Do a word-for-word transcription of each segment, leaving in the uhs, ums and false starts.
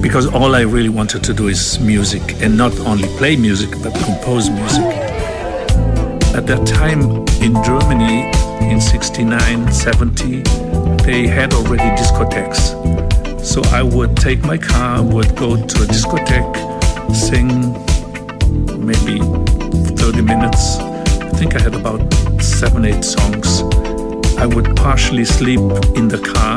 because all I really wanted to do is music, and not only play music but compose music. At that time in Germany in sixty-nine, seventy, they had already discotheques. So I would take my car, would go to a discotheque, sing maybe thirty minutes. I think I had about seven, eight songs. I would partially sleep in the car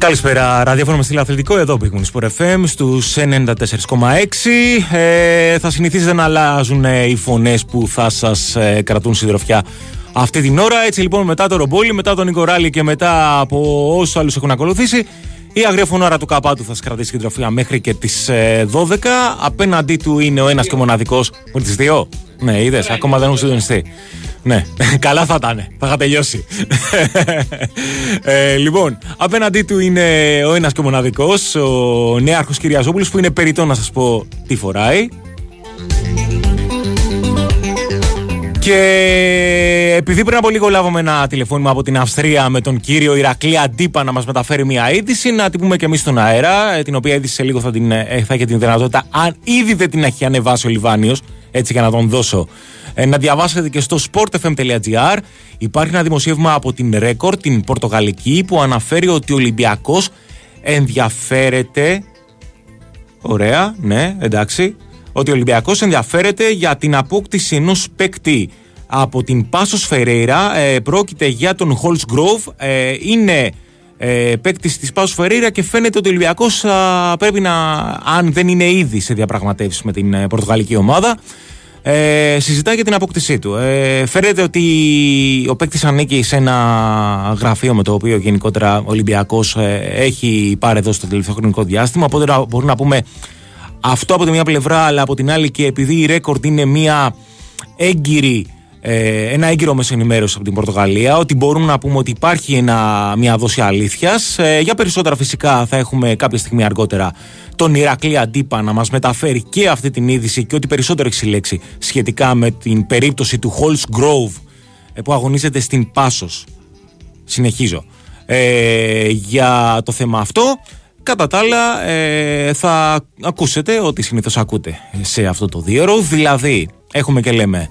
Καλησπέρα, ραδιόφωνο με στυλ αθλητικό, εδώ πήγουν Sport εφ εμ στους ενενήντα τέσσερα κόμμα έξι. ε, Θα συνηθίζετε να αλλάζουν ε, οι φωνές που θα σας ε, κρατούν συντροφιά αυτή την ώρα. Έτσι λοιπόν, μετά το Ρομπόλι, μετά τον Νίκο Ράλι και μετά από όσους άλλους έχουν ακολουθήσει, η αγριοφωνάρα του Καπάτου θα σας κρατήσει συντροφιά μέχρι και τις ε, δώδεκα. Απέναντί του είναι ο ένας και μοναδικός. Μπορεί τις δύο. Ναι, είδες, ακόμα δεν έχουν συντονιστεί. Ναι, καλά θα ήταν, θα είχα τελειώσει. ε, λοιπόν, απέναντί του είναι ο ένας και ο μοναδικός, ο νέαρχος Κυριαζόπουλος, που είναι περιττό να σας πω τι φοράει. Και επειδή πριν από λίγο λάβαμε ένα τηλεφώνημα από την Αυστρία με τον κύριο Ηρακλή Αντίπα να μας μεταφέρει μια είδηση, να την πούμε και εμείς στον αέρα, την οποία είδηση σε λίγο θα, την, θα έχει την δυνατότητα, αν ήδη δεν την έχει ανεβάσει ο Λιβάνιος, έτσι για να τον δώσω, να διαβάσετε και στο sportfm.gr. Υπάρχει ένα δημοσίευμα από την Record, την Πορτογαλική, που αναφέρει ότι ο Ολυμπιακός ενδιαφέρεται. Ωραία, ναι, εντάξει. Ότι ο Ολυμπιακός ενδιαφέρεται για την απόκτηση ενός παίκτη από την Πάσος Φερέιρα. Ε, πρόκειται για τον Holzgrove. Ε, είναι ε, παίκτης της Πάσος Φερέιρα και φαίνεται ότι ο Ολυμπιακός α, πρέπει να, αν δεν είναι ήδη σε διαπραγματεύσεις με την ε, Πορτογαλική ομάδα, Ε, συζητάει για την απόκτησή του. Ε, φαίνεται ότι ο παίκτης ανήκει σε ένα γραφείο με το οποίο γενικότερα ο Ολυμπιακός ε, έχει πάρει εδώ στο τελευταίο χρονικό διάστημα. Οπότε μπορούμε να πούμε αυτό από τη μια πλευρά, αλλά από την άλλη, και επειδή η Record είναι μια έγκυρη, ε, ένα έγκυρο μέσο ενημέρωση από την Πορτογαλία, ότι μπορούμε να πούμε ότι υπάρχει ένα, μια δόση αλήθειας. Ε, για περισσότερα φυσικά θα έχουμε κάποια στιγμή αργότερα τον Ηρακλή Αντίπα να μας μεταφέρει και αυτή την είδηση και ό,τι περισσότερο έχει συλλέξει σχετικά με την περίπτωση του Holzgrove που αγωνίζεται στην Πάσος. Συνεχίζω ε, για το θέμα αυτό. Κατά τα άλλα ε, θα ακούσετε ό,τι συνήθως ακούτε σε αυτό το δύο ώρο. Δηλαδή έχουμε και λέμε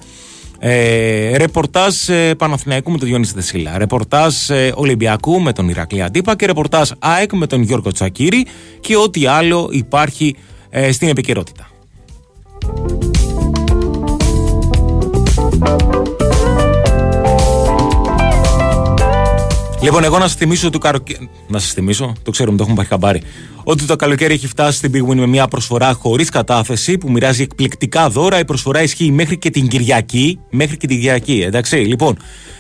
ε, ρεπορτάζ ε, Παναθηναϊκού με τον Διονύση Δεσίλα, ρεπορτάζ ε, Ολυμπιακού με τον Ηρακλή Αντίπα και ρεπορτάζ ΑΕΚ με τον Γιώργο Τσακίρη και ό,τι άλλο υπάρχει ε, στην επικαιρότητα. Λοιπόν, εγώ να σας θυμίσω του καλοκαίρι. Να σας θυμίσω, το ξέρουμε, το έχουμε πάρει χαμπάρι. Ότι το καλοκαίρι έχει φτάσει στην Big Win με μια προσφορά χωρίς κατάθεση που μοιράζει εκπληκτικά δώρα. Η προσφορά ισχύει μέχρι και την Κυριακή. Μέχρι και την Κυριακή, εντάξει. Λοιπόν,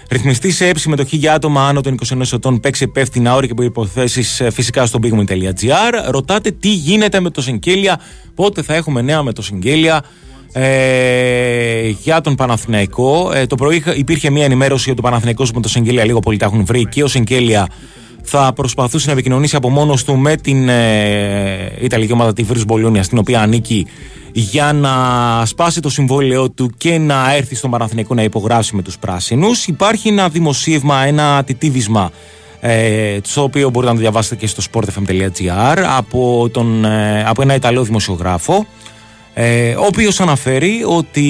ρυθμιστή σε έψη συμμετοχή για άτομα άνω των είκοσι ενός ετών, παίξει υπεύθυνα, όροι και προϋποθέσεις φυσικά στο bigwin.gr. Ρωτάτε τι γίνεται με το Σεγγέλια, πότε θα έχουμε νέα με το Σεγγέλια. Ε, για τον Παναθηναϊκό. Ε, το πρωί υπήρχε μια ενημέρωση για τον Παναθηναϊκό με τον Σεγγέλια. Λίγο πολύ τα έχουν βρει και ο Σεγγέλια θα προσπαθούσε να επικοινωνήσει από μόνος του με την ε, Ιταλική ομάδα τη Virtus Bologna, στην οποία ανήκει, για να σπάσει το συμβόλαιό του και να έρθει στον Παναθηναϊκό να υπογράψει με τους πράσινους. Υπάρχει ένα δημοσίευμα, ένα τιτίβισμα, ε, το οποίο μπορείτε να το διαβάσετε και στο sportfm.gr, από, τον, ε, από ένα Ιταλό δημοσιογράφο, ε, ο οποίος αναφέρει ότι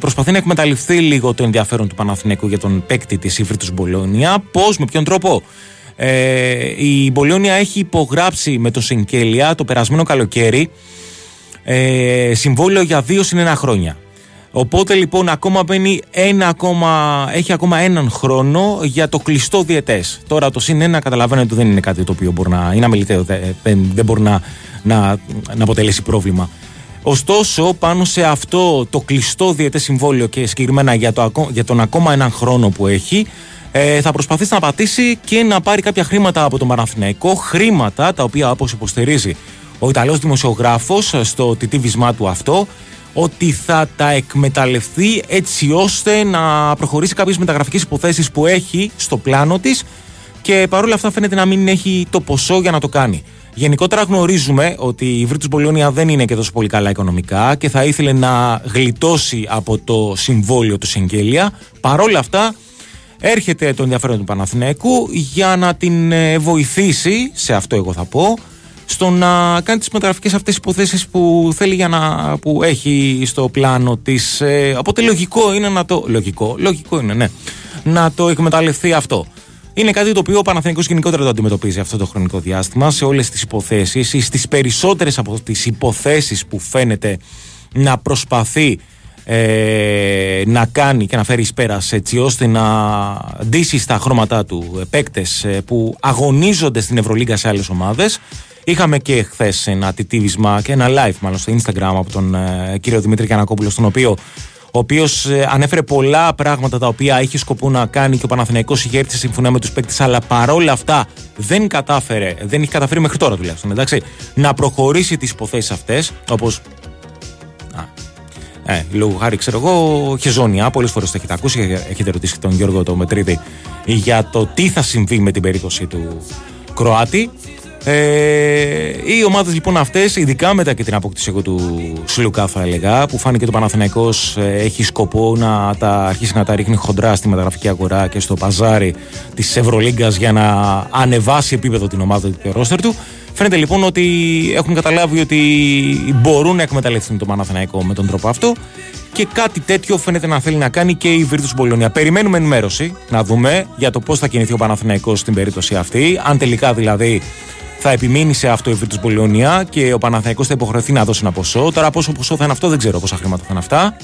προσπαθεί να εκμεταλλευτεί λίγο το ενδιαφέρον του Παναθηναϊκού για τον παίκτη της Virtus Bologna. Πώς, με ποιον τρόπο? Ε, η Μπολόνια έχει υπογράψει με τον Σενκέλια το περασμένο καλοκαίρι ε, συμβόλαιο για δύο συν ένα χρόνια. Οπότε λοιπόν ακόμα μπαίνει ένα ακόμα, έχει ακόμα έναν χρόνο για το κλειστό διετές. Τώρα το συν ένα καταλαβαίνετε δεν είναι κάτι το οποίο μπορεί να είναι αμεληταίο, δεν, δεν μπορεί να, να, να αποτελέσει πρόβλημα. Ωστόσο, πάνω σε αυτό το κλειστό διετές συμβόλαιο και συγκεκριμένα για, το, για τον ακόμα έναν χρόνο που έχει, θα προσπαθήσει να πατήσει και να πάρει κάποια χρήματα από τον Παναθηναϊκό. Χρήματα τα οποία, όπως υποστηρίζει ο Ιταλός δημοσιογράφος στο τιτίβισμά του αυτό, ότι θα τα εκμεταλλευτεί έτσι ώστε να προχωρήσει κάποιες μεταγραφικές υποθέσεις που έχει στο πλάνο της, και παρόλα αυτά φαίνεται να μην έχει το ποσό για να το κάνει. Γενικότερα γνωρίζουμε ότι η Virtus Bologna δεν είναι και τόσο πολύ καλά οικονομικά και θα ήθελε να γλιτώσει από το συμβόλαιο του Σεγγέλια. Παρόλα αυτά, έρχεται το ενδιαφέρον του Παναθηναϊκού για να την βοηθήσει, σε αυτό εγώ θα πω, στο να κάνει τις μεταγραφικές αυτές τις υποθέσεις που θέλει, για να, που έχει στο πλάνο της. Οπότε λογικό είναι να το, λογικό, λογικό είναι, ναι, να το εκμεταλλευτεί αυτό. Είναι κάτι το οποίο ο Παναθηναϊκός γενικότερα το αντιμετωπίζει αυτό το χρονικό διάστημα, σε όλες τις υποθέσεις ή στις περισσότερες από τις υποθέσεις που φαίνεται να προσπαθεί Ε, να κάνει και να φέρει εις πέρας, έτσι ώστε να ντύσει στα χρώματά του παίκτες που αγωνίζονται στην Ευρωλίγκα σε άλλες ομάδες. Είχαμε και χθες ένα τιτίβισμα και ένα live μάλλον στο Instagram από τον ε, κύριο Δημήτρη Γιαννακόπουλο, στον οποίο, ο οποίος ε, ανέφερε πολλά πράγματα τα οποία είχε σκοπό να κάνει και ο Παναθηναϊκός είχε έρθει σε συμφωνία με τους παίκτες, αλλά παρόλα αυτά δεν κατάφερε, δεν είχε καταφέρει μέχρι τώρα τουλάχιστον, εντάξει, να προχωρήσει τις υποθέσεις αυτές, όπως Ε, λόγω χάρη, ξέρω εγώ, Χεζόνια. Πολλές φορές το έχετε ακούσει, έχετε ρωτήσει τον Γιώργο τον Μετρίδη για το τι θα συμβεί με την περίπτωση του Κροάτη. Ε, οι ομάδες λοιπόν αυτές, ειδικά μετά και την απόκτηση του Σλουκά, θα έλεγα, που φάνηκε το Παναθηναϊκός έχει σκοπό να τα αρχίσει να τα ρίχνει χοντρά στη μεταγραφική αγορά και στο παζάρι της Ευρωλίγκας για να ανεβάσει επίπεδο την ομάδα του και ρόστερ του. Φαίνεται λοιπόν ότι έχουν καταλάβει ότι μπορούν να εκμεταλλευτούν τον Παναθηναϊκό με τον τρόπο αυτό, και κάτι τέτοιο φαίνεται να θέλει να κάνει και η Virtus Bologna. Περιμένουμε ενημέρωση να δούμε για το πώς θα κινηθεί ο Παναθηναϊκός στην περίπτωση αυτή. Αν τελικά δηλαδή θα επιμείνει σε αυτό η Virtus Bologna και ο Παναθηναϊκός θα υποχρεωθεί να δώσει ένα ποσό. Τώρα πόσο ποσό θα είναι αυτό δεν ξέρω, πόσα χρήματα θα είναι αυτά.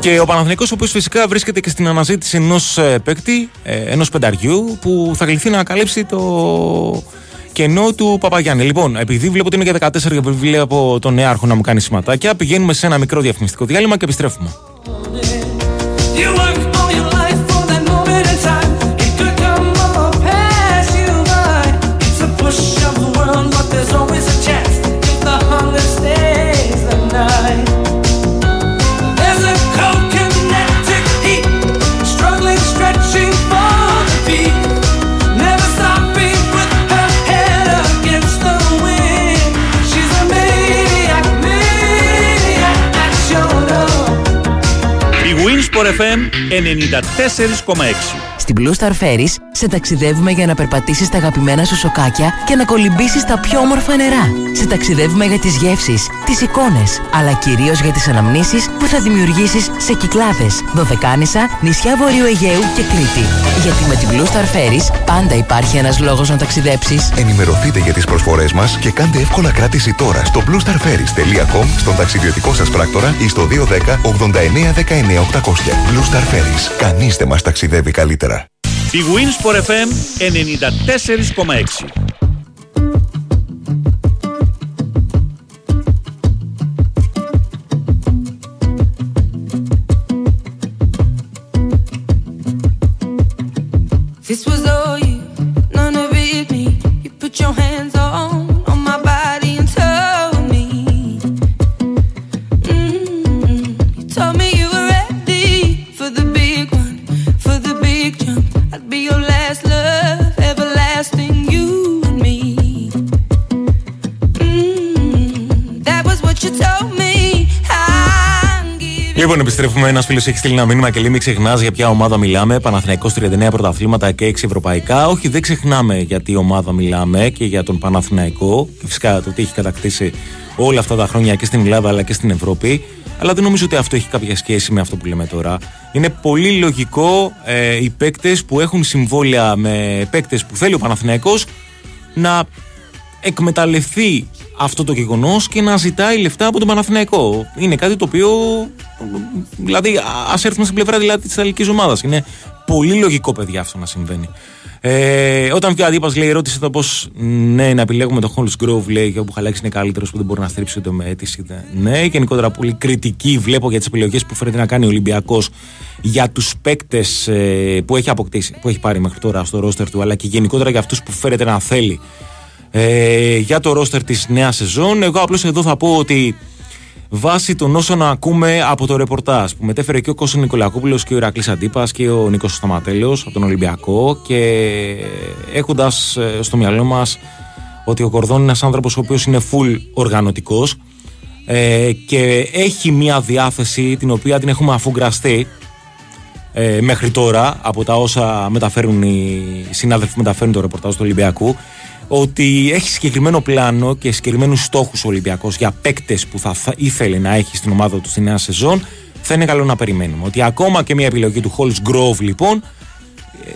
Και ο Παναθηναϊκός, ο οποίος φυσικά βρίσκεται και στην αναζήτηση ενός παίκτη, ενός πενταριού, που θα κληθεί να καλύψει το κενό του Παπαγιάννη. Λοιπόν, επειδή βλέπω ότι είναι για δεκατέσσερα και βλέπω τον νέαρχο να μου κάνει σηματάκια, πηγαίνουμε σε ένα μικρό διαφημιστικό διάλειμμα και επιστρέφουμε. εφ εμ ενενήντα τέσσερα κόμμα έξι. Στην Blue Star Ferries σε ταξιδεύουμε για να περπατήσεις τα αγαπημένα σου σοκάκια και να κολυμπήσεις τα πιο όμορφα νερά. Σε ταξιδεύουμε για τις γεύσεις, τις εικόνες, αλλά κυρίως για τις αναμνήσεις που θα δημιουργήσεις σε Κυκλάδες, Δωδεκάνησα, νησιά Βορείου Αιγαίου και Κρήτη. Γιατί με την Blue Star Ferries πάντα υπάρχει ένας λόγος να ταξιδέψεις. Ενημερωθείτε για τις προσφορές μας και κάντε εύκολα κράτηση τώρα στο μπλου σταρ φέρις τελεία κομ, στον ταξιδιωτικό σας πράκτορα ή στο δύο ένα μηδέν ογδόντα εννέα δεκαεννέα οκτακόσια. Blue Star Ferries. Κανείς δεν μας ταξιδεύει καλύτερα. Η Winsport εφ εμ ενενήντα τέσσερα κόμμα έξι. This was all you, none of it me. You put your hands on, on my body and told me mm-hmm. You told me you were ready for the big one, for the big jump. I'd be your last love, everlasting you and me mm-hmm. That was what you told me. Λοιπόν, επιστρέφουμε. Ένας φίλος έχει στείλει ένα μήνυμα και λέει: μην ξεχνάς για ποια ομάδα μιλάμε. Παναθηναϊκός τριάντα εννέα πρωταθλήματα και έξι ευρωπαϊκά. Όχι, δεν ξεχνάμε για τι ομάδα μιλάμε και για τον Παναθηναϊκό. Και φυσικά το τι έχει κατακτήσει όλα αυτά τα χρόνια και στην Ελλάδα αλλά και στην Ευρώπη. Αλλά δεν νομίζω ότι αυτό έχει κάποια σχέση με αυτό που λέμε τώρα. Είναι πολύ λογικό ε, οι παίκτες που έχουν συμβόλαια με παίκτες που θέλει ο Παναθηναϊκός να εκμεταλλευτεί αυτό το γεγονός και να ζητάει λεφτά από τον Παναθηναϊκό. Είναι κάτι το οποίο. Δηλαδή, ας έρθουμε στην πλευρά δηλαδή, της ελληνικής ομάδας. Είναι πολύ λογικό, παιδιά, αυτό να συμβαίνει. Ε, όταν ο Αντίπας λέει, ρώτησε το πώς ναι, να επιλέγουμε τον Hollis Grove, λέει, και όπου Χαλάκης είναι καλύτερος που δεν μπορεί να στρίψει το με αίτηση. Ναι, γενικότερα πολύ κριτική βλέπω για τις επιλογές που φέρεται να κάνει ο Ολυμπιακός για τους παίκτες ε, που έχει αποκτήσει, που έχει πάρει μέχρι τώρα στο ρόστερ του, αλλά και γενικότερα για αυτούς που φέρεται να θέλει. Ε, για το ρόστερ της νέας σεζόν. Εγώ απλώς εδώ θα πω ότι βάσει των όσων ακούμε από το ρεπορτάζ που μετέφερε και ο Κώστας Νικολακόπουλος και ο Ηρακλής Αντίπας και ο Νίκος Σταματέλος από τον Ολυμπιακό, και έχοντας στο μυαλό μας ότι ο Κορδόν είναι ένας άνθρωπος ο οποίος είναι full οργανωτικός ε, και έχει μια διάθεση την οποία την έχουμε αφουγκραστεί ε, μέχρι τώρα από τα όσα μεταφέρουν οι συνάδελφοι που μεταφέρουν το ρεπορτάζ του Ολυμπιακού, ότι έχει συγκεκριμένο πλάνο και συγκεκριμένους στόχους ο Ολυμπιακός για παίκτες που θα ήθελε να έχει στην ομάδα του στη νέα σεζόν, θα είναι καλό να περιμένουμε. Ότι ακόμα και μια επιλογή του Hollis Grove, λοιπόν,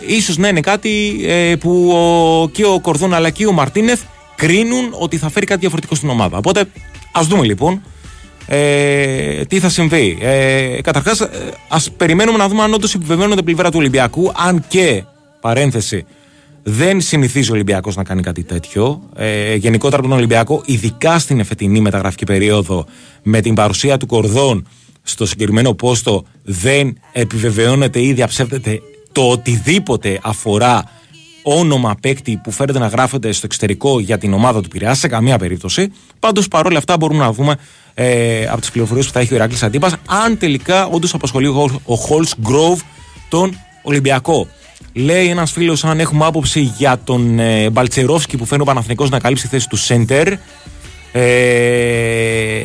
ίσως να είναι κάτι ε, που ο, και ο Κορδόν αλλά και ο Μαρτίνεθ κρίνουν ότι θα φέρει κάτι διαφορετικό στην ομάδα. Οπότε ας δούμε λοιπόν ε, τι θα συμβεί. Ε, καταρχάς, ας περιμένουμε να δούμε αν όντως επιβεβαιώνεται πλευρά του Ολυμπιακού, αν και, παρένθεση, δεν συνηθίζει ο Ολυμπιακός να κάνει κάτι τέτοιο. Ε, γενικότερα από τον Ολυμπιακό, ειδικά στην εφετινή μεταγραφική περίοδο, με την παρουσία του Κορδόν στο συγκεκριμένο πόστο, δεν επιβεβαιώνεται ή διαψεύδεται το οτιδήποτε αφορά όνομα παίκτη που φέρεται να γράφεται στο εξωτερικό για την ομάδα του Πειραιάς, σε καμία περίπτωση. Πάντως, παρόλα αυτά, μπορούμε να δούμε ε, από τις πληροφορίες που θα έχει ο Ηράκλης Αντίπας, αν τελικά όντως απασχολεί ο Hollis Grove τον Ολυμπιακό. Λέει ένας φίλος, αν έχουμε άποψη για τον ε, Μπαλτσερόφσκι που φαίνεται ο Παναθηναϊκός να καλύψει θέση του σέντερ. Ε,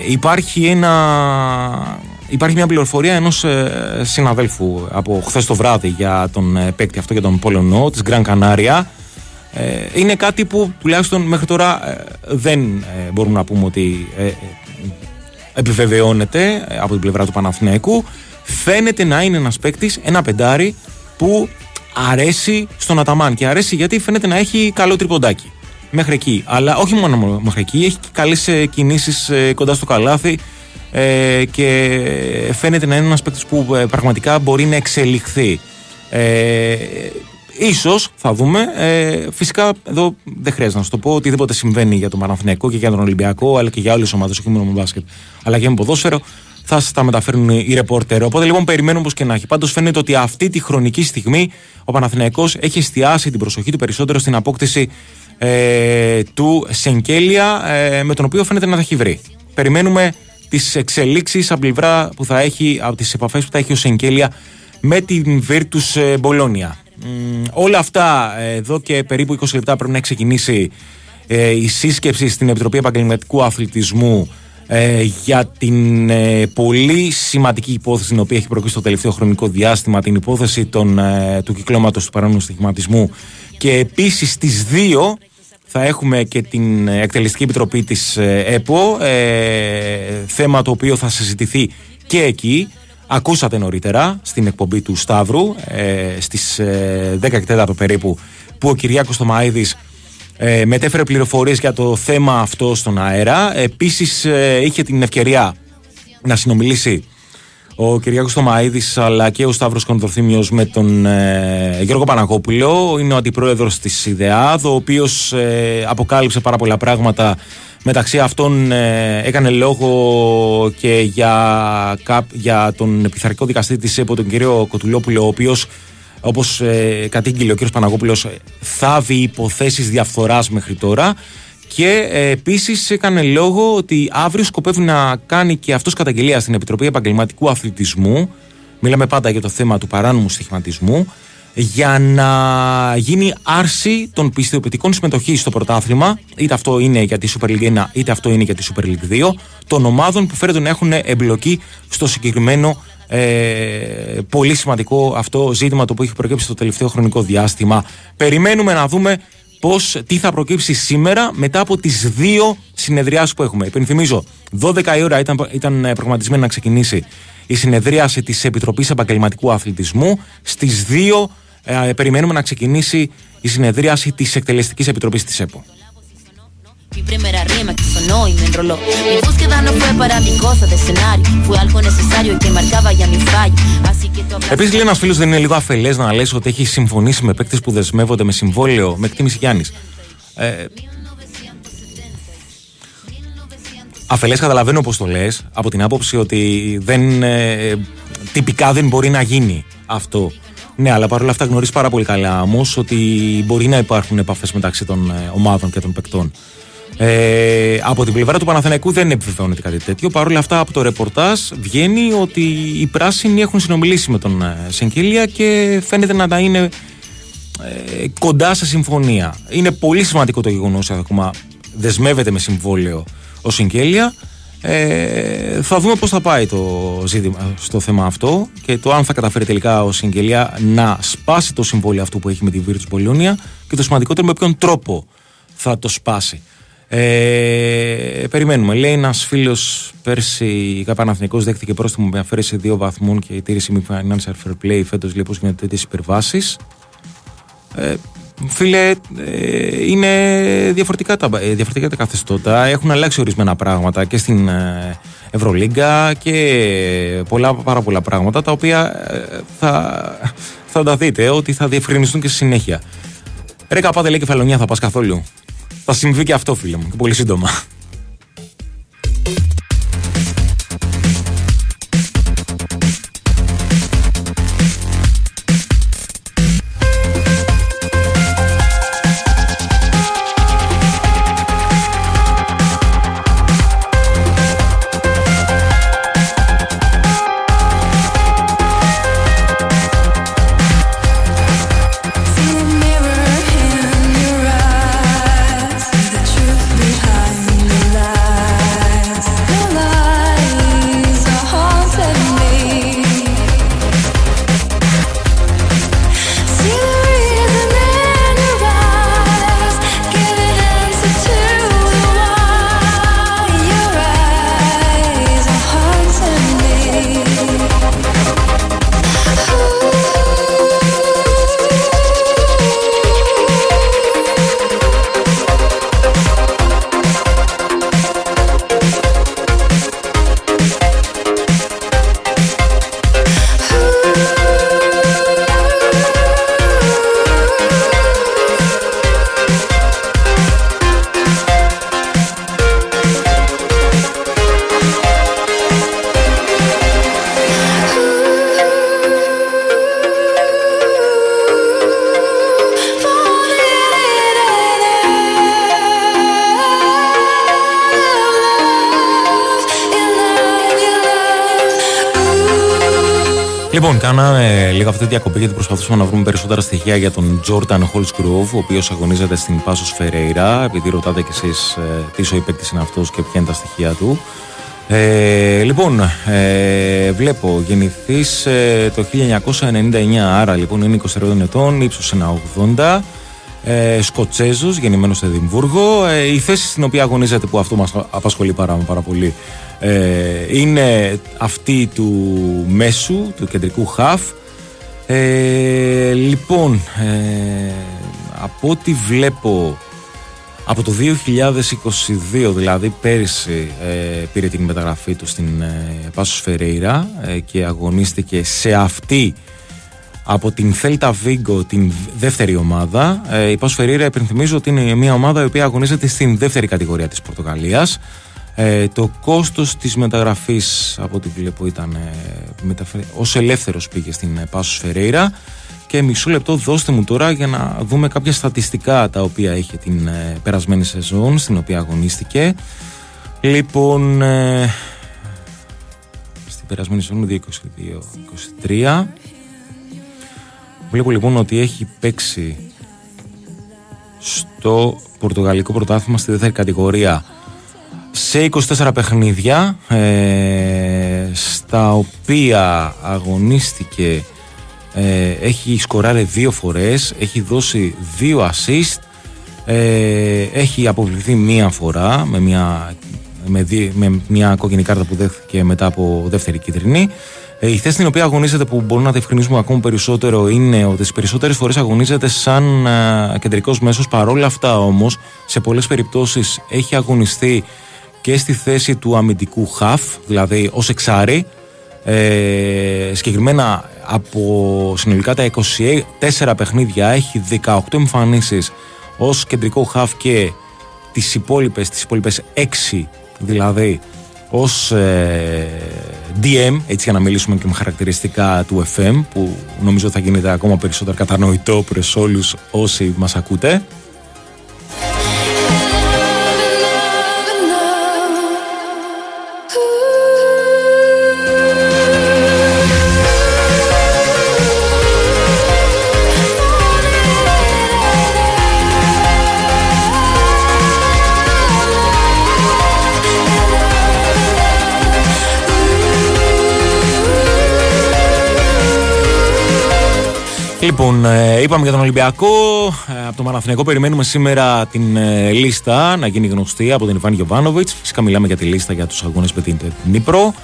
υπάρχει, ένα, υπάρχει μια πληροφορία ενός ε, συναδέλφου από χθες το βράδυ για τον ε, παίκτη αυτό, για τον Πολωνό της Γκραν Κανάρια. Ε, είναι κάτι που τουλάχιστον μέχρι τώρα ε, δεν ε, μπορούμε να πούμε ότι ε, ε, επιβεβαιώνεται ε, από την πλευρά του Παναθηναϊκού. Φαίνεται να είναι ένας παίκτης, ένα πεντάρι που αρέσει στον Αταμάν, και αρέσει γιατί φαίνεται να έχει καλό τριποντάκι μέχρι εκεί, αλλά όχι μόνο μέχρι εκεί, έχει καλές κινήσεις κοντά στο καλάθι ε, και φαίνεται να είναι ένας παίκτης που πραγματικά μπορεί να εξελιχθεί. ε, Ίσως θα δούμε. ε, Φυσικά εδώ δεν χρειάζεται να σου το πω, οτιδήποτε συμβαίνει για τον Παναθηναϊκό και για τον Ολυμπιακό, αλλά και για όλες τις ομάδες, όχι μόνο με μπάσκετ αλλά και με ποδόσφαιρο, θα σας τα μεταφέρουν οι ρεπόρτερ. Οπότε λοιπόν περιμένουμε πως και να έχει. Πάντως φαίνεται ότι αυτή τη χρονική στιγμή ο Παναθηναϊκός έχει εστιάσει την προσοχή του περισσότερο στην απόκτηση ε, του Σενκέλια, ε, με τον οποίο φαίνεται να τα έχει βρει. Περιμένουμε τις εξελίξεις από πλευρά που θα έχει, από τις επαφές που θα έχει ο Σενκέλια με την Βίρτους Μπολόνια. Όλα αυτά εδώ και περίπου είκοσι λεπτά πρέπει να ξεκινήσει ε, η σύσκεψη στην Επιτροπή Επαγγελματικού Αθλητισμού Ε, για την ε, πολύ σημαντική υπόθεση την οποία έχει προκύψει το τελευταίο χρονικό διάστημα, την υπόθεση των, ε, του κυκλώματος του παράνομου στοιχηματισμού, και επίσης στις δύο θα έχουμε και την εκτελεστική επιτροπή της ε, ΕΠΟ, ε, θέμα το οποίο θα συζητηθεί και εκεί. Ακούσατε νωρίτερα στην εκπομπή του Σταύρου ε, στις ε, δέκα και τέσσερα περίπου, που ο Κυριάκος Θωμαίδης Ε, μετέφερε πληροφορίες για το θέμα αυτό στον αέρα. Επίσης ε, είχε την ευκαιρία να συνομιλήσει ο Κυριάκος Θωμαίδης αλλά και ο Σταύρος Κονδορθήμιος με τον ε, Γιώργο Παναγόπουλο. Είναι ο αντιπρόεδρος της ΙΔΕΑΔ, ο οποίος ε, αποκάλυψε πάρα πολλά πράγματα. Μεταξύ αυτών ε, έκανε λόγο και για, για τον πειθαρχικό δικαστή της ΕΠΟ, τον κύριο Κοτουλόπουλο, ο οποίος όπως ε, κατήγγειλε ο κ. Παναγόπουλος, θάβει υποθέσεις διαφθοράς μέχρι τώρα. Και ε, επίσης έκανε λόγο ότι αύριο σκοπεύει να κάνει και αυτός καταγγελία στην Επιτροπή Επαγγελματικού Αθλητισμού. Μιλάμε πάντα για το θέμα του παράνομου στοιχηματισμού. Για να γίνει άρση των πιστοποιητικών συμμετοχής στο πρωτάθλημα, είτε αυτό είναι για τη Super League ένα είτε αυτό είναι για τη Super League δύο, των ομάδων που φέρεται να έχουν εμπλοκή στο συγκεκριμένο ε, πολύ σημαντικό αυτό ζήτημα, το που έχει προκύψει το τελευταίο χρονικό διάστημα. Περιμένουμε να δούμε πώς, τι θα προκύψει σήμερα μετά από τις δύο συνεδριάσεις που έχουμε. Υπενθυμίζω, δώδεκα η ώρα ήταν, ήταν προγραμματισμένη να ξεκινήσει η συνεδρίαση της Επιτροπής Επαγγελματικού Αθλητισμού. Στις δύο ε, περιμένουμε να ξεκινήσει η συνεδρίαση της Εκτελεστικής Επιτροπής της ΕΠΟ. Επίσης, λέει ένας φίλος, δεν είναι λίγο αφελές να λες ότι έχει συμφωνήσει με παίκτες που δεσμεύονται με συμβόλαιο, με εκτίμηση Γιάννης? Ε, αφελές καταλαβαίνω πως το λες, από την άποψη ότι δεν, ε, τυπικά δεν μπορεί να γίνει αυτό. Ναι, αλλά παρόλα αυτά γνωρίζεις πάρα πολύ καλά όμως ότι μπορεί να υπάρχουν επαφές μεταξύ των ε, ομάδων και των παικτών. Ε, από την πλευρά του Παναθηναϊκού δεν επιβεβαιώνεται κάτι τέτοιο. Παρόλα αυτά, από το ρεπορτάζ βγαίνει ότι οι πράσινοι έχουν συνομιλήσει με τον Σενκελία και φαίνεται να τα είναι ε, κοντά σε συμφωνία. Είναι πολύ σημαντικό το γεγονός ότι ακόμα δεσμεύεται με συμβόλαιο ο Σενκελία. Ε, θα δούμε πώς θα πάει το ζήτημα στο θέμα αυτό και το αν θα καταφέρει τελικά ο Σενκελία να σπάσει το συμβόλαιο αυτό που έχει με τη Βίρτους Μπολόνια, και το σημαντικότερο με ποιον τρόπο θα το σπάσει. Ε, περιμένουμε. Λέει ένας φίλος, πέρσι ο Παναθηναϊκός δέχτηκε πρόστιμο με αφαίρεση δύο βαθμών και η τήρηση μη financial fair play. Φέτος λοιπόν γίνονται τέτοιες υπερβάσεις. Ε, φίλε, ε, είναι διαφορετικά τα, ε, διαφορετικά τα καθεστώτα. Έχουν αλλάξει ορισμένα πράγματα και στην ε, Ευρωλίγκα και πολλά, πάρα πολλά πράγματα τα οποία ε, θα, θα τα δείτε ότι θα διευκρινιστούν και στη συνέχεια. Ρε καπάτε, λέει, Κεφαλονιά θα πας καθόλου? Θα συμβεί και αυτό, φίλε μου, και πολύ σύντομα. Λοιπόν, κάναμε λίγο αυτή τη διακοπή γιατί προσπαθούσαμε να βρούμε περισσότερα στοιχεία για τον Jordan Holzgrove, ο οποίος αγωνίζεται στην Πάσος Φερέιρα. Επειδή ρωτάτε κι εσείς ε, τι ισοϊ παίκτης είναι αυτός και ποια είναι τα στοιχεία του. Ε, λοιπόν, ε, βλέπω γεννηθείς ε, το χίλια εννιακόσια ενενήντα εννιά, άρα λοιπόν είναι είκοσι τριών ετών, ύψος ένα ογδόντα, ε, Σκοτσέζος, γεννημένος στο Εδιμβούργο. Ε, η θέση στην οποία αγωνίζεται, που αυτό μας απασχολεί πάρα, πάρα πολύ, είναι αυτή του μέσου, του κεντρικού χαφ. ε, Λοιπόν, ε, από ό,τι βλέπω, από το δύο χιλιάδες είκοσι δύο, δηλαδή πέρυσι, ε, πήρε την μεταγραφή του στην ε, Πάσος Φερέιρα ε, και αγωνίστηκε σε αυτή από την Θέλτα Βίγκο, την δεύτερη ομάδα. ε, Η Πάσος Φερέιρα, υπενθυμίζω ότι είναι μια ομάδα η οποία αγωνίζεται στην δεύτερη κατηγορία της Πορτογαλίας. Ε, το κόστος της μεταγραφής, από ό,τι βλέπω, ήταν ε, μεταφε... ως ελεύθερος πήγε στην ε, Πάσος Φερέιρα, και μισό λεπτό δώστε μου τώρα για να δούμε κάποια στατιστικά τα οποία έχει την ε, περασμένη σεζόν στην οποία αγωνίστηκε. Λοιπόν, ε, στην περασμένη σεζόν δύο είκοσι δύο είκοσι τρία βλέπω λοιπόν ότι έχει παίξει στο πορτογαλικό πρωτάθλημα στη δεύτερη κατηγορία σε είκοσι τέσσερα παιχνίδια, ε, στα οποία αγωνίστηκε, ε, έχει σκοράρει δύο φορές, έχει δώσει δύο assist, ε, έχει αποβληθεί μία φορά με μια, με, δι, με μια κόκκινη κάρτα που δέχθηκε μετά από δεύτερη κίτρινη. Ε, η θέση στην οποία αγωνίζεται, που μπορούμε να διευκρινίσουμε ακόμα περισσότερο, είναι ότι τις περισσότερες φορές αγωνίζεται σαν ε, κεντρικός μέσος. Παρόλα αυτά όμως σε πολλές περιπτώσεις έχει αγωνιστεί και στη θέση του αμυντικού χαφ, δηλαδή ως εξάρι. Ε, συγκεκριμένα από συνολικά τα είκοσι τέσσερα παιχνίδια έχει δεκαοκτώ εμφανίσεις ως κεντρικό χαφ και τις υπόλοιπες, τις υπόλοιπες έξι δηλαδή ως ε, ντι εμ, έτσι για να μιλήσουμε και με χαρακτηριστικά του εφ εμ, που νομίζω θα γίνεται ακόμα περισσότερο κατανοητό προς όλους όσοι μας ακούτε. Λοιπόν, είπαμε για τον Ολυμπιακό. Από τον Παναθηναϊκό περιμένουμε σήμερα την λίστα να γίνει γνωστή από τον Ιβάν Γιοβάνοβιτς. Φυσικά μιλάμε για τη λίστα για τους αγώνες με την Νύπρο.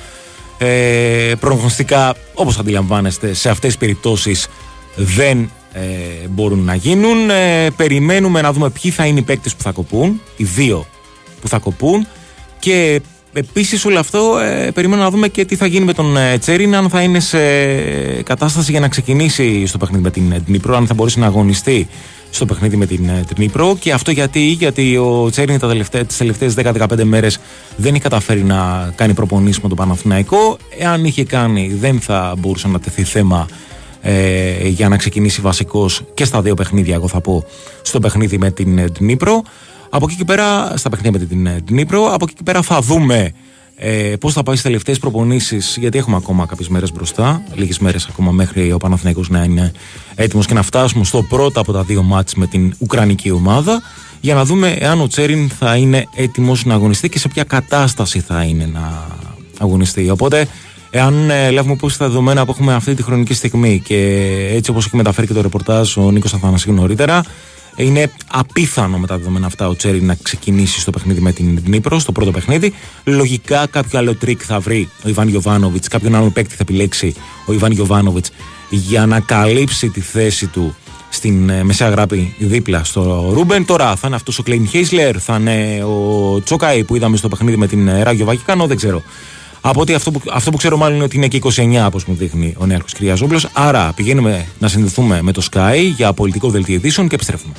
Ε, προγνωστικά, όπως αντιλαμβάνεστε, σε αυτές τις περιπτώσεις δεν ε, μπορούν να γίνουν. Ε, περιμένουμε να δούμε ποιοι θα είναι οι παίκτες που θα κοπούν, οι δύο που θα κοπούν. Και επίσης όλο αυτό ε, περιμένουμε να δούμε και τι θα γίνει με τον ε, Τσέρινα, αν θα είναι σε κατάσταση για να ξεκινήσει στο παιχνίδι με την Ντνίπρο, αν θα μπορέσει να αγωνιστεί στο παιχνίδι με την Ντνίπρο. Και αυτό γιατί, γιατί ο Τσέρινα τα τελευταί, τις τελευταίες δέκα με δεκαπέντε μέρες δεν έχει καταφέρει να κάνει προπονήσεις με τον Παναθηναϊκό. Εάν είχε κάνει δεν θα μπορούσε να τεθεί θέμα ε, για να ξεκινήσει βασικός και στα δύο παιχνίδια, εγώ θα πω, στο παιχνίδι με την Ντνίπρο. Από εκεί και πέρα, στα παιχνίδια με την Ντνίπρο, από εκεί και πέρα θα δούμε ε, πώς θα πάει στις τελευταίες προπονήσεις, γιατί έχουμε ακόμα κάποιες μέρες μπροστά, λίγες μέρες ακόμα μέχρι ο Παναθηναϊκός να είναι έτοιμος και να φτάσουμε στο πρώτο από τα δύο μάτς με την Ουκρανική ομάδα, για να δούμε εάν ο Τσέριν θα είναι έτοιμος να αγωνιστεί και σε ποια κατάσταση θα είναι να αγωνιστεί. Οπότε, εάν ε, λάβουμε υπόψη τα δεδομένα που έχουμε αυτή τη χρονική στιγμή και έτσι όπως έχει μεταφέρει και το ρεπορτάζ ο Νίκος Αθανασίου νωρίτερα, είναι απίθανο με τα δεδομένα αυτά ο Τσέρι να ξεκινήσει στο παιχνίδι με την Ντνίπρο, στο πρώτο παιχνίδι. Λογικά κάποιο άλλο τρίκ θα βρει ο Ιβάν Γιοβάνοβιτς, κάποιον άλλο παίκτη θα επιλέξει ο Ιβάν Γιοβάνοβιτς για να καλύψει τη θέση του στην ε, μεσαία γράπη δίπλα στο Ρούμπεν. Τώρα θα είναι αυτός ο Κλέιν Χέισλερ, θα είναι ο Τσόκαη που είδαμε στο παιχνίδι με την ε, Ράγιο Βαγικάνο, δεν ξέρω. Από ότι αυτό που, αυτό που ξέρω μάλλον είναι ότι είναι και είκοσι εννιά, όπως μου δείχνει ο Νέαρχος Κυριαζόπουλος. Άρα πηγαίνουμε να συνδεθούμε με το Sky για πολιτικό δελτίο ειδήσεων και επιστρέφουμε.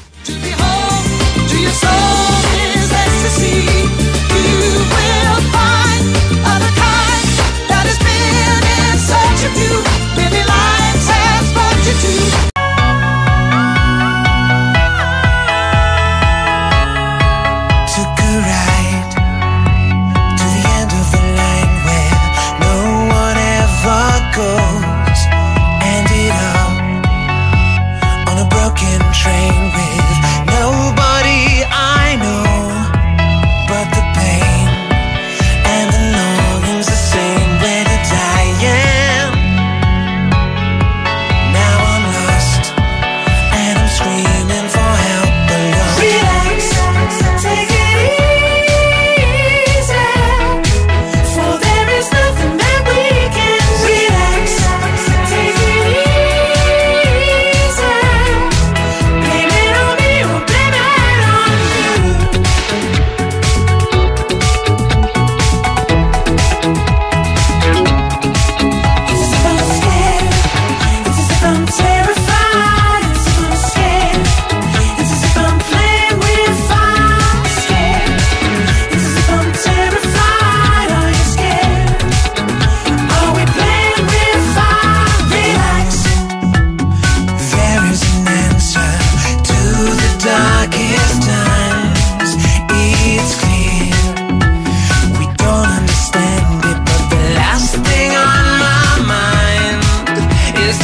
Train with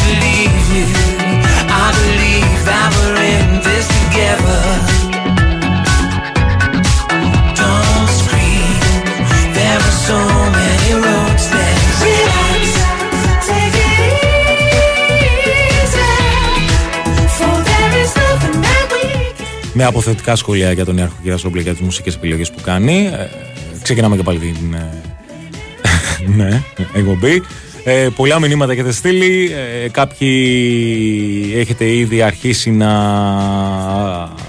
believe you. I believe that we're in this together. Don't scream, there are so many roads that relax, take it easy, for there is nothing that we can. Με αποθετικά σχόλια για τον Ιάρχο Κυρασόπουλο για τις μουσικές επιλογές που κάνει. Ξεκινάμε και πάλι την... ναι, εκπομπή. Ε, πολλά μηνύματα έχετε στείλει. Ε, κάποιοι έχετε ήδη αρχίσει να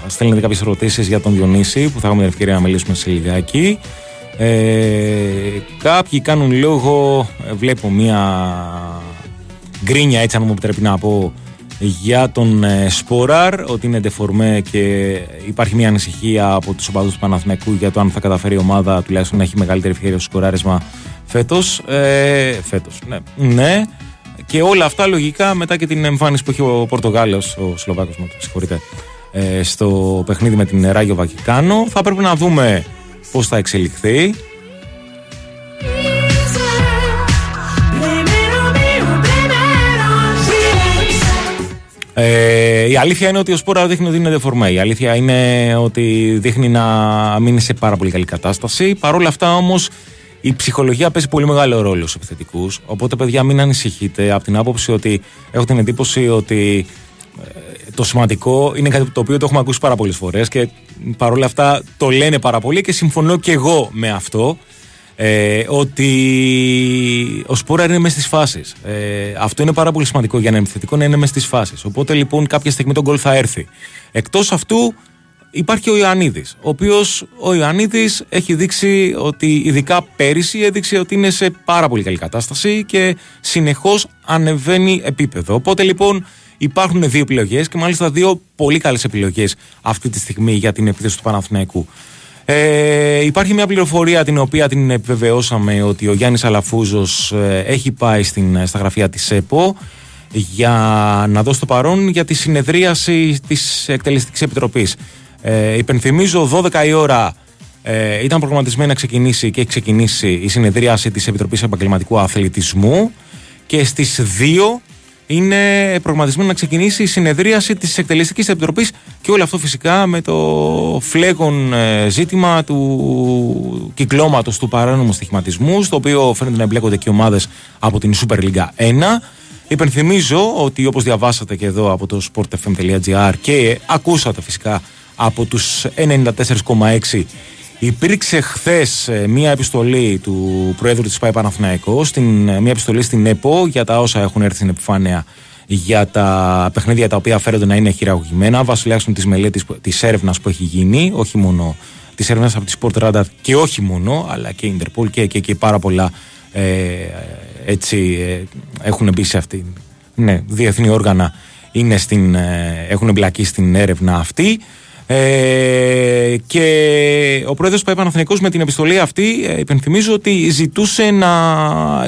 στέλνετε κάποιες ερωτήσεις για τον Διονύση, που θα έχουμε την ευκαιρία να μιλήσουμε σε λιγάκι. Ε, κάποιοι κάνουν λόγο, βλέπω μία γκρίνια, έτσι αν μου επιτρέπει να πω, για τον Σπόραρ, ότι είναι ντεφορμέ και υπάρχει μια ανησυχία από τους οπαδούς του Παναθηναϊκού για το αν θα καταφέρει η ομάδα τουλάχιστον να έχει μεγαλύτερη ευκαιρία στο σκοράρισμα φέτος. Ε, φέτος, ναι. ναι. Και όλα αυτά λογικά μετά και την εμφάνιση που έχει ο Πορτογάλος, ο Σλοβάκος, με συγχωρείτε, ε, στο παιχνίδι με την Ράγιο Βακικάνο. Θα πρέπει να δούμε πώς θα εξελιχθεί. Ε, η αλήθεια είναι ότι ο Σπόρα δείχνει ότι είναι δεφορμέ. Η αλήθεια είναι ότι δείχνει να μείνει σε πάρα πολύ καλή κατάσταση. Παρ' όλα αυτά όμως η ψυχολογία παίζει πολύ μεγάλο ρόλο στους επιθετικούς. Οπότε παιδιά μην ανησυχείτε, από την άποψη ότι έχω την εντύπωση ότι ε, το σημαντικό είναι κάτι το οποίο το έχουμε ακούσει πάρα πολλές φορές και παρ' όλα αυτά το λένε πάρα πολύ και συμφωνώ και εγώ με αυτό. Ε, ότι ο Σπόραρ είναι μέσα στις φάσεις. Ε, αυτό είναι πάρα πολύ σημαντικό για έναν επιθετικό, να είναι μέσα στις φάσεις. Οπότε λοιπόν κάποια στιγμή τον γκολ θα έρθει. Εκτός αυτού υπάρχει και ο Ιωαννίδης, ο οποίος ο Ιωαννίδης έχει δείξει ότι, ειδικά πέρυσι, έδειξε ότι είναι σε πάρα πολύ καλή κατάσταση και συνεχώς ανεβαίνει επίπεδο. Οπότε λοιπόν υπάρχουν δύο επιλογές και μάλιστα δύο πολύ καλές επιλογές αυτή τη στιγμή για την επίθεση του Παναθηναϊκού. Ε, υπάρχει μια πληροφορία την οποία την επιβεβαιώσαμε, ότι ο Γιάννης Αλαφούζος ε, έχει πάει στην, στα γραφεία της ΕΠΟ για να δώσει το παρόν για τη συνεδρίαση της Εκτελεστικής Επιτροπής. Ε, υπενθυμίζω, δώδεκα η ώρα ε, ήταν προγραμματισμένη να ξεκινήσει και έχει ξεκινήσει η συνεδρίαση της Επιτροπής Επαγγελματικού Αθλητισμού και στις δύο είναι προγραμματισμένο να ξεκινήσει η συνεδρίαση της Εκτελεστικής Επιτροπής και όλο αυτό φυσικά με το φλέγον ζήτημα του κυκλώματος του παράνομου στοιχηματισμού, στο οποίο φαίνεται να εμπλέκονται και ομάδες από την Super League ένα. Υπενθυμίζω ότι, όπως διαβάσατε και εδώ από το sportfm.gr και ακούσατε φυσικά από τους ενενήντα τέσσερα κόμμα έξι, υπήρξε χθες μία επιστολή του Προέδρου της ΠΑΕ Παναθηναϊκού, μία επιστολή στην ΕΠΟ για τα όσα έχουν έρθει στην επιφάνεια για τα παιχνίδια τα οποία φέρονται να είναι χειραγωγημένα, βάσει τουλάχιστον της μελέτης, της έρευνας που έχει γίνει, όχι μόνο της έρευνας από τη Sport Radar και όχι μόνο, αλλά και η Interpol και, και, και πάρα πολλά ε, έτσι ε, έχουν μπει σε αυτή. Ναι, διεθνή όργανα είναι στην, ε, έχουν εμπλακεί στην έρευνα αυτή. Ε, και ο πρόεδρος του Παναθηναϊκού με την επιστολή αυτή, ε, υπενθυμίζω ότι ζητούσε να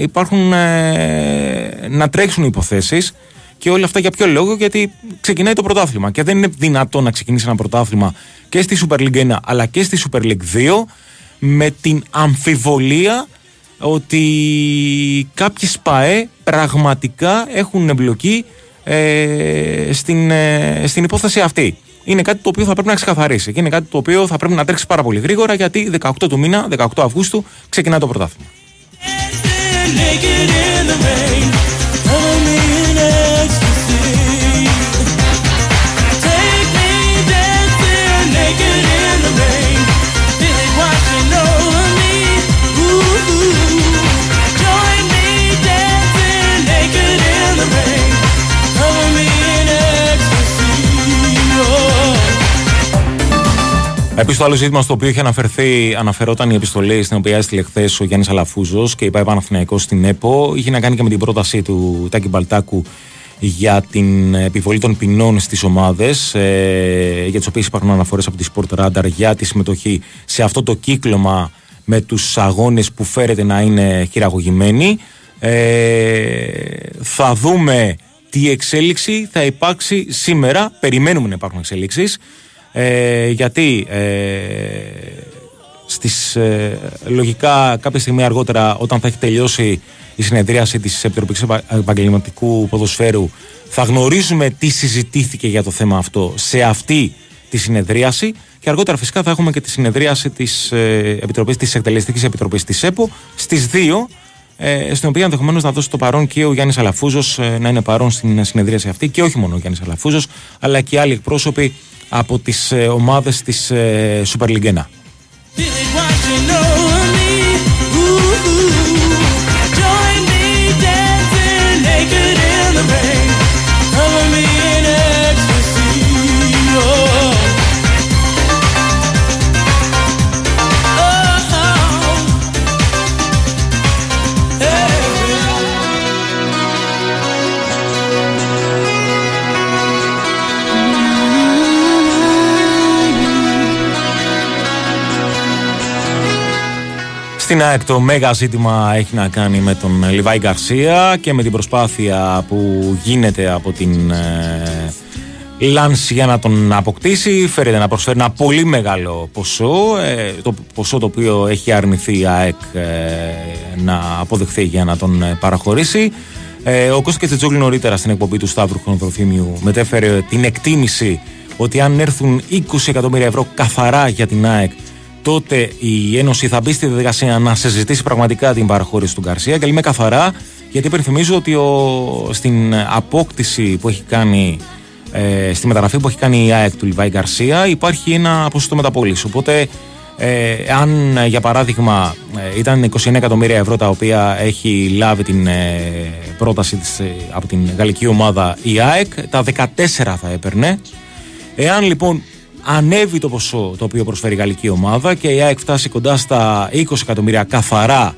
υπάρχουν, ε, να τρέξουν υποθέσεις και όλα αυτά για ποιο λόγο, γιατί ξεκινάει το πρωτάθλημα και δεν είναι δυνατό να ξεκινήσει ένα πρωτάθλημα και στη Super League ένα αλλά και στη Super League δύο με την αμφιβολία ότι κάποιες ΠΑΕ πραγματικά έχουν εμπλοκή ε, στην, ε, στην υπόθεση αυτή. Είναι κάτι το οποίο θα πρέπει να ξεκαθαρίσει και είναι κάτι το οποίο θα πρέπει να τρέξει πάρα πολύ γρήγορα, γιατί δεκαοκτώ του μήνα, δεκαοκτώ Αυγούστου, ξεκινά το πρωτάθλημα. Επίσης, το άλλο ζήτημα στο οποίο είχε αναφερθεί, αναφερόταν η επιστολή στην οποία έστειλε χθες ο Γιάννης Αλαφούζος και η ΠΑΕ Παναθηναϊκός στην ΕΠΟ, είχε να κάνει και με την πρόταση του Τάκη Μπαλτάκου για την επιβολή των ποινών στις ομάδες, ε, για τις οποίες υπάρχουν αναφορές από τη Sport Radar για τη συμμετοχή σε αυτό το κύκλωμα με τους αγώνες που φέρεται να είναι χειραγωγημένοι. Ε, θα δούμε τι εξέλιξη θα υπάρξει σήμερα. Περιμένουμε να υπάρχουν εξέλιξεις. Ε, γιατί ε, στις, ε, λογικά κάποια στιγμή αργότερα, όταν θα έχει τελειώσει η συνεδρίαση της Επιτροπής Επαγγελματικού Ποδοσφαίρου, θα γνωρίζουμε τι συζητήθηκε για το θέμα αυτό σε αυτή τη συνεδρίαση, και αργότερα φυσικά θα έχουμε και τη συνεδρίαση της, ε, Επιτροπής, της Εκτελεστικής Επιτροπής της ΕΠΟ στις δύο, ε, στην οποία ενδεχομένως να δώσει το παρόν και ο Γιάννης Αλαφούζος, ε, να είναι παρόν στην συνεδρίαση αυτή, και όχι μόνο ο Γιάννης Αλαφούζος αλλά και άλλοι εκπρόσωποι από τις ε, ομάδες της ε, Super League ένα. Στην ΑΕΚ το μέγα ζήτημα έχει να κάνει με τον Λιβάη Γκαρσία και με την προσπάθεια που γίνεται από την ε, Λανς για να τον αποκτήσει. Φέρεται να προσφέρει ένα πολύ μεγάλο ποσό, ε, το ποσό το οποίο έχει αρνηθεί η ΑΕΚ ε, να αποδεχθεί για να τον ε, παραχωρήσει. Ε, ο Κώστας Κετσετζόγλου νωρίτερα στην εκπομπή του Σταύρου Χρονοδροφήμιου μετέφερε την εκτίμηση ότι αν έρθουν είκοσι εκατομμύρια ευρώ καθαρά για την ΑΕΚ, τότε η Ένωση θα μπει στη διαδικασία να συζητήσει πραγματικά την παραχώρηση του Γκαρσία. Και λέμε καθαρά, γιατί υπενθυμίζω ότι ο, στην απόκτηση που έχει κάνει, ε, στη μεταγραφή που έχει κάνει η ΑΕΚ του Λιβάη Γκαρσία, υπάρχει ένα ποσοστό μεταπώληση. Οπότε, ε, αν για παράδειγμα ήταν είκοσι εννέα εκατομμύρια ευρώ τα οποία έχει λάβει την ε, πρόταση της, ε, από την γαλλική ομάδα η ΑΕΚ, τα δεκατέσσερα θα έπαιρνε. Εάν λοιπόν ανέβει το ποσό το οποίο προσφέρει η γαλλική ομάδα και η ΑΕΚ φτάσει κοντά στα είκοσι εκατομμύρια καθαρά,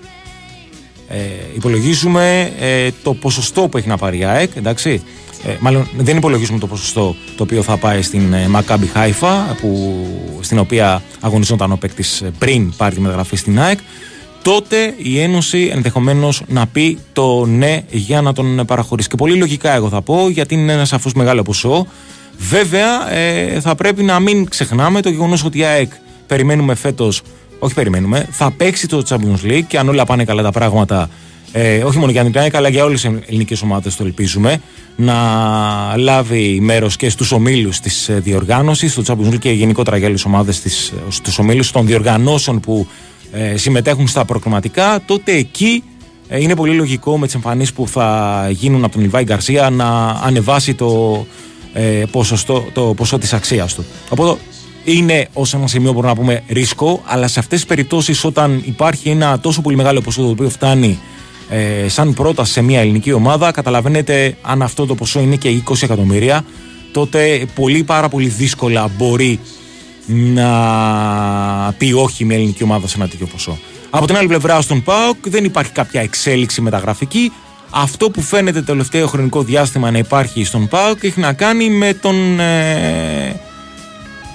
ε, υπολογίζουμε ε, το ποσοστό που έχει να πάρει η ΑΕΚ, εντάξει, ε, μάλλον δεν υπολογίζουμε το ποσοστό το οποίο θα πάει στην ε, Μακάμπι Χάιφα, που, στην οποία αγωνιζόταν ο παίκτης πριν πάρει τη μεταγραφή στην ΑΕΚ, τότε η Ένωση ενδεχομένως να πει το ναι για να τον παραχωρήσει. Και πολύ λογικά εγώ θα πω, γιατί είναι ένα σαφώς μεγάλο ποσό. Βέβαια, ε, θα πρέπει να μην ξεχνάμε το γεγονός ότι η ΑΕΚ περιμένουμε φέτος, όχι περιμένουμε, θα παίξει το Champions League, και αν όλα πάνε καλά τα πράγματα, ε, όχι μόνο για την ΑΕΚ αλλά για όλες τις ελληνικές ομάδες το ελπίζουμε, να λάβει μέρος και στους ομίλους της διοργάνωσης, στο Champions League και γενικότερα για όλες τις ομάδες της, στους ομίλους των διοργανώσεων που ε, συμμετέχουν στα προκριματικά, τότε εκεί ε, είναι πολύ λογικό με τις εμφανίσεις που θα γίνουν από τον Λιβάη Γκαρσία να ανεβάσει το ποσοστό, το ποσό της αξίας του. Οπότε είναι ως ένα σημείο μπορούμε να πούμε ρίσκο, αλλά σε αυτές τις περιπτώσεις όταν υπάρχει ένα τόσο πολύ μεγάλο ποσό το οποίο φτάνει ε, σαν πρόταση σε μια ελληνική ομάδα, καταλαβαίνετε, αν αυτό το ποσό είναι και είκοσι εκατομμύρια, τότε πολύ πάρα πολύ δύσκολα μπορεί να πει όχι μια ελληνική ομάδα σε ένα τέτοιο ποσό. Από την άλλη πλευρά στον ΠΑΟΚ δεν υπάρχει κάποια εξέλιξη μεταγραφική. Αυτό που φαίνεται το τελευταίο χρονικό διάστημα να υπάρχει στον ΠΑΟΚ έχει να κάνει με τον, ε,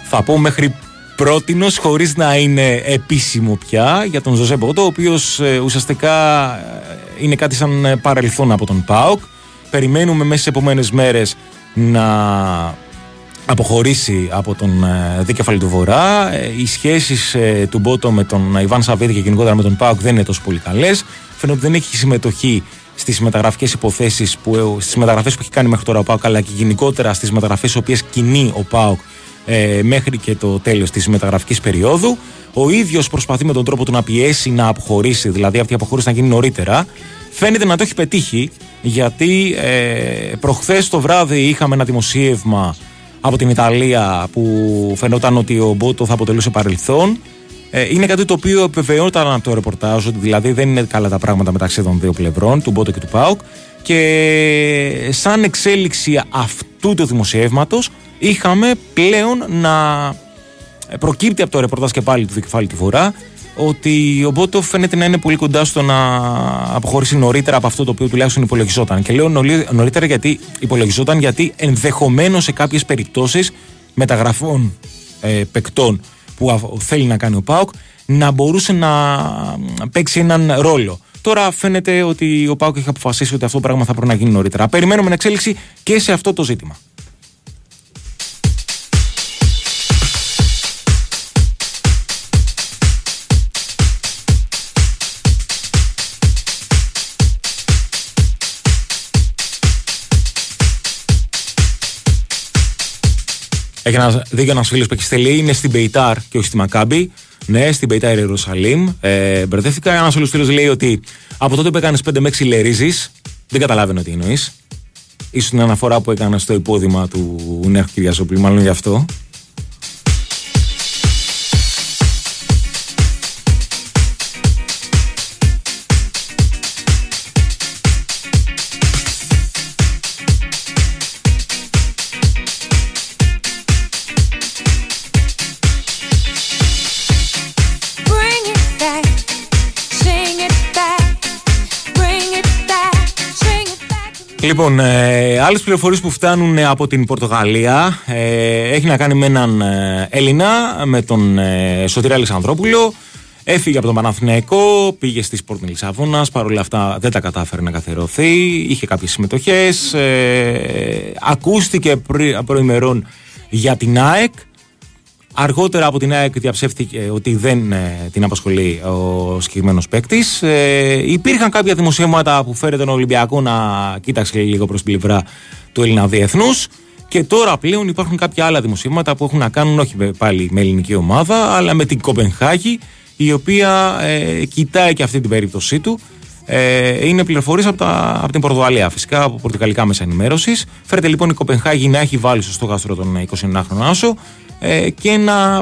θα πω μέχρι πρότινος, χωρίς να είναι επίσημο πια, για τον Ζωζέ Μποτό, ο οποίος ε, ουσιαστικά είναι κάτι σαν παρελθόν από τον ΠΑΟΚ. Περιμένουμε μέσα στις επόμενες μέρες να αποχωρήσει από τον ε, Δίκεφαλη του Βορρά. Ε, οι σχέσεις ε, του Μπότο με τον Ιβάν Σαββίδη και γενικότερα με τον ΠΑΟΚ δεν είναι τόσο πολύ καλές. Φαίνεται ότι δεν έχει συμμετοχή στις μεταγραφικές υποθέσεις που, στις μεταγραφές που έχει κάνει μέχρι τώρα ο ΠΑΟΚ, αλλά και γενικότερα στις μεταγραφές οι οποίες κινεί ο ΠΑΟΚ ε, μέχρι και το τέλος της μεταγραφικής περίοδου. Ο ίδιος προσπαθεί με τον τρόπο του να πιέσει να αποχωρήσει, δηλαδή αυτή η αποχώρηση να γίνει νωρίτερα. Φαίνεται να το έχει πετύχει, γιατί ε, προχθές το βράδυ είχαμε ένα δημοσίευμα από την Ιταλία που φαινόταν ότι ο Μπότο θα αποτελούσε παρελθόν. Είναι κάτι το οποίο επιβεβαιόταν από το ρεπορτάζ, ότι δηλαδή δεν είναι καλά τα πράγματα μεταξύ των δύο πλευρών, του Μπότο και του ΠΑΟΚ. Και σαν εξέλιξη αυτού του δημοσιεύματος, είχαμε πλέον να προκύπτει από το ρεπορτάζ και πάλι του Δικεφάλη του Βορρά ότι ο Μπότο φαίνεται να είναι πολύ κοντά στο να αποχωρήσει νωρίτερα από αυτό το οποίο τουλάχιστον υπολογιζόταν. Και λέω νωρίτερα γιατί υπολογιζόταν, γιατί ενδεχομένως σε κάποιες περιπτώσεις μεταγραφών ε, παικτών που θέλει να κάνει ο ΠΑΟΚ, να μπορούσε να παίξει έναν ρόλο. Τώρα φαίνεται ότι ο ΠΑΟΚ έχει αποφασίσει ότι αυτό το πράγμα θα πρέπει να γίνει νωρίτερα. Περιμένουμε εξέλιξη και σε αυτό το ζήτημα. Έχει ένα δίκιο ένα φίλο που έχει στείλει. Είναι στην Μπεϊτάρ και όχι στη Μακάμπη. Ναι, στην Μπεϊτάρ Ιερουσαλήμ. Ε, μπερδεύτηκα. Ένα άλλο φίλο λέει ότι από τότε που έκανε πέντε με έξι λερίζει. Δεν καταλάβαινε τι εννοεί. Ίσως την αναφορά που έκανα στο υπόδημα του Νέαρχου Κυριαζόπουλου, μάλλον γι' αυτό. Λοιπόν, ε, άλλες πληροφορίες που φτάνουν από την Πορτογαλία ε, έχει να κάνει με έναν Έλληνα, με τον ε, Σωτήρα Αλεξανδρόπουλο. Έφυγε από τον Παναθηναϊκό, πήγε στη Sporting Λισαβόνας, παρόλα αυτά δεν τα κατάφερε να καθιερωθεί, είχε κάποιες συμμετοχές, ε, ακούστηκε πρι, προημερών για την ΑΕΚ. Αργότερα από την ΑΕΚ διαψεύθηκε ότι δεν ε, την απασχολεί ο συγκεκριμένος παίκτης. Ε, υπήρχαν κάποια δημοσίευματα που φέρεται τον Ολυμπιακό να κοίταξε λίγο προς την πλευρά του Έλληνα διεθνούς. Και τώρα πλέον υπάρχουν κάποια άλλα δημοσίευματα που έχουν να κάνουν όχι πάλι με ελληνική ομάδα, αλλά με την Κοπενχάγη, η οποία ε, κοιτάει και αυτή την περίπτωσή του. Ε, είναι πληροφορίες από, από την Πορτογαλία, φυσικά από πορτογαλικά μέσα ενημέρωσης. Φέρεται λοιπόν η Κοπενχάγη να έχει βάλει στο στόχαστρο τον εικοσιεννιάχρονο Άσο και να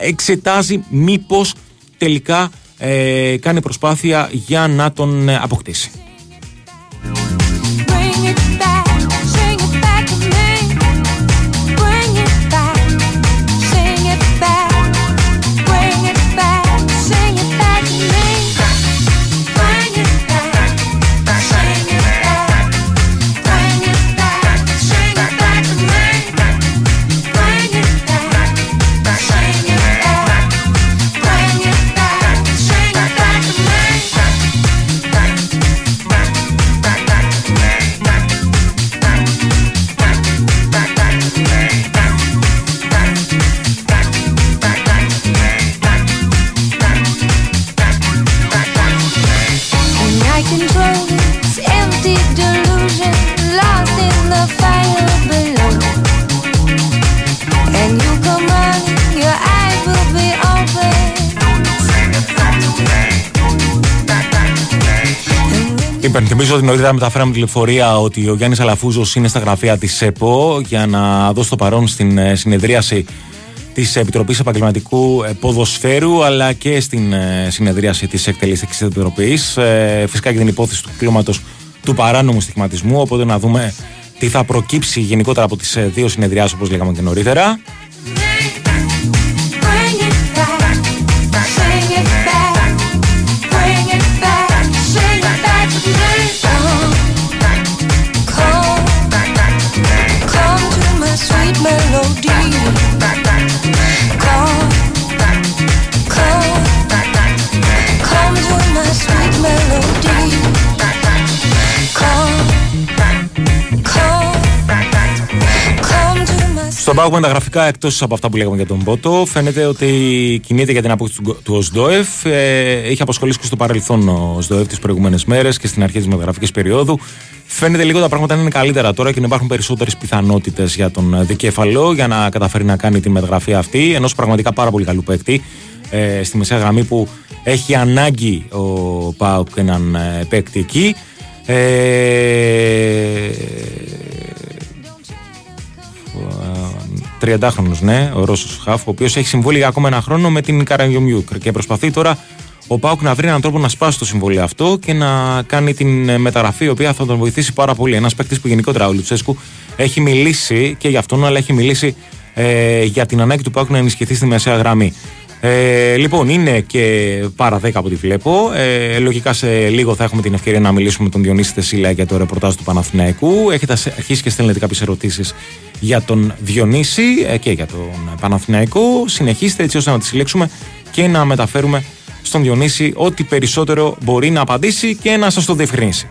εξετάζει μήπως τελικά ε, κάνει προσπάθεια για να τον αποκτήσει. Υπενθυμίζω ότι νωρίτερα μεταφέραμε τη πληροφορία ότι ο Γιάννης Αλαφούζος είναι στα γραφεία της ΕΠΟ για να δώσει το παρόν στην συνεδρίαση της Επιτροπής Επαγγελματικού Ποδοσφαίρου αλλά και στην συνεδρίαση της Εκτελεστικής Επιτροπής. Φυσικά και την υπόθεση του κλίματος του παράνομου στιγματισμού. Οπότε να δούμε τι θα προκύψει γενικότερα από τις δύο συνεδριάσεις όπως λέγαμε και νωρίτερα. Στον πάγο με τα γραφικά, εκτός από αυτά που λέγαμε για τον Πότο, φαίνεται ότι κινείται για την απόκτηση του Οσντόεφ. Ε, είχε απασχολήσει και στο παρελθόν ο Οσντόεφ τις προηγούμενες μέρες και στην αρχή της μεταγραφικής περίοδου. Φαίνεται λίγο τα πράγματα να είναι καλύτερα τώρα και να υπάρχουν περισσότερες πιθανότητες για τον δικέφαλο για να καταφέρει να κάνει τη μεταγραφή αυτή ενός πραγματικά πάρα πολύ καλού παίκτη. Ε, στη μεσαία γραμμή που έχει ανάγκη ο ΠΑΟΚ έναν παίκτη εκεί. Ε, τριαντάχρονος, ναι, ο Ρώσος Χαφ, ο οποίος έχει συμβόλαιο για ακόμα ένα χρόνο με την Καραγιομιούκ και προσπαθεί τώρα ο ΠΑΟΚ να βρει έναν τρόπο να σπάσει το συμβόλαιο αυτό και να κάνει την μεταγραφή η οποία θα τον βοηθήσει πάρα πολύ. Ένας παίκτης που γενικότερα ο Λουτσέσκου έχει μιλήσει και για αυτόν, αλλά έχει μιλήσει ε, για την ανάγκη του ΠΑΟΚ να ενισχυθεί στη μεσαία γραμμή. Ε, λοιπόν, είναι και παρά δέκα από ό,τι βλέπω. Ε, λογικά σε λίγο θα έχουμε την ευκαιρία να μιλήσουμε με τον Διονύση Θεσίλα για το ρεπορτάζ του Παναθηναϊκού. Έχετε αρχίσει και στέλνετε κάποιες ερωτήσεις για τον Διονύση ε, και για τον Παναθηναϊκό. Συνεχίστε έτσι ώστε να τις συλλέξουμε και να μεταφέρουμε στον Διονύση ό,τι περισσότερο μπορεί να απαντήσει και να σας το διευκρινίσει.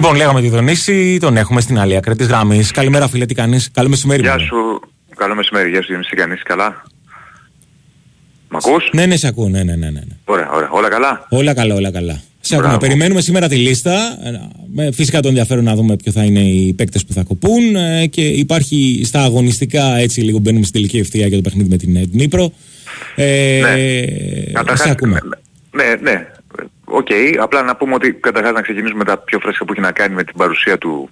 Λοιπόν, λέγαμε τη Δονίση, τον έχουμε στην άλλη άκρη της γραμμής. Καλημέρα φίλε, τι κάνεις? Καλό μεσημέρι. Γεια σου. Καλό μεσημέρι, γεια σου Γιάννη, τι κάνεις? Καλά. Μ' ακούς? Ναι, ναι, σε ακούω, ναι, ναι, ναι, ναι. Ωραία, ωραία. Όλα καλά. Όλα καλά, όλα καλά. Σε ακούμε. Περιμένουμε σήμερα τη λίστα. Φυσικά το ενδιαφέρον να δούμε ποιο θα είναι οι παίκτες που θα κοπούν. Και υπάρχει στα αγωνιστικά, έτσι λίγο μπαίνουμε στην τελική ευθεία για το παιχνίδι με την Ντνίπρο. Ε, ναι. Σε ακούμε. Ναι, ναι. Οκ. Okay. Απλά να πούμε ότι καταρχάς να ξεκινήσουμε τα πιο φρέσκα που έχει να κάνει με την παρουσία του,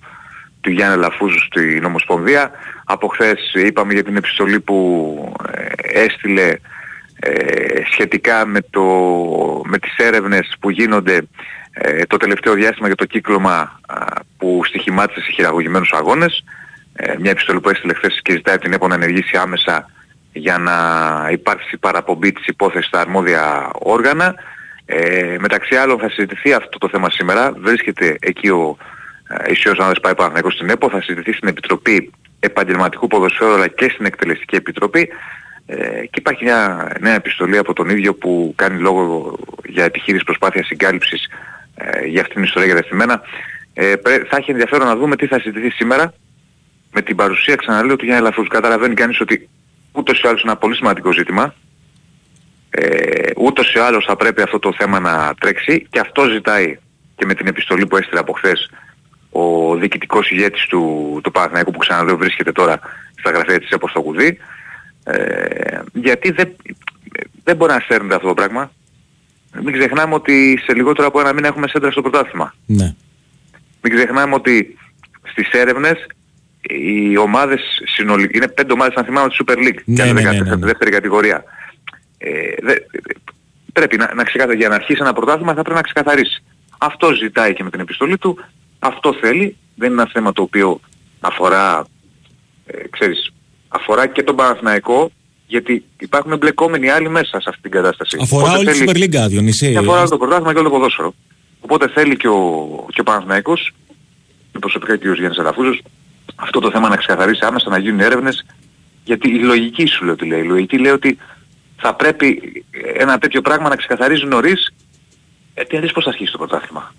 του Γιάννη Αλαφούζου στην Ομοσπονδία. Από χθες είπαμε για την επιστολή που έστειλε Ε, σχετικά με, το, με τις έρευνες που γίνονται ε, το τελευταίο διάστημα για το κύκλωμα α, που στοιχημάτισε σε χειραγωγημένους αγώνες. Ε, μια επιστολή που έστειλε χθες και ζητάει την ΕΠΟ να ενεργήσει άμεσα για να υπάρξει παραπομπή της υπόθεσης στα αρμόδια όργανα. Ε, μεταξύ άλλων θα συζητηθεί αυτό το θέμα σήμερα. Βρίσκεται εκεί ο ε, Ισιός Άνδρας Παπαναθηναϊκός στην ΕΠΟ. Θα συζητηθεί στην Επιτροπή Επαγγελματικού Ποδοσφαίρου αλλά και στην Εκτελεστική Επιτροπή. Ε, και υπάρχει μια νέα επιστολή από τον ίδιο που κάνει λόγο για επιχείρηση προσπάθειας συγκάλυψης ε, για αυτήν την ιστορία για τα θυμένα. Ε, πρέ, θα έχει ενδιαφέρον να δούμε τι θα συζητηθεί σήμερα με την παρουσία, ξαναλέω, του Γιάννη Λαφούζου. Καταλαβαίνει κανείς ότι ούτως ή άλλως είναι ένα πολύ σημαντικό ζήτημα. Ε, ούτως ή άλλως θα πρέπει αυτό το θέμα να τρέξει και αυτό ζητάει και με την επιστολή που έστειλε από χθες ο διοικητικός ηγέτης του, του Παναθηναϊκού που ξαναλέω βρίσκεται τώρα στα γραφεία της ΕΠΟ στο Κουδί. Ε, γιατί δεν, δεν μπορεί να σέρνεται αυτό το πράγμα. Μην ξεχνάμε ότι σε λιγότερο από ένα μήνα έχουμε σέντρα στο πρωτάθλημα. Ναι. Μην ξεχνάμε ότι στις έρευνες οι ομάδες συνολικά είναι πέντε ομάδες αν θυμάμαι τη Super League. Ναι, και ναι, ναι, ναι, ναι. Στη δεύτερη κατηγορία. Ε, δε, πρέπει να, να ξεκαθαρίσει. Για να αρχίσει ένα πρωτάθλημα θα πρέπει να ξεκαθαρίσει. Αυτό ζητάει και με την επιστολή του. Αυτό θέλει. Δεν είναι ένα θέμα το οποίο αφορά, ε, ξέρεις, αφορά και τον Παναθηναϊκό, γιατί υπάρχουν εμπλεκόμενοι άλλοι μέσα σε αυτή την κατάσταση. Αφορά όλη τη Super League, Διονύση. Αφορά το πρωτάθλημα και όλο το ποδόσφαιρο. Οπότε θέλει και ο, και ο Παναθηναϊκός, και προσωπικά και ο Γιάννης Αλαφούζος, αυτό το θέμα να ξεκαθαρίσει άμεσα, να γίνουν έρευνες, γιατί η λογική σου λέω τι λέει. Η λογική λέει ότι θα πρέπει ένα τέτοιο πράγμα να ξεκαθαρίζει νωρίς, γιατί αλλιώς πώς θα αρχίσει το πρωτάθλημα.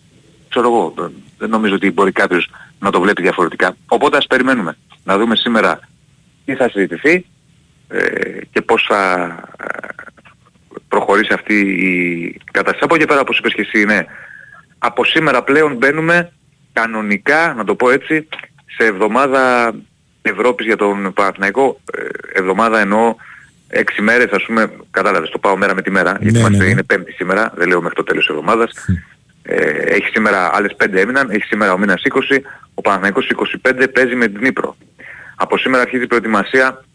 Ξέρω εγώ, δεν νομίζω ότι μπορεί κάποιος να το βλέπει διαφορετικά. Οπότε ας περιμένουμε να δούμε σήμερα τι θα συζητηθεί ε, και πώς θα προχωρήσει αυτή η κατάσταση. Από εκεί πέρα, όπως είπες και εσύ, είναι από σήμερα πλέον μπαίνουμε κανονικά, να το πω έτσι, σε εβδομάδα Ευρώπης για τον Παναθηναϊκό. Ε, εβδομάδα εννοώ έξι μέρες, ας πούμε, κατάλαβες, το πάω μέρα με τη μέρα, ναι, γιατί ναι, ναι. Είναι πέμπτη σήμερα, δεν λέω μέχρι το τέλος της εβδομάδας. Ε, έχει σήμερα, άλλες πέντε έμειναν, έχει σήμερα ο μήνας είκοσι, ο Παναθηναϊκός είκοσι πέντε παίζει με την Ντνίπρο. Από σήμερα αρχίζει η προετοιμασία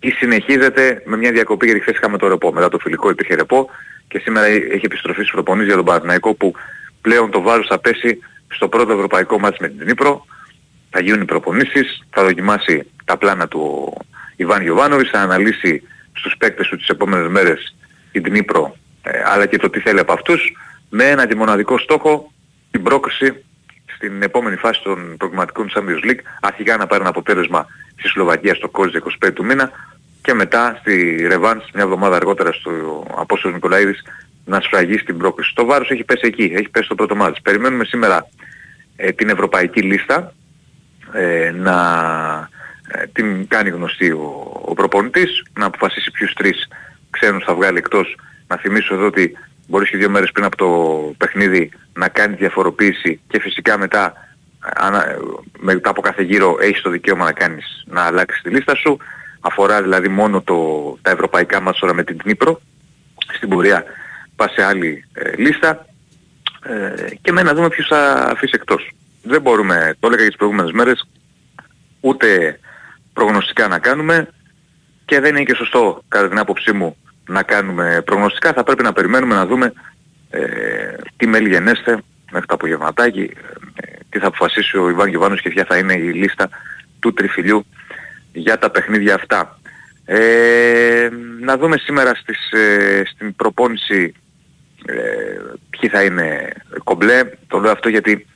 ή συνεχίζεται με μια διακοπή, γιατί χθες είχαμε το ρεπό. Μετά το φιλικό υπήρχε ρεπό και σήμερα έχει επιστροφή στις προπονήσεις για τον Παναθηναϊκό που πλέον το βάρος θα πέσει στο πρώτο ευρωπαϊκό μάτς με την Ντνίπρο. Θα γίνουν οι προπονήσεις, θα δοκιμάσει τα πλάνα του Ιβάν Γιοβάνοβιτς, θα αναλύσει στους παίκτες του τις επόμενες μέρες την Ντνίπρο ε, αλλά και το τι θέλει από αυτούς με ένα και μοναδικό στόχο, την πρόκριση στην επόμενη φάση των προγραμματικών της Champions League, αρχικά να πάρει ένα αποτέλεσμα στη Σλοβακία στο Κόζιτ εικοστή πέμπτη του μήνα και μετά στη Ρεβάνς μια εβδομάδα αργότερα στο Απόστολος Νικολαίδης να σφραγίσει την πρόκληση. Το βάρος έχει πέσει εκεί, έχει πέσει στο πρώτο μάτς. Περιμένουμε σήμερα ε, την ευρωπαϊκή λίστα ε, να ε, την κάνει γνωστή ο, ο προπονητής, να αποφασίσει ποιους τρεις ξένους θα βγάλει εκτός. Να θυμίσω εδώ ότι μπορείς και δύο μέρες πριν από το παιχνίδι να κάνει διαφοροποίηση και φυσικά μετά, μετά από κάθε γύρο έχεις το δικαίωμα να κάνεις, να αλλάξεις τη λίστα σου. Αφορά δηλαδή μόνο το, τα ευρωπαϊκά μας τώρα με την Ντνίπρο. Στην πορεία πας σε άλλη ε, λίστα ε, και με να δούμε ποιους θα αφήσει εκτός. Δεν μπορούμε, το έλεγα και τις προηγούμενες μέρες, ούτε προγνωστικά να κάνουμε και δεν είναι και σωστό κατά την άποψή μου να κάνουμε προγνωστικά, θα πρέπει να περιμένουμε να δούμε ε, τι μέλη γενέστε μέχρι το απογευματάκι, ε, τι θα αποφασίσει ο Ιβάν Γιοβάνος και ποια θα είναι η λίστα του τριφυλιού για τα παιχνίδια αυτά. Ε, να δούμε σήμερα στις, ε, στην προπόνηση ε, ποιοι θα είναι κομπλέ. Το λέω αυτό γιατί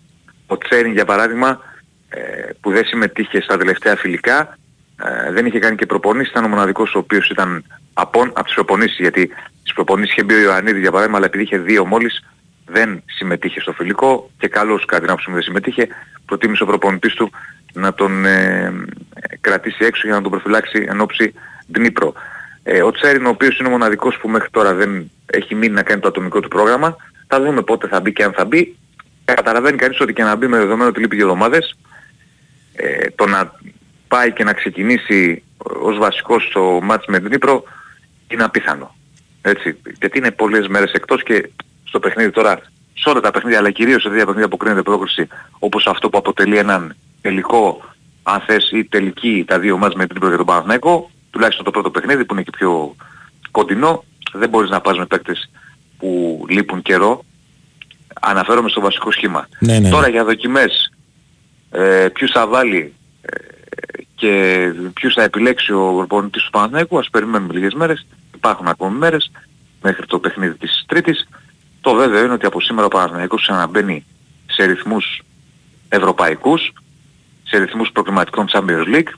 ο Τσέριν για παράδειγμα ε, που δεν συμμετείχε στα τελευταία φιλικά Ε, δεν είχε κάνει και προπονήσεις, ήταν ο μοναδικός ο οποίος ήταν απόν από τις προπονήσεις, γιατί τις προπονήσεις είχε μπει ο Ιωαννίδης για παράδειγμα, αλλά επειδή είχε δύο μόλις δεν συμμετείχε στο φιλικό και καλώς κάτι να που δεν συμμετείχε, προτίμησε ο προπονητής του να τον ε, κρατήσει έξω για να τον προφυλάξει εν όψη Ντνίπρο. Ε, ο Τσέριν, ο οποίος είναι ο μοναδικός που μέχρι τώρα δεν έχει μείνει να κάνει το ατομικό του πρόγραμμα, θα δούμε πότε θα μπει και αν θα μπει. Καταλαβαίνει κανείς ότι και να μπει, με δεδομένο ότι λείπει δύο εβδομάδες, ε, το να πάει και να ξεκινήσει ως βασικός στο μάτς με Ντνίπρο είναι απίθανο. Έτσι. Γιατί είναι πολλές μέρες εκτός και στο παιχνίδι τώρα, σε όλα τα παιχνίδια, αλλά κυρίως σε δύο παιχνίδια που κρίνεται πρόκριση, όπως αυτό που αποτελεί έναν τελικό, αν θες, ή τελική, τα δύο μάτς με Ντνίπρο και τον Παναθηναϊκό, τουλάχιστον το πρώτο παιχνίδι που είναι και πιο κοντινό, δεν μπορείς να πας με παίκτες που λείπουν καιρό. Αναφέρομαι στο βασικό σχήμα. Ναι, ναι. Τώρα για δοκιμές, ε, ποιους θα βάλει ε, και ποιους θα επιλέξει ο προπονητής του Παναθηναϊκού, ας περιμένουμε λίγες μέρες. Υπάρχουν ακόμη μέρες μέχρι το παιχνίδι της Τρίτης. Το βέβαιο είναι ότι από σήμερα ο Παναθηναϊκός ξαναμπαίνει σε ρυθμούς ευρωπαϊκούς, σε ρυθμούς προκριματικών Champions League,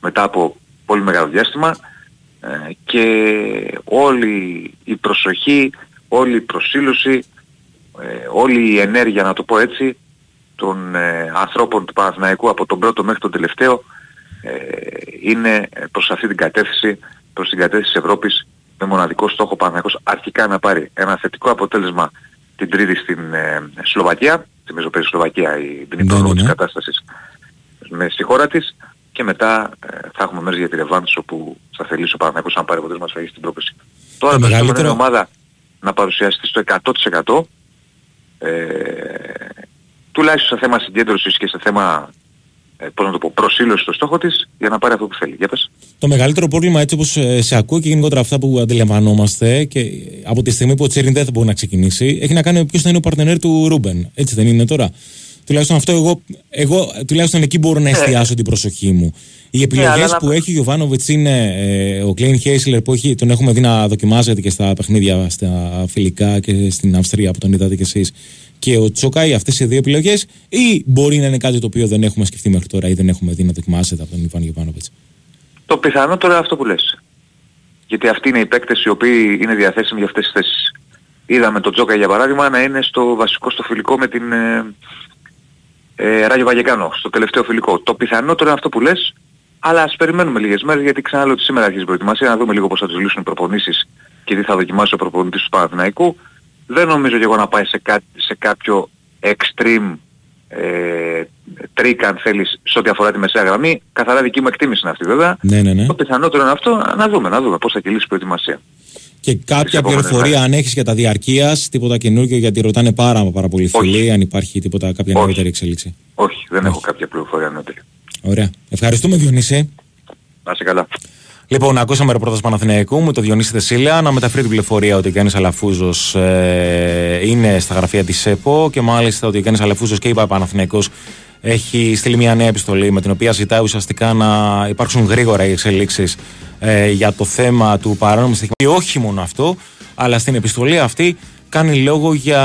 μετά από πολύ μεγάλο διάστημα, ε, και όλη η προσοχή, όλη η προσήλωση, Ε, όλη η ενέργεια, να το πω έτσι, των ε, ανθρώπων του Παναθηναϊκού από τον πρώτο μέχρι τον τελευταίο ε, είναι προς αυτή την κατεύθυνση, προς την κατεύθυνση της Ευρώπης, με μοναδικό στόχο ο Παναθηναϊκός αρχικά να πάρει ένα θετικό αποτέλεσμα την Τρίτη στην ε, Σλοβακία, στη μεσοπαίδη Σλοβακία, η υπόλοιπη ναι, ναι. κατάστασης με, στη χώρα της, και μετά ε, θα έχουμε μέρες για τη ρεβάνς, όπου θα θελήσει ο Παναθηναϊκός να πάρει αποτέλεσμα να σφαγεί στην πρόκληση. Τώρα πιστεύω είναι η ομάδα να παρουσιαστεί στο εκατό τοις εκατό. Ε, τουλάχιστον σε θέμα συγκέντρωσης και σε θέμα ε, πώς να το πω, προσήλωσης στο στόχο της, για να πάρει αυτό που θέλει. Για πες. Το μεγαλύτερο πρόβλημα, έτσι όπως σε ακούω και γενικότερα αυτά που αντιλαμβανόμαστε, και από τη στιγμή που ο Τσέριν δεν θα μπορεί να ξεκινήσει, έχει να κάνει με ποιος θα είναι ο παρτενέρ του Ρούμπεν. Έτσι δεν είναι τώρα? Τουλάχιστον αυτό εγώ, εγώ τουλάχιστον εκεί μπορώ να εστιάσω ε. την προσοχή μου. Οι επιλογές ε, που να... έχει ο Γιωβάνοβιτς είναι ε, ο Κλέιν Χέισλερ, που έχει, τον έχουμε δει να δοκιμάζεται και στα παιχνίδια, στα φιλικά και στην Αυστρία που τον είδατε κι εσείς, και ο Τσοκάι, αυτές οι δύο επιλογές, ή μπορεί να είναι κάτι το οποίο δεν έχουμε σκεφτεί μέχρι τώρα ή δεν έχουμε δει να δοκιμάζεται από τον Ιβάν Γιωβάνοβιτς? Το πιθανότερο είναι αυτό που λες. Γιατί αυτοί είναι οι παίκτες οι οποίοι είναι διαθέσιμοι για αυτές τις θέσεις. Είδαμε τον Τσοκάι για παράδειγμα να είναι στο βασικό, στο φιλικό με την ε, ε, Ράγιο Βαγεκάνο, στο τελευταίο φιλικό. Το πιθανότερο είναι αυτό που λες. Αλλά ας περιμένουμε λίγες μέρες, γιατί ξαναλέω ότι σήμερα αρχίζει η προετοιμασία, να δούμε λίγο πώς θα τους λύσουν οι προπονήσεις και τι θα δοκιμάσει ο προπονητής του Παναθηναϊκού. Δεν νομίζω και εγώ να πάει σε, κά, σε κάποιο extreme ε, trick, αν θέλεις, σε ό,τι αφορά τη μεσαία γραμμή. Καθαρά δική μου εκτίμηση είναι αυτή βέβαια. Ναι, ναι, ναι. Το πιθανότερο είναι αυτό, να δούμε, να δούμε πώς θα κυλήσει η προετοιμασία. Και κάποια πληροφορία αν έχεις για τα διαρκείας, τίποτα καινούργιο, γιατί ρωτάνε πάρα, πάρα πολύ φίλοι, αν υπάρχει τίποτα, κάποια νεότερη εξέλιξη. Όχι, δεν Όχι. έχω κάποια πληροφορία νεότερη. Ωραία. Ευχαριστούμε, Διονύση. Να είσαι καλά. Λοιπόν, ακούσαμε ρεπορτάζ Παναθηναϊκού με τον Διονύση Θεσίλα να μεταφέρει την πληροφορία ότι ο Γιάννης Αλαφούζος ε, είναι στα γραφεία της ΕΠΟ, και μάλιστα ότι ο Γιάννης Αλαφούζος και η Παναθηναϊκός έχει στείλει μια νέα επιστολή με την οποία ζητάει ουσιαστικά να υπάρξουν γρήγορα οι εξελίξεις ε, για το θέμα του παράνομου στοιχείου. Όχι μόνο αυτό, αλλά στην επιστολή αυτή κάνει λόγο για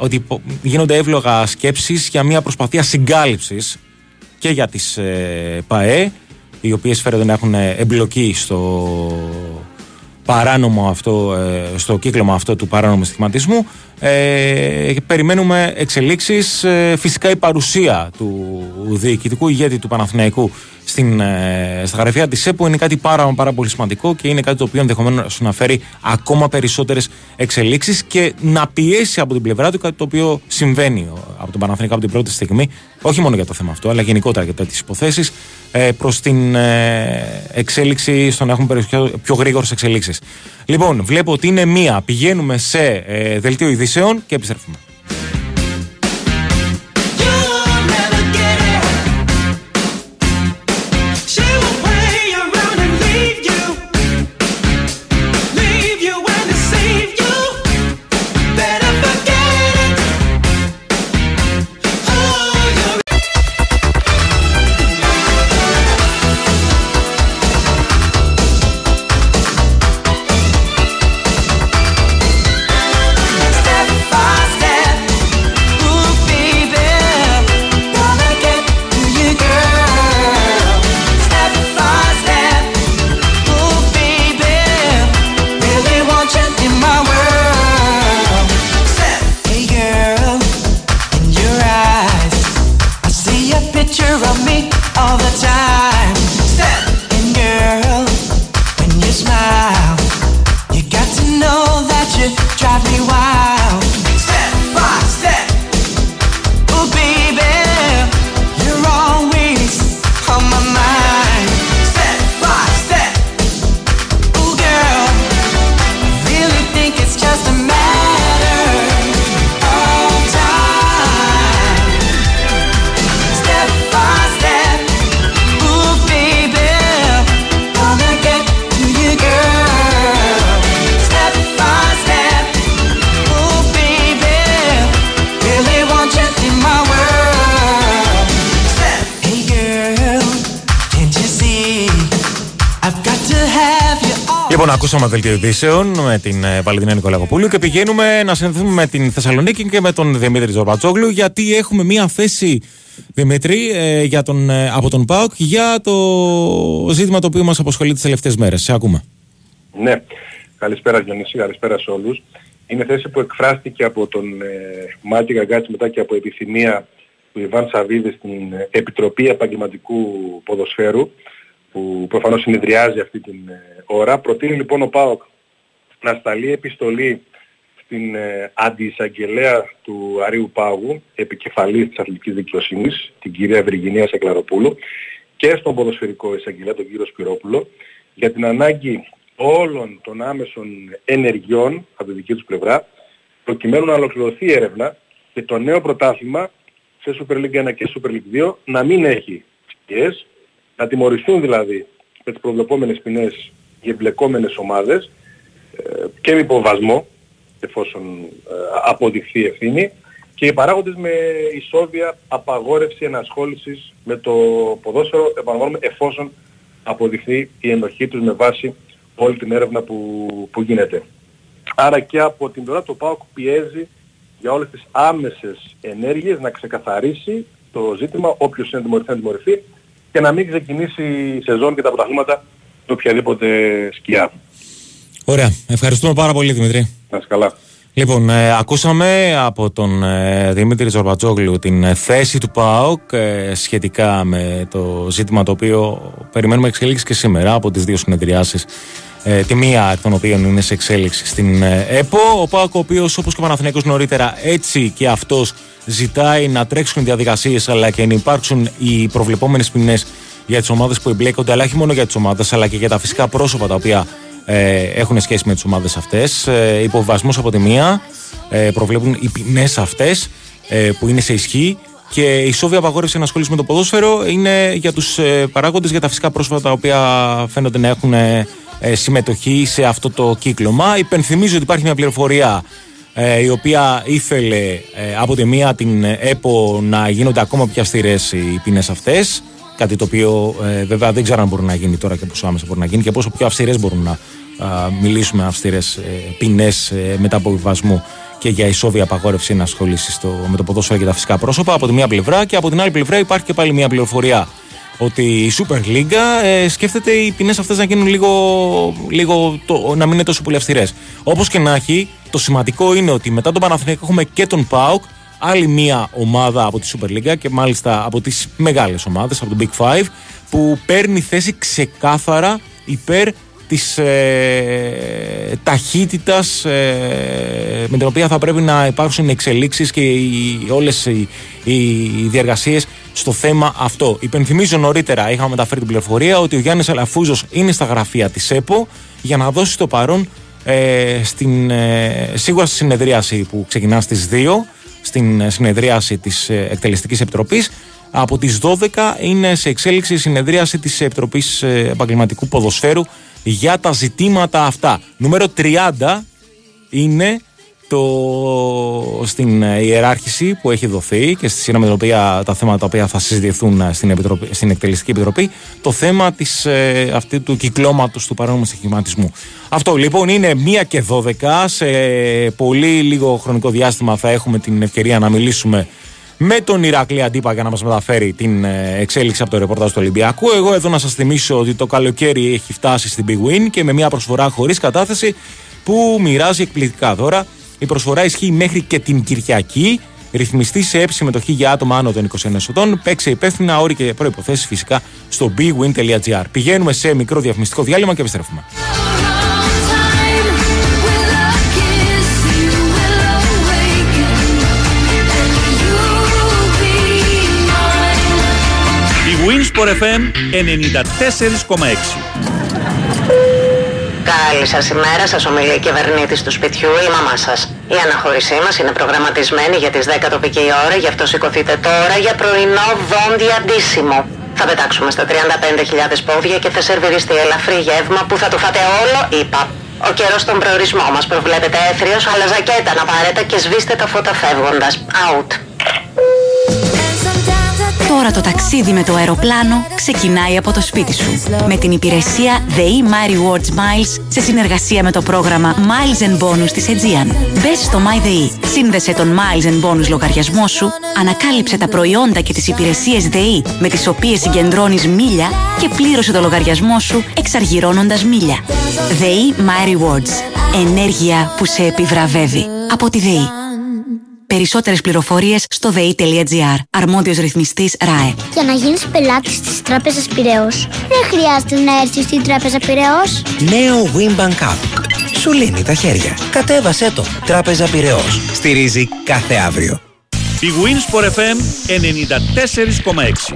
ότι γίνονται εύλογα σκέψεις για μια προσπάθεια συγκάλυψης και για τις ε, ΠΑΕ, οι οποίες φέρονται να έχουν εμπλοκή στο παράνομο αυτό, ε, στο κύκλωμα αυτό του παράνομου στιγματισμού. Ε, περιμένουμε εξελίξεις. Ε, φυσικά η παρουσία του διοικητικού ηγέτη του Παναθηναϊκού στην, ε, στα γραφεία της ΕΠΟ είναι κάτι πάρα, πάρα πολύ σημαντικό, και είναι κάτι το οποίο ενδεχομένως να φέρει ακόμα περισσότερες εξελίξεις και να πιέσει από την πλευρά του, κάτι το οποίο συμβαίνει από τον Παναθηναϊκό από την πρώτη στιγμή, όχι μόνο για το θέμα αυτό, αλλά γενικότερα για τις υποθέσεις, ε, προς την ε, εξέλιξη, στο να έχουμε πιο, πιο γρήγορες εξελίξεις. Λοιπόν, βλέπω ότι είναι μία. Πηγαίνουμε σε ε, δελτίο ειδήσεων και επιστρέφουμε. Λοιπόν, ακούσαμε δελτίο ειδήσεων με την Βαλεντίνα Νικολακοπούλου και πηγαίνουμε να συνδεθούμε με την Θεσσαλονίκη και με τον Δημήτρη Ζορμπατσόγλου, γιατί έχουμε μία θέση, Δημήτρη, για τον, από τον ΠΑΟΚ για το ζήτημα το οποίο μας απασχολεί τις τελευταίες μέρες. Σε ακούμε. Ναι. Καλησπέρα Διονύση, καλησπέρα σε όλους. Είναι θέση που εκφράστηκε από τον ε, Μάτι Γαγκάτση μετά και από επιθυμία του Ιβάν Σαββίδη στην Επιτροπή Επαγγελματικού Ποδοσφαίρου, που προφανώς συνεδριάζει αυτή την ώρα. Προτείνει λοιπόν ο ΠΑΟΚ να σταλεί επιστολή στην ε, αντιεισαγγελέα του Αρείου Πάγου, επικεφαλής της αθλητικής δικαιοσύνης, την κυρία Βυργινία Σεκλαροπούλου, και στον ποδοσφαιρικό εισαγγελέα, τον κύριο Σπυρόπουλο, για την ανάγκη όλων των άμεσων ενεργειών από τη δική τους πλευρά, προκειμένου να ολοκληρωθεί η έρευνα και το νέο πρωτάθλημα σε Super League ένα και Super League δύο να μην έχει σκιές, να τιμωρηθούν δηλαδή με τις προβλεπόμενες ποινές οι εμπλεκόμενες ομάδες και με υποβασμό, εφόσον αποδειχθεί η ευθύνη, και οι παράγοντες με ισόβια απαγόρευση ενασχόλησης με το ποδόσφαιρο, επαναλαμβάνουμε, εφόσον αποδειχθεί η ενοχή τους με βάση όλη την έρευνα που, που γίνεται. Άρα και από την πλευρά του ΠΑΟΚ πιέζει για όλες τις άμεσες ενέργειες να ξεκαθαρίσει το ζήτημα, όποιος είναι τιμωρηθεί να τιμωρηθεί και να μην ξεκινήσει η σεζόν και τα πρωταθλήματα με οποιαδήποτε σκιά. Ωραία. Ευχαριστούμε πάρα πολύ, Δημητρή. Να είσαι καλά. Λοιπόν, ε, ακούσαμε από τον ε, Δημήτρη Ζορμπατσόγλου την ε, θέση του ΠΑΟΚ ε, σχετικά με το ζήτημα το οποίο περιμένουμε εξελίξει και σήμερα από τις δύο συνεδριάσεις, ε, τη μία των οποίων είναι σε εξέλιξη στην ε, ΕΠΟ. Ο ΠΑΟΚ, ο οποίος όπως και ο Παναθηναίκος νωρίτερα, έτσι και αυτός ζητάει να τρέξουν διαδικασίες αλλά και να υπάρξουν οι προβλεπόμενες ποινές για τις ομάδες που εμπλέκονται, αλλά όχι μόνο για τις ομάδες αλλά και για τα φυσικά πρόσωπα τα οποία Ε, έχουν σχέση με τις ομάδες αυτές. Ε, υποβασμός από τη μία ε, προβλέπουν οι ποινές αυτές ε, που είναι σε ισχύ, και η ισόβια απαγόρευση ενασχόληση με το ποδόσφαιρο είναι για τους ε, παράγοντες, για τα φυσικά πρόσωπα τα οποία φαίνονται να έχουν ε, συμμετοχή σε αυτό το κύκλωμα. Υπενθυμίζω ότι υπάρχει μια πληροφορία ε, η οποία ήθελε ε, από τη μία την ΕΠΟ να γίνονται ακόμα πιο αυστηρές οι ποινές αυτές. Κάτι το οποίο ε, βέβαια δεν ξέρω αν μπορεί να γίνει τώρα και πόσο άμεσα μπορεί να γίνει και πόσο πιο αυστηρές μπορούν να α, μιλήσουμε αυστηρές ε, ποινές ε, μετά από επιβασμού και για ισόβια απαγόρευση ενασχόλησης με το ποδόσφαιρο και τα φυσικά πρόσωπα από τη μία πλευρά, και από την άλλη πλευρά υπάρχει και πάλι μια πληροφορία ότι η Super League ε, σκέφτεται οι ποινές αυτές να γίνουν λίγο, λίγο το, να μην είναι τόσο πολύ αυστηρές. Όπως και να έχει, το σημαντικό είναι ότι μετά τον Παναθηναϊκό έχουμε και τον ΠΑΟΚ, άλλη μία ομάδα από τη Super League και μάλιστα από τις μεγάλες ομάδες, από το Big Five, που παίρνει θέση ξεκάθαρα υπέρ της ε, ταχύτητας ε, με την οποία θα πρέπει να υπάρξουν εξελίξεις και οι, όλες οι, οι, οι διεργασίες στο θέμα αυτό. Υπενθυμίζω, νωρίτερα είχαμε μεταφέρει την πληροφορία ότι ο Γιάννης Αλαφούζος είναι στα γραφεία της ΕΠΟ για να δώσει το παρόν ε, στην, ε, σίγουρα στη συνεδρίαση που ξεκινά στις δύο, στην συνεδρίαση της Εκτελεστικής Επιτροπής. Από τις δώδεκα είναι σε εξέλιξη η συνεδρίαση της Επιτροπής Επαγγελματικού Ποδοσφαίρου για τα ζητήματα αυτά. Νούμερο τριάντα είναι το... στην ιεράρχηση που έχει δοθεί και στη σειρά με οποία, τα θέματα τα οποία θα συζητηθούν στην, Επιτροπή, στην Εκτελεστική Επιτροπή, το θέμα της, αυτή, του κυκλώματος του παράνομου στοιχηματισμού. Αυτό λοιπόν είναι μία και δώδεκα. Σε πολύ λίγο χρονικό διάστημα θα έχουμε την ευκαιρία να μιλήσουμε με τον Ηρακλή Αντίπα για να μας μεταφέρει την εξέλιξη από το ρεπορτάζ του Ολυμπιακού. Εγώ εδώ να σας θυμίσω ότι το καλοκαίρι έχει φτάσει στην Big Win και με μια προσφορά χωρίς κατάθεση που μοιράζει εκπληκτικά δώρα. Η προσφορά ισχύει μέχρι και την Κυριακή. Ρυθμιστεί σε έψη συμμετοχή για άτομα άνω των είκοσι ενός ετών. Παίξε υπεύθυνα, όροι και προϋποθέσεις φυσικά στο bwin.gr. Πηγαίνουμε σε μικρό διαφημιστικό διάλειμμα και επιστρέφουμε. Winsport εφ εμ ενενήντα τέσσερα κόμμα έξι. Καλή σας ημέρα, σας ομιλεί η κυβερνήτης του σπιτιού, η μαμά σας. Η αναχώρησή μας είναι προγραμματισμένη για τις δέκα τοπική ώρα, γι' αυτό σηκωθείτε τώρα για πρωινό δόντια ντύσιμο. Θα πετάξουμε στα τριάντα πέντε χιλιάδες πόδια και θα σερβιριστεί ελαφρύ γεύμα που θα το φάτε όλο, είπα. Ο καιρός στον προορισμό μας προβλέπεται έθριος, αλλά ζακέτα να πάρετε και σβήστε τα φώτα φεύγοντας. Out. Τώρα το ταξίδι με το αεροπλάνο ξεκινάει από το σπίτι σου. Με την υπηρεσία ΔΕΗ My Rewards Miles σε συνεργασία με το πρόγραμμα Miles and Bonus της Aegean. Μπες στο MyDEE, σύνδεσε τον Miles and Bonus λογαριασμό σου, ανακάλυψε τα προϊόντα και τις υπηρεσίες ΔΕΗ με τις οποίες συγκεντρώνεις μίλια και πλήρωσε το λογαριασμό σου εξαργυρώνοντας μίλια. ΔΕΗ My Rewards. Ενέργεια που σε επιβραβεύει. Από τη ΔΕΗ. Περισσότερες πληροφορίες στο δε ι τελεία τζι άρ. Αρμόδιος ρυθμιστής ΡΑΕ. Για να γίνεις πελάτης της Τράπεζας Πειραιώς, δεν χρειάζεται να έρθεις στην Τράπεζα Πειραιώς. Νέο WinBank App. Σου λύνει τα χέρια. Κατέβασέ το. Τράπεζα Πειραιώς. Στηρίζει κάθε αύριο. Η Winsport εφ εμ ενενήντα τέσσερα κόμμα έξι.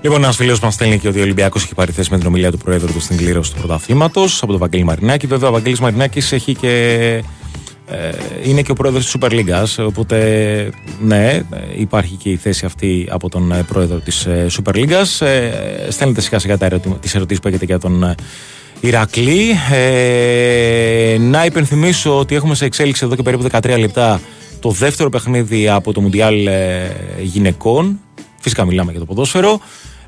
Λοιπόν, ένα φίλο μα στέλνει και ότι ο Ολυμπιακός έχει πάρει θέση με την ομιλία του Προέδρου του στην κλήρωση του πρωταθλήματος από τον Βαγγέλη Μαρινάκη. Βέβαια, ο Βαγγέλης Μαρινάκης έχει και, ε, είναι και ο πρόεδρος της Super League. Οπότε, ναι, υπάρχει και η θέση αυτή από τον πρόεδρο της Super League. Ε, στέλνετε σιγά-σιγά τις ερωτήσεις που έχετε για τον Ηρακλή. Ε, να υπενθυμίσω ότι έχουμε σε εξέλιξη εδώ και περίπου δεκατρία λεπτά το δεύτερο παιχνίδι από το Μουντιάλ Γυναικών. Φυσικά, μιλάμε για το ποδόσφαιρο.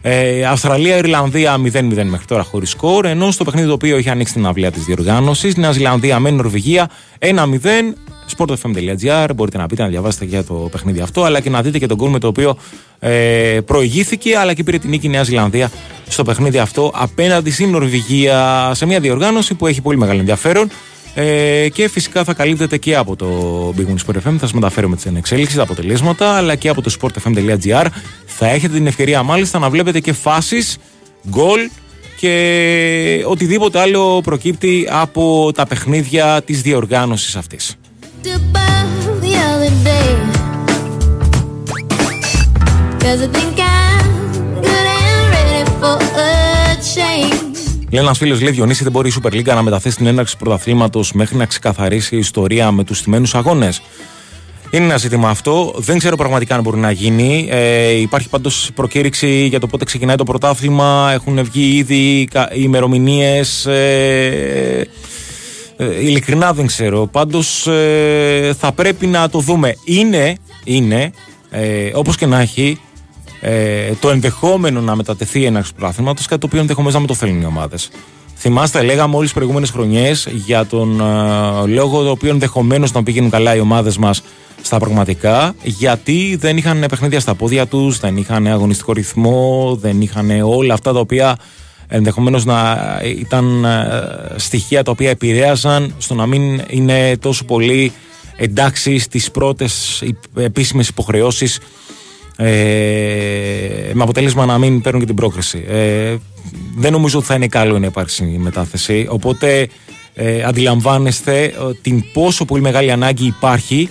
Ε, Αυστραλία-Ιρλανδία μηδέν μηδέν μέχρι τώρα χωρίς σκορ. Ενώ στο παιχνίδι το οποίο είχε ανοίξει την αυλαία της διοργάνωσης, Νέα Ζηλανδία με Νορβηγία ένα μηδέν. sportfm.gr μπορείτε να πείτε, να διαβάσετε για το παιχνίδι αυτό, αλλά και να δείτε και τον γκολ με το οποίο ε, προηγήθηκε, αλλά και πήρε την νίκη Νέα Ζηλανδία στο παιχνίδι αυτό απέναντι στην Νορβηγία. Σε μια διοργάνωση που έχει πολύ μεγάλο ενδιαφέρον. Ε, και φυσικά θα καλύπτεται και από το Big Win Sport εφ εμ. Θα σας μεταφέρουμε τις ενεξέλιξεις, τα αποτελέσματα, αλλά και από το sportfm.gr θα έχετε την ευκαιρία μάλιστα να βλέπετε και φάσεις, γκολ και οτιδήποτε άλλο προκύπτει από τα παιχνίδια της διοργάνωσης αυτής. Λέει ένας φίλος, λέει Διονύση, δεν μπορεί η Super League να μεταθέσει την έναρξη πρωταθλήματος μέχρι να ξεκαθαρίσει η ιστορία με τους στιμένους αγώνες. Είναι ένα ζήτημα αυτό. Δεν ξέρω πραγματικά αν μπορεί να γίνει. Ε, υπάρχει πάντως προκήρυξη για το πότε ξεκινάει το πρωτάθλημα. Έχουν βγει ήδη ημερομηνίες. Ε, ειλικρινά δεν ξέρω. Πάντως ε, θα πρέπει να το δούμε. Είναι, είναι ε, όπως και να έχει, Ε, το ενδεχόμενο να μετατεθεί ένα πρωτάθληματος, κάτι το οποίο ενδεχομένως να μην το θέλουν οι ομάδες. Θυμάστε, λέγαμε όλες τις προηγούμενες χρονιές για τον ε, λόγο το οποίο ενδεχομένως να πήγαινουν καλά οι ομάδες μας στα πραγματικά, γιατί δεν είχαν παιχνίδια στα πόδια τους, δεν είχαν αγωνιστικό ρυθμό, δεν είχαν όλα αυτά τα οποία ενδεχομένως να ήταν ε, στοιχεία τα οποία επηρέαζαν στο να μην είναι τόσο πολύ εντάξει στις πρώτες επίσημες υποχρεώσεις. Ε, με αποτέλεσμα να μην παίρνουν και την πρόκριση. Ε, δεν νομίζω ότι θα είναι καλό να υπάρξει μετάθεση. Οπότε ε, αντιλαμβάνεστε την πόσο πολύ μεγάλη ανάγκη υπάρχει,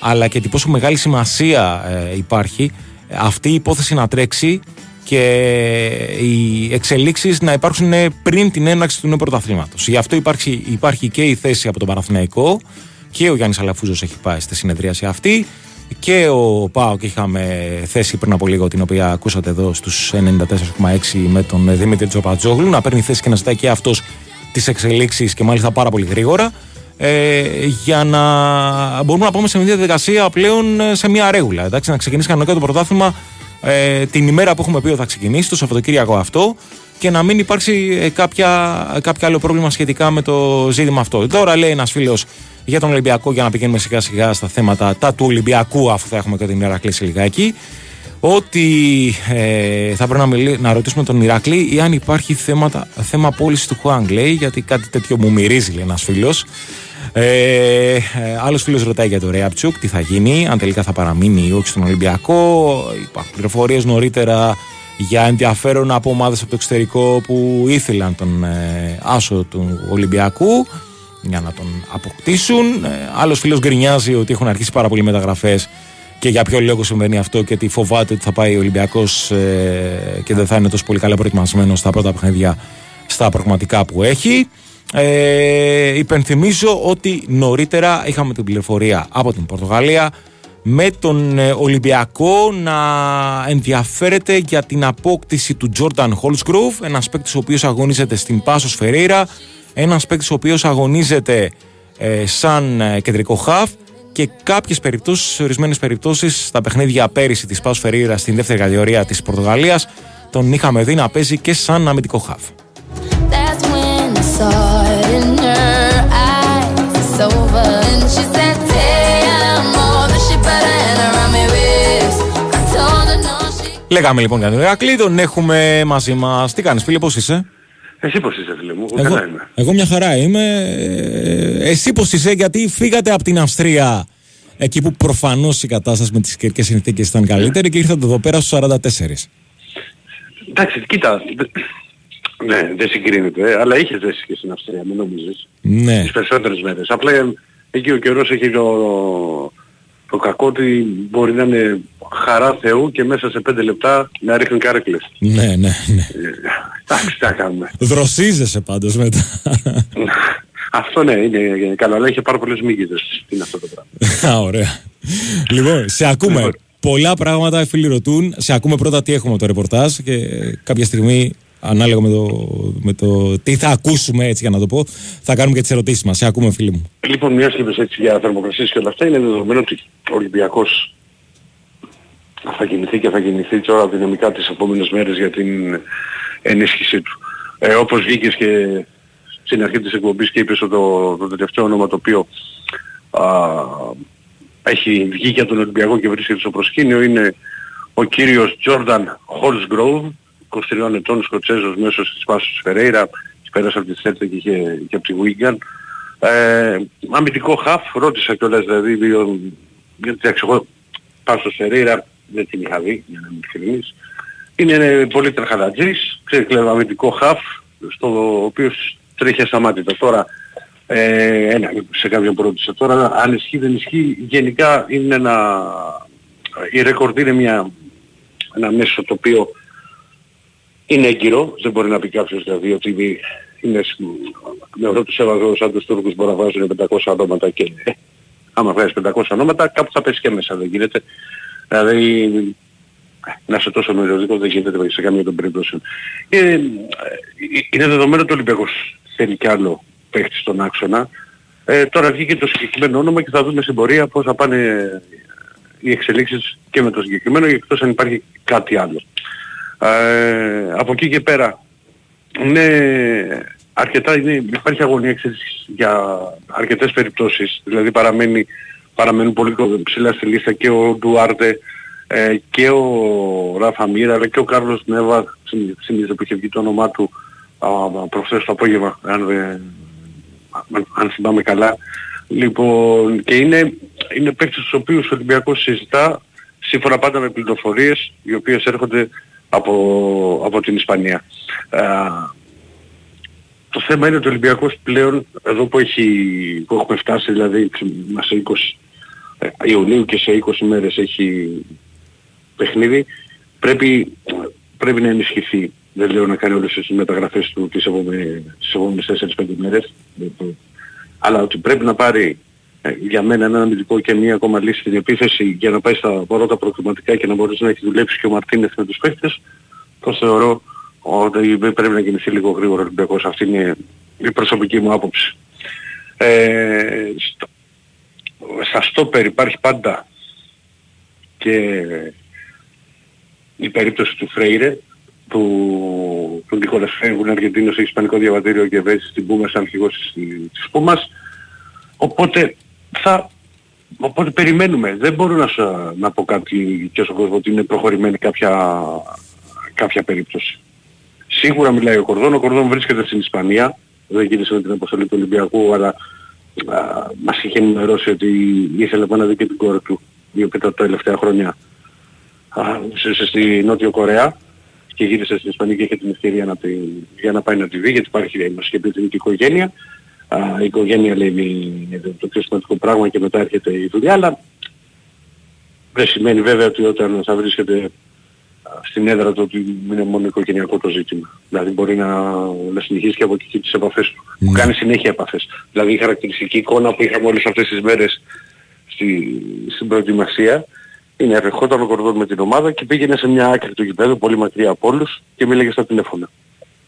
αλλά και την πόσο μεγάλη σημασία ε, υπάρχει αυτή η υπόθεση να τρέξει και οι εξελίξεις να υπάρξουν πριν την έναρξη του νέου πρωταθλήματος. Γι' αυτό υπάρχει, υπάρχει και η θέση από τον Παναθηναϊκό, και ο Γιάννης Αλαφούζος έχει πάει στη συνεδρίαση αυτή, και ο ΠΑΟΚ είχαμε θέση πριν από λίγο, την οποία ακούσατε εδώ στους ενενήντα τέσσερα κόμμα έξι με τον Δημήτρη Τζοπατζόγλου, να παίρνει θέση και να ζητάει και αυτός τις εξελίξεις, και μάλιστα πάρα πολύ γρήγορα, ε, για να μπορούμε να πάμε σε μια διαδικασία πλέον σε μια ρέγουλα, εντάξει, να ξεκινήσει κανονικά το πρωτάθλημα ε, την ημέρα που έχουμε πει ότι θα ξεκινήσει, το Σαββατοκύριακο αυτό, και να μην υπάρξει κάποια, κάποιο άλλο πρόβλημα σχετικά με το ζήτημα αυτό. Τώρα λέει ένας φίλος για τον Ολυμπιακό, για να πηγαίνουμε σιγά σιγά στα θέματα τα του Ολυμπιακού, αφού θα έχουμε και την Ηρακλή σε λιγάκι, ότι ε, θα πρέπει να, μιλ, να ρωτήσουμε τον Ηρακλή εάν υπάρχει θέματα, θέμα πώληση του Χουάνγκ, λέει, γιατί κάτι τέτοιο μου μυρίζει, λέει ένας φίλος. Ε, άλλος φίλος ρωτάει για το Ρέαπτσουκ, τι θα γίνει, αν τελικά θα παραμείνει ή όχι στον Ολυμπιακό. Υπάρχουν πληροφορίες νωρίτερα για ενδιαφέρον από ομάδες από το εξωτερικό που ήθελαν τον ε, άσο του Ολυμπιακού για να τον αποκτήσουν. Άλλος φίλος γκρινιάζει ότι έχουν αρχίσει πάρα πολλοί μεταγραφές και για ποιο λόγο συμβαίνει αυτό, και ότι φοβάται ότι θα πάει ο Ολυμπιακός ε, και δεν θα είναι τόσο πολύ καλά προετοιμασμένος στα πρώτα παιχνίδια, στα πραγματικά που έχει. Ε, υπενθυμίζω ότι νωρίτερα είχαμε την πληροφορία από την Πορτογαλία με τον Ολυμπιακό να ενδιαφέρεται για την απόκτηση του Jordan Holzgrove, ένας παίκτης ο οποίος αγωνίζεται στην Πάσος Φερέιρα, ένας παίκτης ο οποίος αγωνίζεται ε, σαν κεντρικό χαφ και κάποιες περιπτώσεις, σε ορισμένες περιπτώσεις στα παιχνίδια πέρυσι της Πάσος Φερέιρα στην δεύτερη κατηγορία της Πορτογαλίας τον είχαμε δει να παίζει και σαν αμυντικό χαφ. Λέγαμε λοιπόν για τον Ηρακλή, τον έχουμε μαζί μας. Τι κάνεις φίλε, πώς είσαι? Εσύ πώς είσαι φίλε μου? Εγώ, καλά είμαι. Εγώ μια χαρά είμαι. Εσύ πώς είσαι, γιατί φύγατε από την Αυστρία, εκεί που προφανώς η κατάσταση με τις καιρικές συνθήκες ήταν καλύτερη, και ήρθατε εδώ πέρα στους σαράντα τέσσερα? Εντάξει, κοίτα. Ναι, δεν συγκρίνεται, αλλά είχε ζέσει και στην Αυστρία, μην νομίζεις. Ναι. Τις περισσότερες μέρες. Απλά εκεί ο καιρός έχει το, το κακό ότι μπορεί να είναι χαρά Θεού και μέσα σε πέντε λεπτά να ρίχνει κάρκλες. Ναι, ναι, ναι. Εντάξει, τα κάνουμε. Δροσίζεσαι πάντως μετά. Αυτό ναι, είναι καλό, αλλά είχε πάρα πολλές μύγιδες. Είναι αυτό το πράγμα. Α, ωραία. Λοιπόν, σε ακούμε. Πολλά πράγματα οι φίλοι ρωτούν. Σε ακούμε πρώτα τι έχουμε το ρεπορτάζ και κάποια στιγμή, ανάλογα με το, με το τι θα ακούσουμε, έτσι για να το πω, θα κάνουμε και τις ερωτήσεις μας. Σε ακούμε φίλοι μου. Λοιπόν, μιας και είπες έτσι για θερμοκρασίες και όλα αυτά, είναι δεδομένο ότι ο Ολυμπιακός θα κινηθεί και θα κινηθεί τώρα δυναμικά τις επόμενες μέρες για την ενίσχυσή του. Ε, όπως βγήκες και στην αρχή της εκπομπής και είπες το, το τελευταίο όνομα το οποίο α, έχει βγει για τον Ολυμπιακό και βρίσκεται στο προσκήνιο, είναι ο κύριος Jordan Holzgrove, είκοσι τριών ετών, Σκοτσέζος, μέσος της Πάσος Φερέιρα, πέρασε από τη Σέλτα και, και από τη Wigan. Ε, αμυντικό χαφ, ρώτησα κιόλας δηλαδή, γιατί εγώ Πάσος Φερέιρα δεν την είχα δει, για να είμαι ειλικρινής. Είναι πολύ τραχαλατζής, ξέρετε, αμυντικό χαφ, στο οποίο τρέχει ασταμάτητα. Τώρα, ε, ένα, σε κάποιον που ρώτησε τώρα, αν ισχύει δεν ισχύει, γενικά είναι ένα, η ρεκορντ είναι μια, ένα μέσο το οποίο είναι έγκυρο, δεν μπορεί να πει κάποιος δηλαδή ότι είναι με αυτό το σεβασμό σαν τους Τούρκους μπορεί να βάζουν πεντακόσια ονόματα και άμα βγάζεις πεντακόσια ονόματα κάπου θα πέσει και μέσα, δεν γίνεται. Δηλαδή να είσαι τόσο μεριωδικός δεν γίνεται σε καμία των περιπτώσεων. Ε, είναι δεδομένο ότι ο Ολυμπιακός θέλει κι άλλο παίχτη στον άξονα. Ε, τώρα βγήκε το συγκεκριμένο όνομα και θα δούμε στην πορεία πώς θα πάνε οι εξελίξεις και με το συγκεκριμένο, εκτός αν υπάρχει κάτι άλλο. Ε, από εκεί και πέρα ναι, αρκετά είναι, υπάρχει αγωνία για αρκετές περιπτώσεις, δηλαδή παραμένει, παραμένουν πολύ ψηλά στη λίστα και ο Ντουάρτε ε, και ο Ράφα Μύρα αλλά και ο Κάρλος Νέβα, συνήθως που είχε βγει το όνομά του προχθές το απόγευμα αν, ε, αν θυμάμαι καλά, λοιπόν, και είναι, είναι παίκτες τους οποίους ο Ολυμπιακός συζητά σύμφωνα πάντα με πληροφορίες οι οποίες έρχονται από, από την Ισπανία. Ε, το θέμα είναι ότι ο Ολυμπιακός πλέον εδώ που, έχει, που έχουμε φτάσει, δηλαδή σε είκοσι Ιουνίου και σε είκοσι μέρες έχει παιχνίδι, πρέπει, πρέπει να ενισχυθεί. Δεν λέω να κάνει όλες τις μεταγραφές του τις επόμενες τέσσερις πέντε μέρες, αλλά ότι πρέπει να πάρει για μένα ένα αμυντικό και μία ακόμα λύση στην επίθεση για να πάει στα πρώτα προκριματικά και να μπορείς να έχει δουλέψει και ο Μαρτίνεθ με τους παίχτες, το θεωρώ ότι πρέπει να κινηθεί λίγο γρήγορα ο Ολυμπιακός. Αυτή είναι η προσωπική μου άποψη. Ε, στο, στα στόπερ υπάρχει πάντα και η περίπτωση του Φρέιρε, του, του Νικόλας Φρέιρε που είναι Αργεντίνος, έχει ισπανικό διαβατήριο και βέζει στην Πούμας, αρχηγός της Πούμας. Οπότε, θα, οπότε περιμένουμε. Δεν μπορώ να, να πω κάτι και στον κόσμο ότι είναι προχωρημένη κάποια, κάποια περίπτωση. Σίγουρα μιλάει ο Κορδόν. Ο Κορδόν βρίσκεται στην Ισπανία. Δεν γύρισε με την αποστολή του Ολυμπιακού, αλλά α, μας είχε ενημερώσει ότι ήθελε να δει και την κόρη του, η οποία τα τελευταία χρόνια ζούσε στη Νότιο Κορέα και γύρισε στην Ισπανία και είχε την ευκαιρία να τη, για να πάει να τη δει, γιατί υπάρχει, μας είχε πει την οικογένεια. Uh, η οικογένεια λέει το πιο σημαντικό πράγμα και μετά έρχεται η δουλειά, αλλά δεν σημαίνει βέβαια ότι όταν θα βρίσκεται στην έδρα του ότι είναι μόνο οικογενειακό το ζήτημα. Δηλαδή μπορεί να, να συνεχίσει και από εκεί τις επαφές του. Mm. Κάνει συνέχεια επαφές. Δηλαδή η χαρακτηριστική εικόνα που είχαμε όλες αυτές τις μέρες στη, στην προετοιμασία. Είναι ερχόταν ο Κορδόν με την ομάδα και πήγαινε σε μια άκρη του γηπέδου, πολύ μακριά από όλους, και μίλαγε στα τηλέφωνα.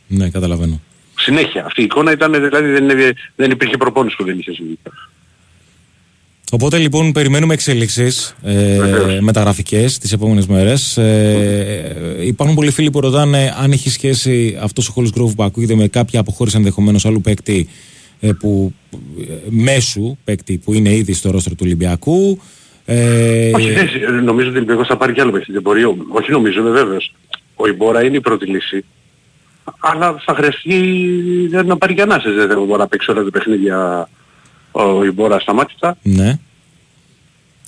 Ναι, καταλαβαίνω. Συνέχεια. Αυτή η εικόνα ήταν, δηλαδή δεν, είναι, δεν υπήρχε προπόνηση που δεν είχε συμβεί. Οπότε λοιπόν περιμένουμε εξελίξεις ε, μεταγραφικές τις επόμενες μέρες. Ε, υπάρχουν πολλοί φίλοι που ρωτάνε αν έχει σχέση αυτός ο Hollis Grove που ακούγεται με κάποια αποχώρηση ενδεχομένως άλλου παίκτη, ε, που, μέσου παίκτη που είναι ήδη στο ρόστρο του Ολυμπιακού. Ε, όχι, δεν, νομίζω ότι ο Ολυμπιακός θα πάρει κι άλλο παίκτη, δεν μπορεί. Όχι νομίζω, είναι βέβαιος. Ο Ιμπόρα είναι η πρώτη λύση. Αλλά θα χρειαστεί να πάρει κι ανάσες, δεν μπορεί να παίξει όλα τα παιχνίδια ο Ιμπόρα σταμάτητα. Ναι.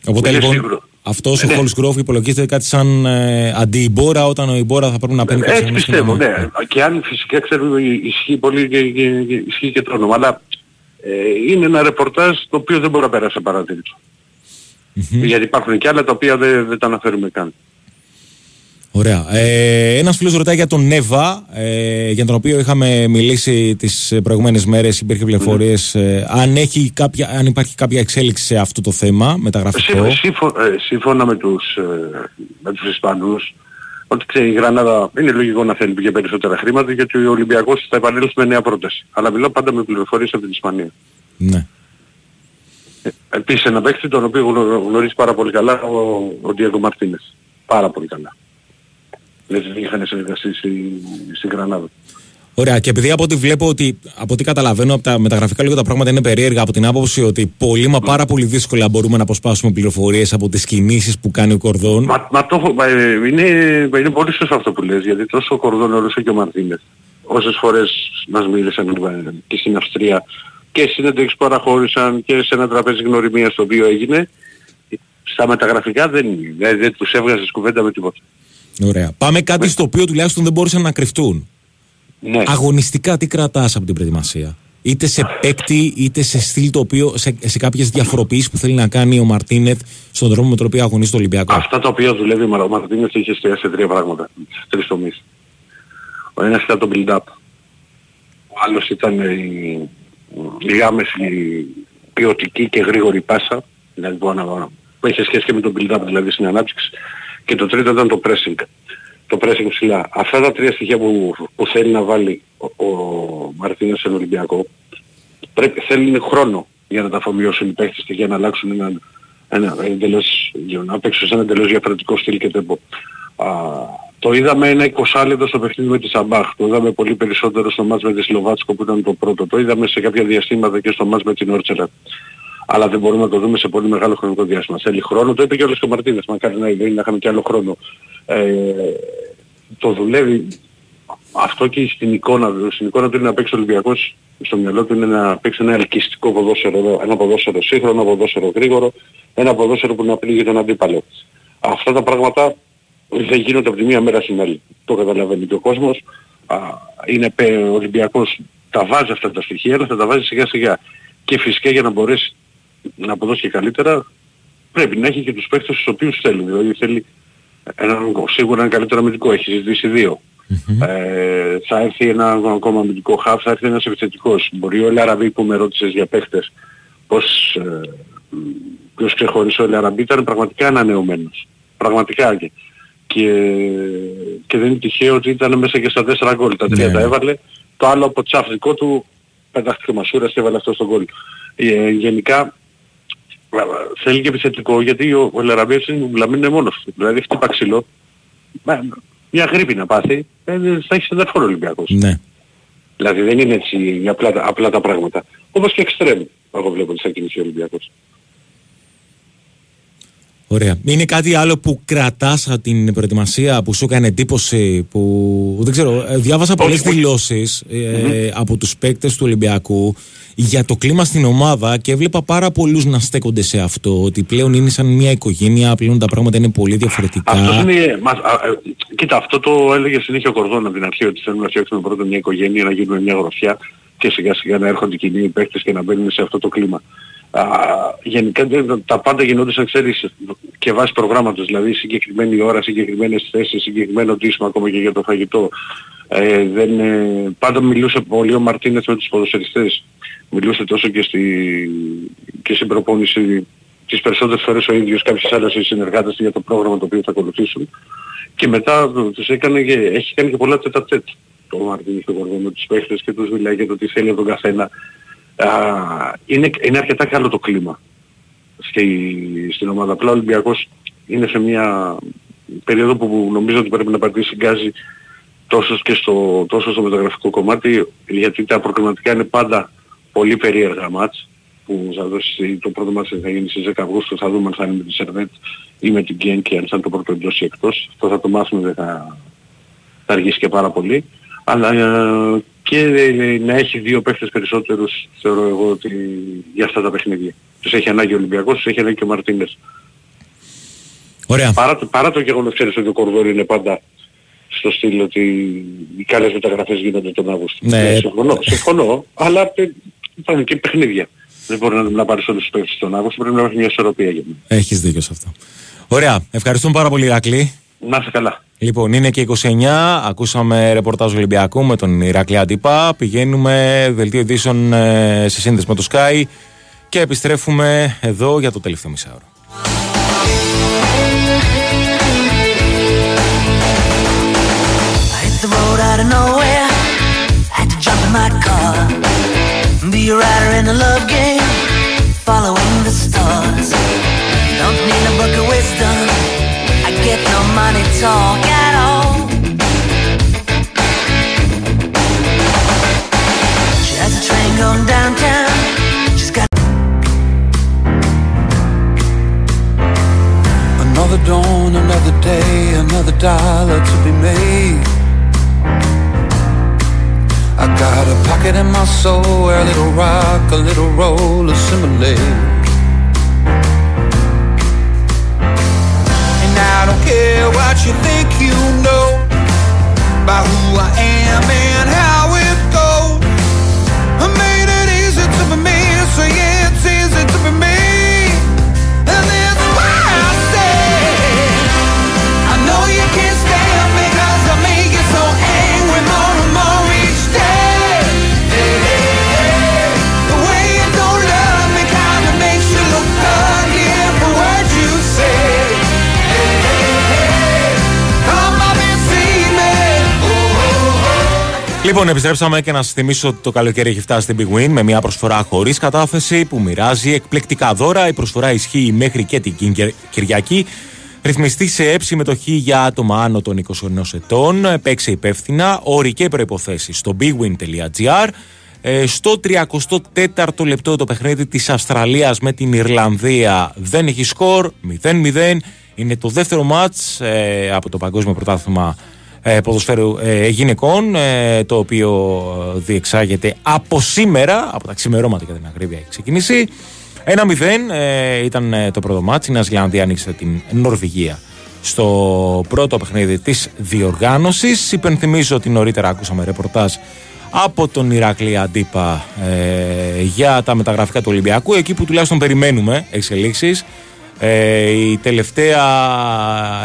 Οπότε λοιπόν σίγουρο. Αυτός ε, ο Hollis Grove υπολογίζεται κάτι σαν ε, αντιιμπόρα, όταν ο Ιμπόρα θα πρέπει να παίρνει ε, κάτι. Έτσι πιστεύω, ναι. ναι. Και αν φυσικά ξέρω ισχύει πολύ και, και, και, ισχύει και το όνομα, αλλά ε, είναι ένα ρεπορτάζ το οποίο δεν μπορεί να πέρασε παρατήρηση. Mm-hmm. Γιατί υπάρχουν και άλλα τα οποία δεν, δεν τα αναφέρουμε καν. Ωραία. Ε, ένας φίλος ρωτάει για τον Νέβα, ε, για τον οποίο είχαμε μιλήσει τις προηγούμενες μέρες, υπήρχε πληροφορίες, ε, αν, έχει κάποια, αν υπάρχει κάποια εξέλιξη σε αυτό το θέμα μεταγραφικό. Σύμφωνα με τους, με τους Ισπανούς, ότι ξέρει η Γρανάδα είναι λογικό να θέλει και περισσότερα χρήματα, γιατί ο Ολυμπιακός θα επανέλθει με νέα πρόταση. Αλλά μιλάω πάντα με πληροφορίες από την Ισπανία. Ναι. Ε, επίσης ένα παίκτη τον οποίο γνωρίζει πάρα πολύ καλά ο, ο Ντιέγκο Μαρτίνες. Πάρα πολύ καλά. Δηλαδή είχαν συνεργαστεί στην Γρανάδα. Ωραία, και επειδή από ό,τι βλέπω, ότι, από ό,τι καταλαβαίνω από τα μεταγραφικά λίγο τα πράγματα είναι περίεργα, από την άποψη ότι πολύ μα πάρα πολύ δύσκολα μπορούμε να αποσπάσουμε πληροφορίες από τις κινήσεις που κάνει ο Κορδόν. Μα, μα το, μα, είναι, είναι πολύ σωστό αυτό που λες, γιατί τόσο ο Κορδόν όσο και ο Μαρτίνες, όσες φορές μας μίλησαν και στην Αυστρία και συνέντευξης παραχώρησαν και σε ένα τραπέζι γνωριμίας το οποίο έγινε, στα μεταγραφικά δεν, δηλαδή, δεν τους έβγαζες κουβέντα με τίποτα. Ωραία. Πάμε κάτι στο οποίο τουλάχιστον δεν μπόρεσαν να κρυφτούν. Ναι. Αγωνιστικά τι κρατάς από την προετοιμασία, είτε σε παίκτη είτε σε στυλ το οποίο, σε, σε κάποιες διαφοροποιήσεις που θέλει να κάνει ο Μαρτίνεθ στον τρόπο με τον οποίο αγωνίζει το Ολυμπιακό? Αυτά τα οποία δουλεύει ο Μαρτίνεθ είχε εστιάσει σε τρία πράγματα, σε τρεις τομείς. Ο ένας ήταν το build-up, ο άλλος ήταν η, η άμεση ποιοτική και γρήγορη πάσα, δηλαδή που, ανα, που είχε σχέση και με το build-up, δηλαδή στην ανάπτυξη. Και το τρίτο ήταν το pressing. Το pressing ψηλά. Αυτά τα τρία στοιχεία που, που θέλει να βάλει ο, ο Μαρτίνες στον Ολυμπιακό, πρέπει, θέλει χρόνο για να τα αφομοιώσουν οι παίκτες και για να αλλάξουν ένα, ένα, ένα εντελώς, για να παίξουν σε ένα εντελώς διαφορετικό στυλ και τέμπο. Το είδαμε ένα είκοσι λεπτό στο παιχνίδι με τη Σαμπάχ. Το είδαμε πολύ περισσότερο στο μάτς με τη Σλοβάτσκο που ήταν το πρώτο. Το είδαμε σε κάποια διαστήματα και στο μάτς με την Όρτσερα. Αλλά δεν μπορούμε να το δούμε σε πολύ μεγάλο χρονικό διάστημα. Θέλει χρόνο, το είπε και όλος και ο Μαρτίνες, μακάρι να είχαμε και άλλο χρόνο. Ε, το δουλεύει αυτό και στην εικόνα του. Στην εικόνα του είναι να παίξει ο Ολυμπιακός, στο μυαλό του είναι να παίξει ένα ελκυστικό ποδόσφαιρο, ένα ποδόσφαιρο σύγχρονο, ένα ποδόσφαιρο γρήγορο, ένα ποδόσφαιρο που να πλήγει τον αντίπαλο. Αυτά τα πράγματα δεν γίνονται από τη μία μέρα στην άλλη. Το καταλαβαίνει και ο κόσμος. Α, είναι ο Ολυμπιακός, τα βάζει αυτά τα στοιχεία, αλλά θα τα βάζει σιγά σιγά. Και φυσικά για να μπορέσει να αποδώσει και καλύτερα, πρέπει να έχει και τους παίκτες τους οποίους θέλει. Δηλαδή θέλει έναν, σίγουρα έναν καλύτερο αμυντικό, έχει ζητήσει δύο. Mm-hmm. Ε, θα έρθει ένα ακόμα αμυντικό χαφ, θα έρθει ένας επιθετικός. Μπορεί ο Λαραμπή που με ρώτησες για παίκτες, πώς, ε, ποιος ξεχώρισε ο Λαραμπή, ήταν πραγματικά ανανεωμένος. Πραγματικά και, και, και δεν είναι τυχαίο ότι ήταν μέσα και στα τέσσερα γκολ. Τα τρία yeah. τα έβαλε, το άλλο από τσαφτικό του πετάχτηκε ο Μασούρας και έβαλε αυτό στον γκολ. Ε, γενικά θέλει και επιθετικό, γιατί ο, ο Λεραμπής είναι μόνος. Δηλαδή χτύπα ξύλο, μια γρήπη να πάθει, ε, θα έχει συνδερφόν ο Ολυμπιακός. Ναι. Δηλαδή δεν είναι έτσι απλά, απλά τα πράγματα. Όπως και εξτρέμ, εγώ βλέπω ότι θα κινηθεί ο Ολυμπιακός. Ωραία. Είναι κάτι άλλο που κρατάς από την προετοιμασία, που σου έκανε εντύπωση, που δεν ξέρω, διάβασα πολλές δηλώσεις ε, mm-hmm. από τους παίκτες του Ολυμπιακού για το κλίμα στην ομάδα και έβλεπα πάρα πολλούς να στέκονται σε αυτό, ότι πλέον είναι σαν μια οικογένεια, πλέον τα πράγματα είναι πολύ διαφορετικά. Αυτός είναι, μα, α, ε, κοίτα, αυτό το έλεγε συνέχεια ο Κορδόν από την αρχή, ότι θέλουμε να φτιάξουμε πρώτα μια οικογένεια, να γίνουμε μια γροθιά και σιγά σιγά να έρχονται κοινοί οι παίκτες και να μπαίνουν σε αυτό το κλίμα. Uh, γενικά τα πάντα γινόντουσαν, ξέρεις, και βάσει προγράμματος, δηλαδή συγκεκριμένη ώρα, συγκεκριμένες θέσεις, συγκεκριμένο ντύσμα, ακόμα και για το φαγητό. Ε, δεν, ε, πάντα μιλούσε πολύ ο Μαρτίνες με τους ποδοσφαιριστές. Μιλούσε τόσο και, στη, και στην προπόνηση τις περισσότερες φορές ο ίδιος, κάποιες άλλες οι συνεργάτες για το πρόγραμμα το οποίο θα ακολουθήσουν. Και μετά τους έκανε, έχει κάνει και πολλά τέτα τέτ. Το Μαρτίνι στο Γοργό με τους παίχτες και τους μιλάει για το τι θέλει από τον καθένα. Α, είναι, είναι αρκετά καλό το κλίμα στη, στην ομάδα. Απλά ο Ολυμπιακός είναι σε μια περίοδο που νομίζω ότι πρέπει να πατήσει γκάζι τόσο, και στο, τόσο στο μεταγραφικό κομμάτι, γιατί τα προκριματικά είναι πάντα πολύ περίεργα μάτς που θα δώσει, το πρώτο μάτς θα γίνει στις δέκα Αυγούστου, θα δούμε αν θα είναι με τη Σερβέτ ή με την Γκέν και αν θα είναι το πρώτο εντός ή εκτός. Αυτό θα το μάθουμε, δεν θα, θα αργήσει και πάρα πολύ. Αλλά ε, και ε, να έχει δύο παίχτες περισσότερους θεωρώ εγώ ότι για αυτά τα παιχνίδια. Τους έχει ανάγκη ο Ολυμπιακός, τους έχει ανάγκη και ο Μαρτίνες. Ωραία. Παρά, παρά το γεγονός ξέρεις ότι ο Κορδόρι είναι πάντα στο στυλ ότι οι καλές μεταγραφές γίνονται τον Αύγουστο. Ναι. Συμφωνώ, συμφωνώ, αλλά υπάρχουν και παιχνίδια. Δεν μπορεί να, να πάρεις όλους τους παίχτες τον Αύγουστο, πρέπει να υπάρχει μια ισορροπία για μένα. Έχεις δίκιο σε αυτό. Ωραία. Ευχαριστούμε πάρα πολύ, Ηρακλή. Να είσαι καλά. Λοιπόν, είναι και είκοσι εννιά, ακούσαμε ρεπορτάζ Ολυμπιακού με τον Ηρακλή Αντίπα, πηγαίνουμε δελτίο ειδήσεων ε, σε σύνδεση με το Sky και επιστρέφουμε εδώ για το τελευταίο μισάωρο. Get no money talk at all. She has a train going downtown. She's got another dawn, another day, another dollar to be made. I got a pocket in my soul where a little rock, a little roll assimilate. I don't care what you think you know about who I am and how it goes. I made it easy to be me, so yeah, it's easy to be me. And that's why I say I know you can't stand me, 'cause I make you so angry more and more each day. Hey, hey, hey. The way you don't love me kinda makes you look ugly every word you say. Λοιπόν, επιστρέψαμε και να σας θυμίσω ότι το καλοκαίρι έχει φτάσει στην Big Win με μια προσφορά χωρίς κατάθεση που μοιράζει εκπληκτικά δώρα. Η προσφορά ισχύει μέχρι και την Κυριακή. Ρυθμιστεί σε ΕΠ συμμετοχή για άτομα άνω των είκοσι ενός ετών. Παίξε υπεύθυνα. Όροι και προϋποθέσεις στο big win τελεία τζι άρ. Στο τριακοστό τέταρτο λεπτό το παιχνίδι της Αυστραλίας με την Ιρλανδία δεν έχει σκορ. μηδέν μηδέν. Είναι το δεύτερο μάτς ε, από το Παγκόσμιο Πρωτάθλημα Ποδοσφαίρου ε, γυναικών, ε, το οποίο διεξάγεται από σήμερα, από τα ξημερώματα για την ακρίβεια έχει ξεκινήσει. ένα μηδέν ε, ήταν το πρώτο μάτς. Η Νέα Ζηλανδία άνοιξε την Νορβηγία στο πρώτο παιχνίδι της διοργάνωσης. Υπενθυμίζω ότι νωρίτερα ακούσαμε ρεπορτάζ από τον Ηρακλή Αντίπα ε, για τα μεταγραφικά του Ολυμπιακού, εκεί που τουλάχιστον περιμένουμε εξελίξεις. Ε, η τελευταία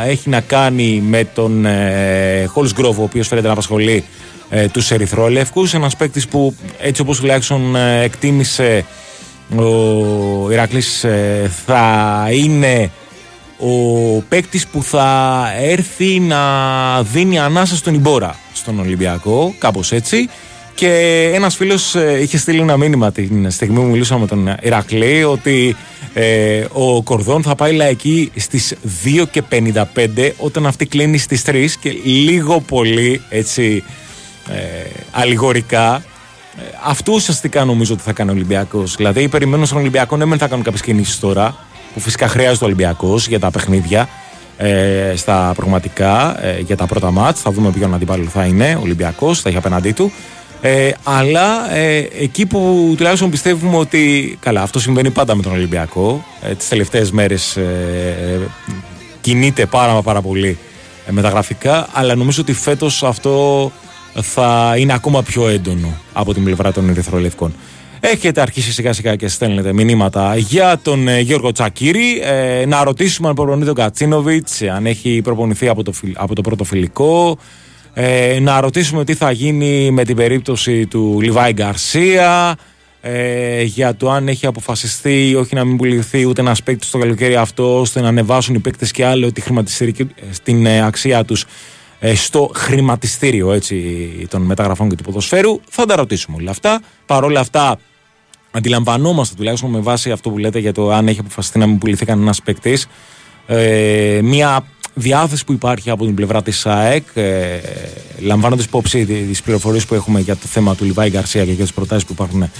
έχει να κάνει με τον ε, Χολσγκρόβ, ο οποίος φαίνεται να απασχολεί ε, τους ερυθρόλευκους. Ένας παίκτης που έτσι όπως τουλάχιστον ε, εκτίμησε ο Ηρακλής ε, θα είναι ο παίκτης που θα έρθει να δίνει ανάσα στον Ιμπόρα στον Ολυμπιακό, κάπως έτσι. Και ένας φίλος είχε στείλει ένα μήνυμα την στιγμή που μιλούσαμε με τον Ηρακλή ότι ε, ο Κορδόν θα πάει λαϊκή στις δύο και πενήντα πέντε όταν αυτή κλείνει στις τρεις και λίγο πολύ έτσι ε, αλληγορικά ε, αυτό ουσιαστικά νομίζω ότι θα κάνει ο Ολυμπιακός. Δηλαδή περιμένω στον Ολυμπιακό, ναι, θα κάνουν κάποιες κινήσεις τώρα που φυσικά χρειάζεται ο Ολυμπιακός για τα παιχνίδια ε, στα πραγματικά ε, για τα πρώτα μάτς. Θα δούμε ποιον αντίπαλο θα είναι ο Ολυμπιακός, θα έχει απέναντί του. Ε, αλλά ε, εκεί που τουλάχιστον πιστεύουμε ότι καλά, αυτό συμβαίνει πάντα με τον Ολυμπιακό ε, τις τελευταίες μέρες ε, ε, κινείται πάρα πάρα πολύ ε, με τα γραφικά, αλλά νομίζω ότι φέτος αυτό θα είναι ακόμα πιο έντονο από την πλευρά των ερυθρολευκών. Έχετε αρχίσει σιγά σιγά και στέλνετε μηνύματα για τον ε, Γιώργο Τσακίρη. ε, να ρωτήσουμε αν προπονεί τον Κατσίνοβιτς, αν έχει προπονηθεί από το, από το πρώτο φιλικό. Ε, να ρωτήσουμε τι θα γίνει με την περίπτωση του Λιβάι Γκαρσία, ε, για το αν έχει αποφασιστεί ή όχι να μην πουληθεί ούτε ένας παίκτης το καλοκαίρι αυτό, ώστε να ανεβάσουν οι παίκτες και άλλοι τη στην ε, αξία τους ε, στο χρηματιστήριο έτσι, των μεταγραφών και του ποδοσφαίρου. Θα τα ρωτήσουμε όλα αυτά. Παρόλα αυτά, αντιλαμβανόμαστε τουλάχιστον με βάση αυτό που λέτε για το αν έχει αποφασιστεί να μην πουληθεί κανένας παίκτης, ε, μια διάθεση που υπάρχει από την πλευρά της ΑΕΚ, ε, λαμβάνοντας υπόψη τις πληροφορίες που έχουμε για το θέμα του Λιβάη Γκαρσία και για τις προτάσεις που υπάρχουν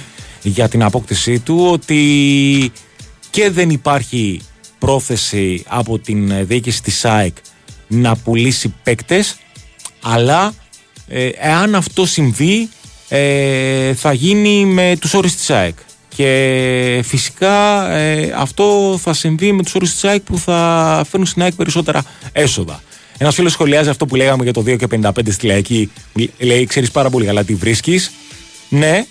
για την απόκτησή του, ότι και δεν υπάρχει πρόθεση από την διοίκηση της ΑΕΚ να πουλήσει παίκτες, αλλά ε, εάν αυτό συμβεί ε, θα γίνει με τους όρους της ΑΕΚ. Και φυσικά ε, αυτό θα συμβεί με τους όρους της ΑΕΚ που θα φέρνουν στην ΑΕΚ περισσότερα έσοδα. Ένας φίλος σχολιάζει αυτό που λέγαμε για το δύο και πενήντα πέντε στη Λαϊκή. Λέει, ξέρεις πάρα πολύ καλά τι βρίσκεις. Ναι,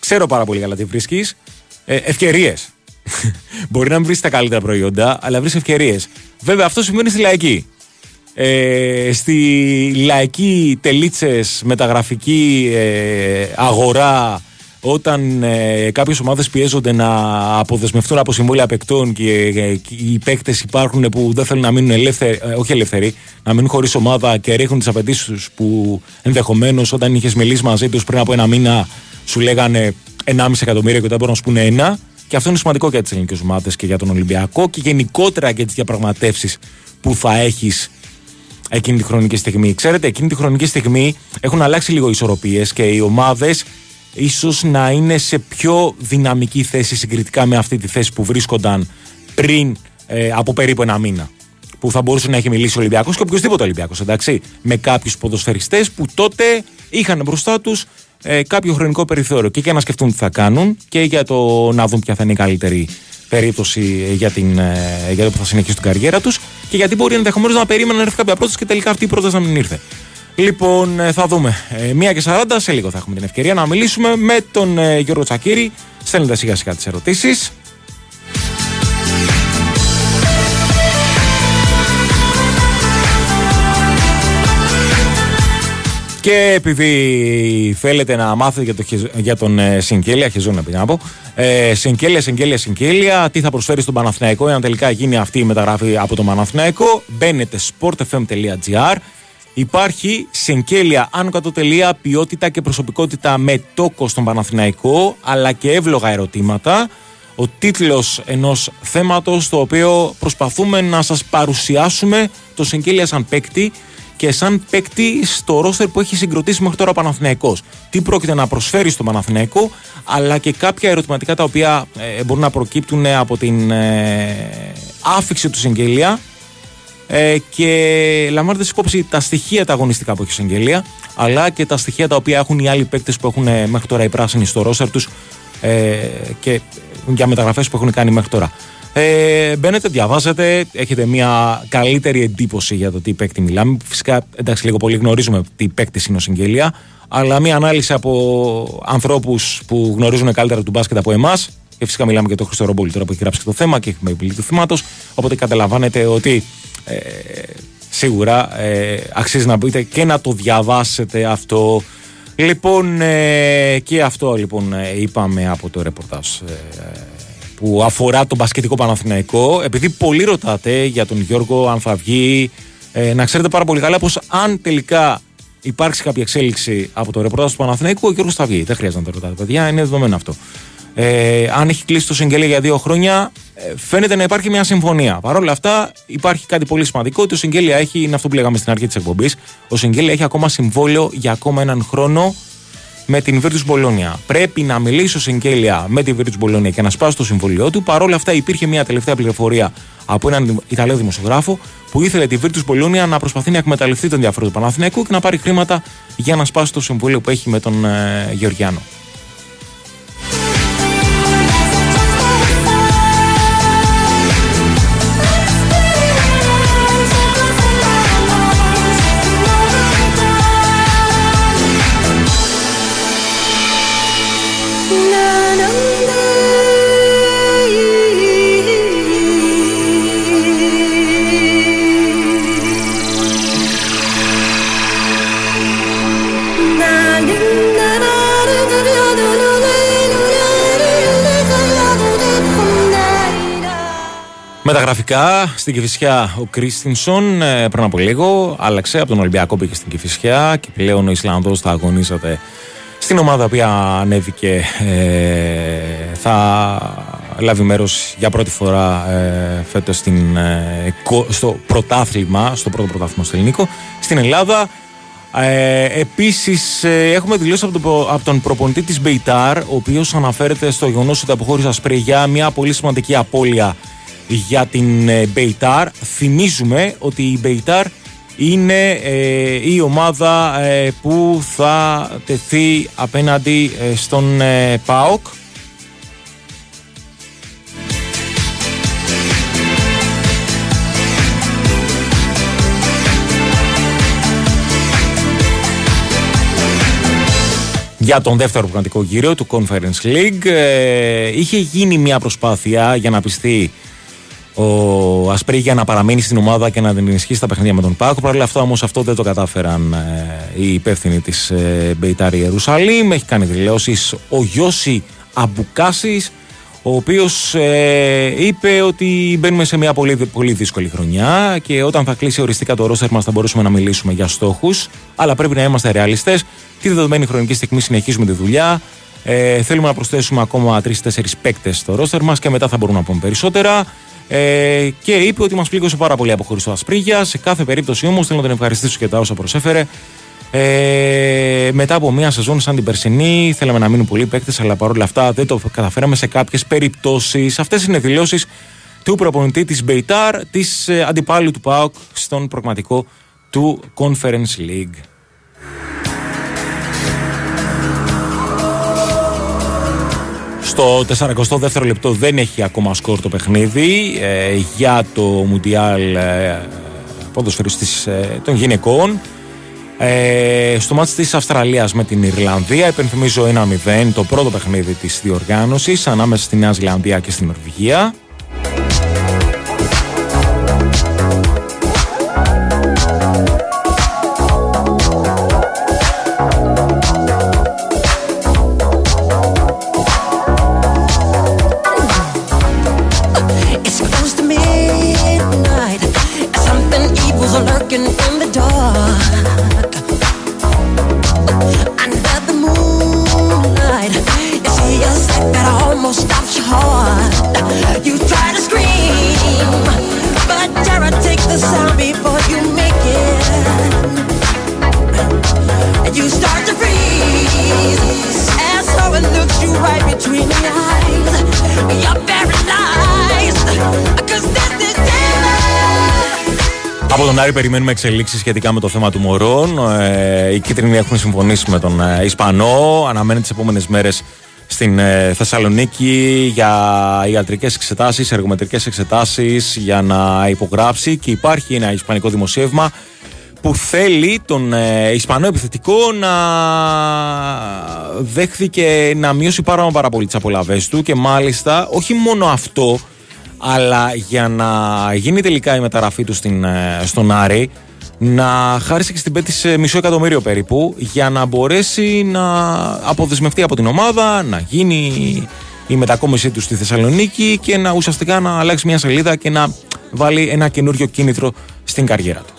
ξέρω πάρα πολύ καλά τι βρίσκεις. Ε, ευκαιρίες. Μπορεί να μην βρεις τα καλύτερα προϊόντα, αλλά βρεις ευκαιρίες. Βέβαια αυτό σημαίνει στη Λαϊκή. Ε, στη Λαϊκή τελίτσες μεταγραφική ε, αγορά, όταν ε, κάποιες ομάδες πιέζονται να αποδεσμευτούν από συμβόλαια παικτών και ε, ε, οι παίκτες υπάρχουν που δεν θέλουν να μείνουν ελεύθεροι, ε, όχι ελεύθεροι, να μείνουν χωρίς ομάδα και ρίχνουν τις απαιτήσεις τους που ενδεχομένως όταν είχες μιλήσει μαζί τους πριν από ένα μήνα σου λέγανε ενάμιση εκατομμύριο και όταν μπορούν να σου πούνε ένα. Και αυτό είναι σημαντικό και για τις ελληνικές ομάδες και για τον Ολυμπιακό και γενικότερα για τις διαπραγματεύσεις που θα έχεις εκείνη τη χρονική στιγμή. Ξέρετε, εκείνη τη χρονική στιγμή έχουν αλλάξει λίγο οι ισορροπίες και οι ομάδες ίσως να είναι σε πιο δυναμική θέση συγκριτικά με αυτή τη θέση που βρίσκονταν πριν ε, από περίπου ένα μήνα. Που θα μπορούσε να έχει μιλήσει ο Ολυμπιακός και οποιοσδήποτε Ολυμπιακός, εντάξει. Με κάποιους ποδοσφαιριστές που τότε είχαν μπροστά τους ε, κάποιο χρονικό περιθώριο και για να σκεφτούν τι θα κάνουν και για το να δουν ποια θα είναι η καλύτερη περίπτωση για, την, ε, για το που θα συνεχίσει την καριέρα τους και γιατί μπορεί ενδεχομένως να περίμεναν να έρθει κάποια πρόταση και τελικά αυτή η πρόταση να μην ήρθε. Λοιπόν, θα δούμε. μία και σαράντα σε λίγο θα έχουμε την ευκαιρία να μιλήσουμε με τον Γιώργο Τσακίρη. Στέλνετε σιγά σιγά τις ερωτήσεις. Και επειδή θέλετε να μάθετε για, το, για τον Σινκέλια, Χεζόνα πήγα να πω, ε, Σινκέλια, Σινκέλια, Σινκέλια, τι θα προσφέρει στον Παναθηναϊκό, εάν τελικά γίνει αυτή η μεταγραφή από τον Παναθηναϊκό, μπαίνετε sportfm.gr. Υπάρχει Σενκέλια, άνω κατώ τελεία, ποιότητα και προσωπικότητα με τόκο στον Παναθηναϊκό, αλλά και εύλογα ερωτήματα. Ο τίτλος ενός θέματος, το οποίο προσπαθούμε να σας παρουσιάσουμε το Σενκέλια σαν παίκτη και σαν παίκτη στο ρόστερ που έχει συγκροτήσει μέχρι τώρα ο Παναθηναϊκός. Τι πρόκειται να προσφέρει στον Παναθηναϊκό, αλλά και κάποια ερωτηματικά τα οποία ε, μπορούν να προκύπτουν από την ε, άφιξη του Σενκέλια. Ε, και λαμβάνοντας υπόψη τα στοιχεία τα αγωνιστικά που έχει η Σενκέλια, αλλά και τα στοιχεία τα οποία έχουν οι άλλοι παίκτες που έχουν ε, μέχρι τώρα οι πράσινοι στο ρόστερ τους ε, και για μεταγραφές που έχουν κάνει μέχρι τώρα. Ε, μπαίνετε, διαβάζετε, έχετε μια καλύτερη εντύπωση για το τι παίκτη μιλάμε. Φυσικά, εντάξει, λίγο πολύ γνωρίζουμε τι παίκτης είναι ο Σενκέλια, αλλά μια ανάλυση από ανθρώπους που γνωρίζουν καλύτερα του μπάσκετ από εμάς. Και φυσικά μιλάμε για τον Χρήστο Ρομπόλη τώρα που έχει γράψει το θέμα και έχουμε επιλύσει το θυμάτος. Οπότε καταλαβαίνετε ότι ε, σίγουρα ε, αξίζει να μπείτε και να το διαβάσετε αυτό. Λοιπόν, ε, και αυτό λοιπόν ε, είπαμε από το ρεπορτάζ ε, που αφορά τον μπασκετικό Παναθηναϊκό. Επειδή πολλοί ρωτάτε για τον Γιώργο, αν θα βγει, ε, να ξέρετε πάρα πολύ καλά πως αν τελικά υπάρξει κάποια εξέλιξη από το ρεπορτάζ του Παναθηναϊκού, ο Γιώργος θα βγει. Δεν χρειάζεται να το ρωτάτε, παιδιά, είναι δεδομένο αυτό. Ε, αν έχει κλείσει το Σενκέλια για δύο χρόνια, ε, φαίνεται να υπάρχει μια συμφωνία. Παρ' όλα αυτά, υπάρχει κάτι πολύ σημαντικό ότι ο Σενκέλια έχει, είναι αυτό που λέγαμε στην αρχή της εκπομπής, ο Σενκέλια έχει ακόμα συμβόλαιο για ακόμα έναν χρόνο με την Virtus Bologna. Πρέπει να μιλήσει ο Σενκέλια με την Virtus Bologna και να σπάσει το συμβόλαιό του. Παρ' όλα αυτά, υπήρχε μια τελευταία πληροφορία από έναν Ιταλό δημοσιογράφο που ήθελε τη Virtus Bologna να προσπαθεί να εκμεταλλευτεί τον ενδιαφέρον του Παναθηναϊκού και να πάρει χρήματα για να σπάσει το συμβόλαιο που έχει με τον ε, Γεωργιάνο. Με τα γραφικά, στην Κηφισιά ο Κρίστινσον πριν από λίγο άλλαξε από τον Ολυμπιακό, πήγε στην Κηφισιά και πλέον ο Ισλανδός θα αγωνίζεται στην ομάδα που ανέβηκε. Ε, θα λάβει μέρος για πρώτη φορά ε, φέτος στην, ε, στο πρωτάθλημα, στο πρώτο πρωτάθλημα στο ελληνικό, στην Ελλάδα. Ε, επίσης ε, έχουμε δηλώσει από, το, από τον προπονητή της Μπεϊτάρ, ο οποίος αναφέρεται στο γεγονός ότι αποχώρησε Ασπρεγιά, μια πολύ σημαντική απώλεια για την Μπεϊτάρ. Θυμίζουμε ότι η Μπεϊτάρ είναι ε, η ομάδα ε, που θα τεθεί απέναντι ε, στον ε, ΠΑΟΚ. Για τον δεύτερο πραγματικό γύρο του Conference League ε, είχε γίνει μια προσπάθεια για να πιστεί ο Ασπρίγια να παραμείνει στην ομάδα και να την ενισχύσει τα παιχνίδια με τον Πάκο. Παρ' όλα αυτά όμως αυτό δεν το κατάφεραν ε, οι υπεύθυνοι της ε, Μπεϊτάρ Ιερουσαλήμ. Έχει κάνει δηλώσεις ο Γιώση Αμπουκάσης, ο οποίος ε, είπε ότι μπαίνουμε σε μια πολύ, πολύ δύσκολη χρονιά και όταν θα κλείσει οριστικά το ρόστερ μας θα μπορούσαμε να μιλήσουμε για στόχους, αλλά πρέπει να είμαστε ρεαλιστές. Τη δεδομένη χρονική στιγμή συνεχίζουμε τη δουλειά. Ε, θέλουμε να προσθέσουμε ακόμα τρεις τέσσερις παίκτες στο ρόστερ μας και μετά θα μπορούμε να πούμε περισσότερα. Ε, και είπε ότι μας πλήγωσε πάρα πολύ από χωρίς το Ασπρίγια. Σε κάθε περίπτωση όμως θέλω να τον ευχαριστήσω και τα όσα προσέφερε. Ε, μετά από μια σεζόν σαν την περσινή, θέλαμε να μείνουν πολλοί παίκτες, αλλά παρόλα αυτά δεν το καταφέραμε σε κάποιες περιπτώσεις. Αυτές είναι δηλώσεις του προπονητή της Μπεϊτάρ, της ε, αντιπάλου του ΠΑΟΚ στον προγραμματικό του Conference League. Στο σαρανταδεύτερο λεπτό δεν έχει ακόμα σκορ το παιχνίδι ε, για το Μουντιάλ ε, ποδοσφαιριστής ε, των γυναικών. Ε, στο μάτς της Αυστραλίας με την Ιρλανδία, υπενθυμίζω ένα μηδέν το πρώτο παιχνίδι της διοργάνωσης ανάμεσα στη Νέα Ζηλανδία και στην Νορβηγία. Από τον Άρη περιμένουμε εξελίξεις σχετικά με το θέμα του Μωρών. Ε, οι κίτρινοι έχουν συμφωνήσει με τον ε, Ισπανό. Αναμένεται τις επόμενες μέρες στην ε, Θεσσαλονίκη για ιατρικές εξετάσεις, εργομετρικές εξετάσεις για να υπογράψει. Και υπάρχει ένα ισπανικό δημοσίευμα που θέλει τον ε, Ισπανό επιθετικό να δέχθηκε να μειώσει πάρα, πάρα πολύ τις απολαβές του και μάλιστα όχι μόνο αυτό, αλλά για να γίνει τελικά η μεταγραφή του στην, στον Άρη, να χάρισε και στην Πέτη μισό εκατομμύριο περίπου, για να μπορέσει να αποδεσμευτεί από την ομάδα, να γίνει η μετακόμιση του στη Θεσσαλονίκη και να ουσιαστικά να αλλάξει μια σελίδα και να βάλει ένα καινούριο κίνητρο στην καριέρα του.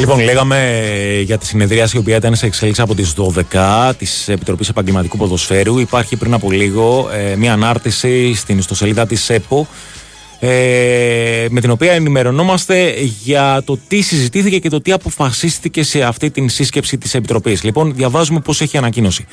Λοιπόν, λέγαμε για τη συνεδρίαση η οποία ήταν σε εξέλιξη από τις δώδεκα της Επιτροπής Επαγγελματικού Ποδοσφαίρου. Υπάρχει πριν από λίγο ε, μια ανάρτηση στην ιστοσελίδα της ΕΠΟ ε, με την οποία ενημερωνόμαστε για το τι συζητήθηκε και το τι αποφασίστηκε σε αυτή την σύσκεψη της Επιτροπής. Λοιπόν, διαβάζουμε πώς έχει ανακοίνωση.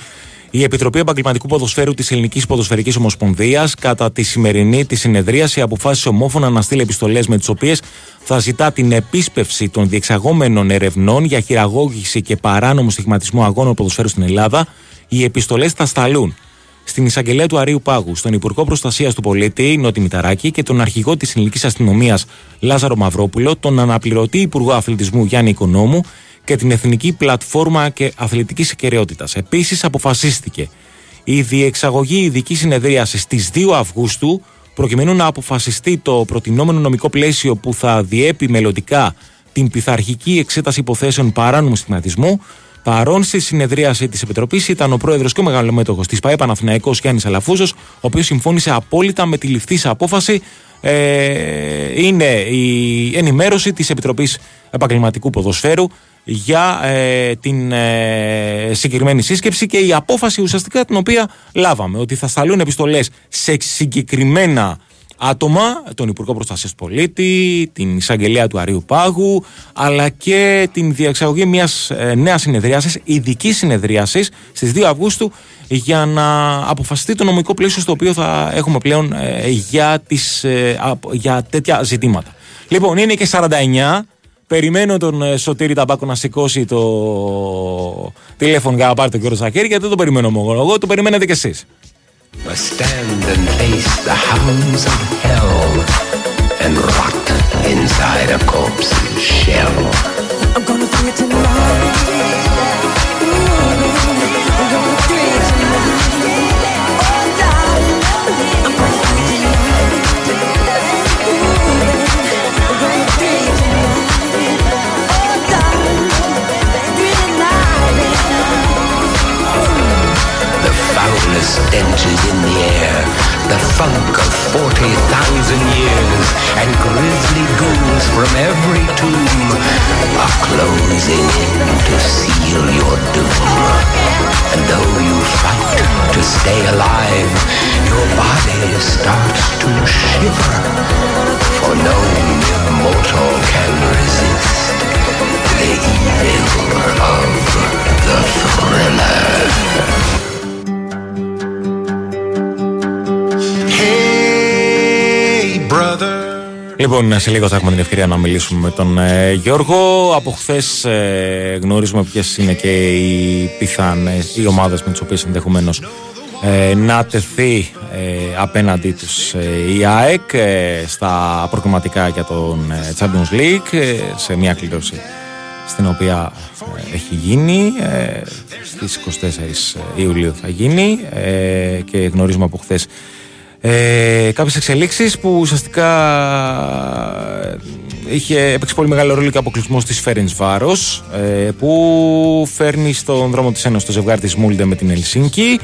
Η Επιτροπή Επαγγελματικού Ποδοσφαίρου της Ελληνικής Ποδοσφαιρικής Ομοσπονδίας, κατά τη σημερινή της συνεδρίαση, αποφάσισε ομόφωνα να στείλει επιστολές με τις οποίες θα ζητά την επίσπευση των διεξαγόμενων ερευνών για χειραγώγηση και παράνομο στιγματισμό αγώνων ποδοσφαίρου στην Ελλάδα. Οι επιστολές θα σταλούν στην εισαγγελέα του Αρείου Πάγου, στον Υπουργό Προστασίας του Πολίτη, Νότι Μηταράκη, και τον αρχηγό της Ελληνικής Αστυνομίας, Λάζαρο Μαυρόπουλο, τον αναπληρωτή Υπουργό Αθλητισμού, Γιάννη Οικονόμου, και την Εθνική Πλατφόρμα και Αθλητικής Ακεραιότητας. Επίσης, αποφασίστηκε η διεξαγωγή ειδική συνεδρίαση στις δύο Αυγούστου, προκειμένου να αποφασιστεί το προτινόμενο νομικό πλαίσιο που θα διέπει μελλοντικά την πειθαρχική εξέταση υποθέσεων παράνομου στιγματισμού. Παρόν στη συνεδρίαση της Επιτροπής ήταν ο πρόεδρος και ο μεγαλομέτωχος της ΠΑΕ Παναθηναϊκός, Γιάννης Αλαφούζος, ο οποίος συμφώνησε απόλυτα με τη ληφθήσα απόφαση. Ε, είναι η ενημέρωση της Επιτροπής Επαγγελματικού Ποδοσφαίρου για ε, την ε, συγκεκριμένη σύσκεψη και η απόφαση ουσιαστικά την οποία λάβαμε, ότι θα σταλούν επιστολές σε συγκεκριμένα άτομα, τον Υπουργό Προστασίας του Πολίτη, την εισαγγελέα του Αρείου Πάγου, αλλά και την διεξαγωγή μιας ε, νέας συνεδρίασης, ειδικής συνεδρίασης στις δύο Αυγούστου, για να αποφασιστεί το νομικό πλαίσιο στο οποίο θα έχουμε πλέον ε, για, τις, ε, για τέτοια ζητήματα. Λοιπόν, είναι και σαράντα εννιά. Περιμένω τον Σωτήρη Ταμπάκο να σηκώσει το τηλέφωνο για να πάρει τον κύριο Ζακέρη, γιατί δεν τον περιμένω μόνο εγώ, τον περιμένετε κι εσείς. Stenches in the air, the funk of forty thousand years, and grisly goons from every tomb are closing in to seal your doom. And though you fight to stay alive, your body starts to shiver, for no mortal can resist the evil of the thriller. Λοιπόν, σε λίγο θα έχουμε την ευκαιρία να μιλήσουμε με τον ε, Γιώργο. Από χθες ε, γνωρίζουμε ποιες είναι και οι πιθανές, οι ομάδες με τις οποίες ενδεχομένως ε, να τεθεί ε, απέναντί τους ε, η ΑΕΚ ε, στα προκριματικά για τον ε, Champions League, ε, σε μια κλήρωση στην οποία ε, έχει γίνει. Ε, στις εικοστή τέταρτη Ιουλίου θα γίνει ε, και γνωρίζουμε από χθες Ε, κάποιες εξελίξεις που ουσιαστικά είχε έπαιξει πολύ μεγάλο ρόλο και ο αποκλεισμός της Φέρενς Βάρος, ε, που φέρνει στον δρόμο της Ένωσης το ζευγάρι της Μούλντε με την Ελσίνκη.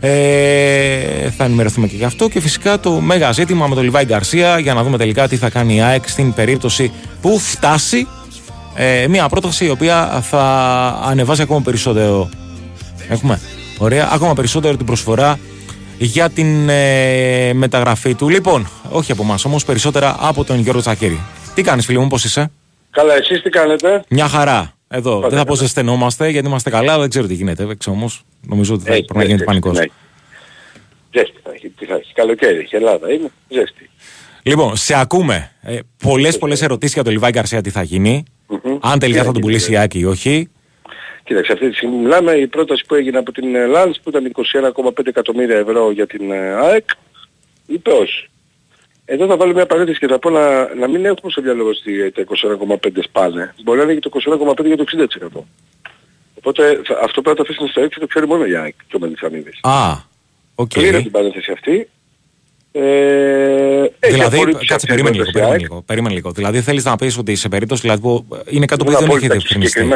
Ε, θα ενημερωθούμε και γι' αυτό, και φυσικά το μέγα ζήτημα με τον Λιβάι Γκαρσία, για να δούμε τελικά τι θα κάνει η ΑΕΚ στην περίπτωση που φτάσει ε, μια πρόταση η οποία θα ανεβάζει ακόμα περισσότερο Έχουμε. Ωραία. ακόμα περισσότερο την προσφορά για την ε, μεταγραφή του. Λοιπόν, όχι από εμάς όμως, περισσότερα από τον Γιώργο Τσακέρη. Τι κάνεις, φίλε μου, πώς είσαι? Καλά, εσείς τι κάνετε? Μια χαρά. Εδώ. Πάτε, δεν θα πω ζεσθενόμαστε, γιατί είμαστε καλά, δεν ξέρω τι γίνεται. Έξω όμως, νομίζω ότι θα πρέπει να γίνεται πανικός. Ναι. Ζέστη θα έχει, τι θα έχει, καλοκαίρι, η Ελλάδα είναι, ζέστη. Λοιπόν, σε ακούμε. Ε, πολλές πολλές ερωτήσεις για τον Λιβάι Γκαρσία, τι θα γίνει, mm-hmm. αν τελικά θα τον πουλήσει η ΑΕΚ ή όχι. Κοίταξε, αυτή τη στιγμή μιλάμε, η πρόταση που έγινε από την Λάνς, που ήταν είκοσι ένα κόμμα πέντε εκατομμύρια ευρώ για την ΑΕΚ, είπε όχι. Εδώ θα βάλω μια παρένθεση και θα πω να, να μην έχουμε στο διάλογο ότι τα είκοσι ένα κόμμα πέντε σπάνε. Μπορεί να είναι και το είκοσι ένα κόμμα πέντε για το εξήντα τοις εκατό. Οπότε θα, αυτό πρέπει να το αφήσουν στο έξι, το ξέρει μόνο η ΑΕΚ και ο Μελισσανίδης. Α, οκ. Κλείνω την παρένθεση αυτή. Ε, δηλαδή, κάτσε, περίμενε λίγο, περίμενε λίγο, περίμενε λίγο. Δηλαδή θέλεις να πεις ότι σε περίπτωση δηλαδή, που είναι κάτι που δεν έχει διευκρινιστεί.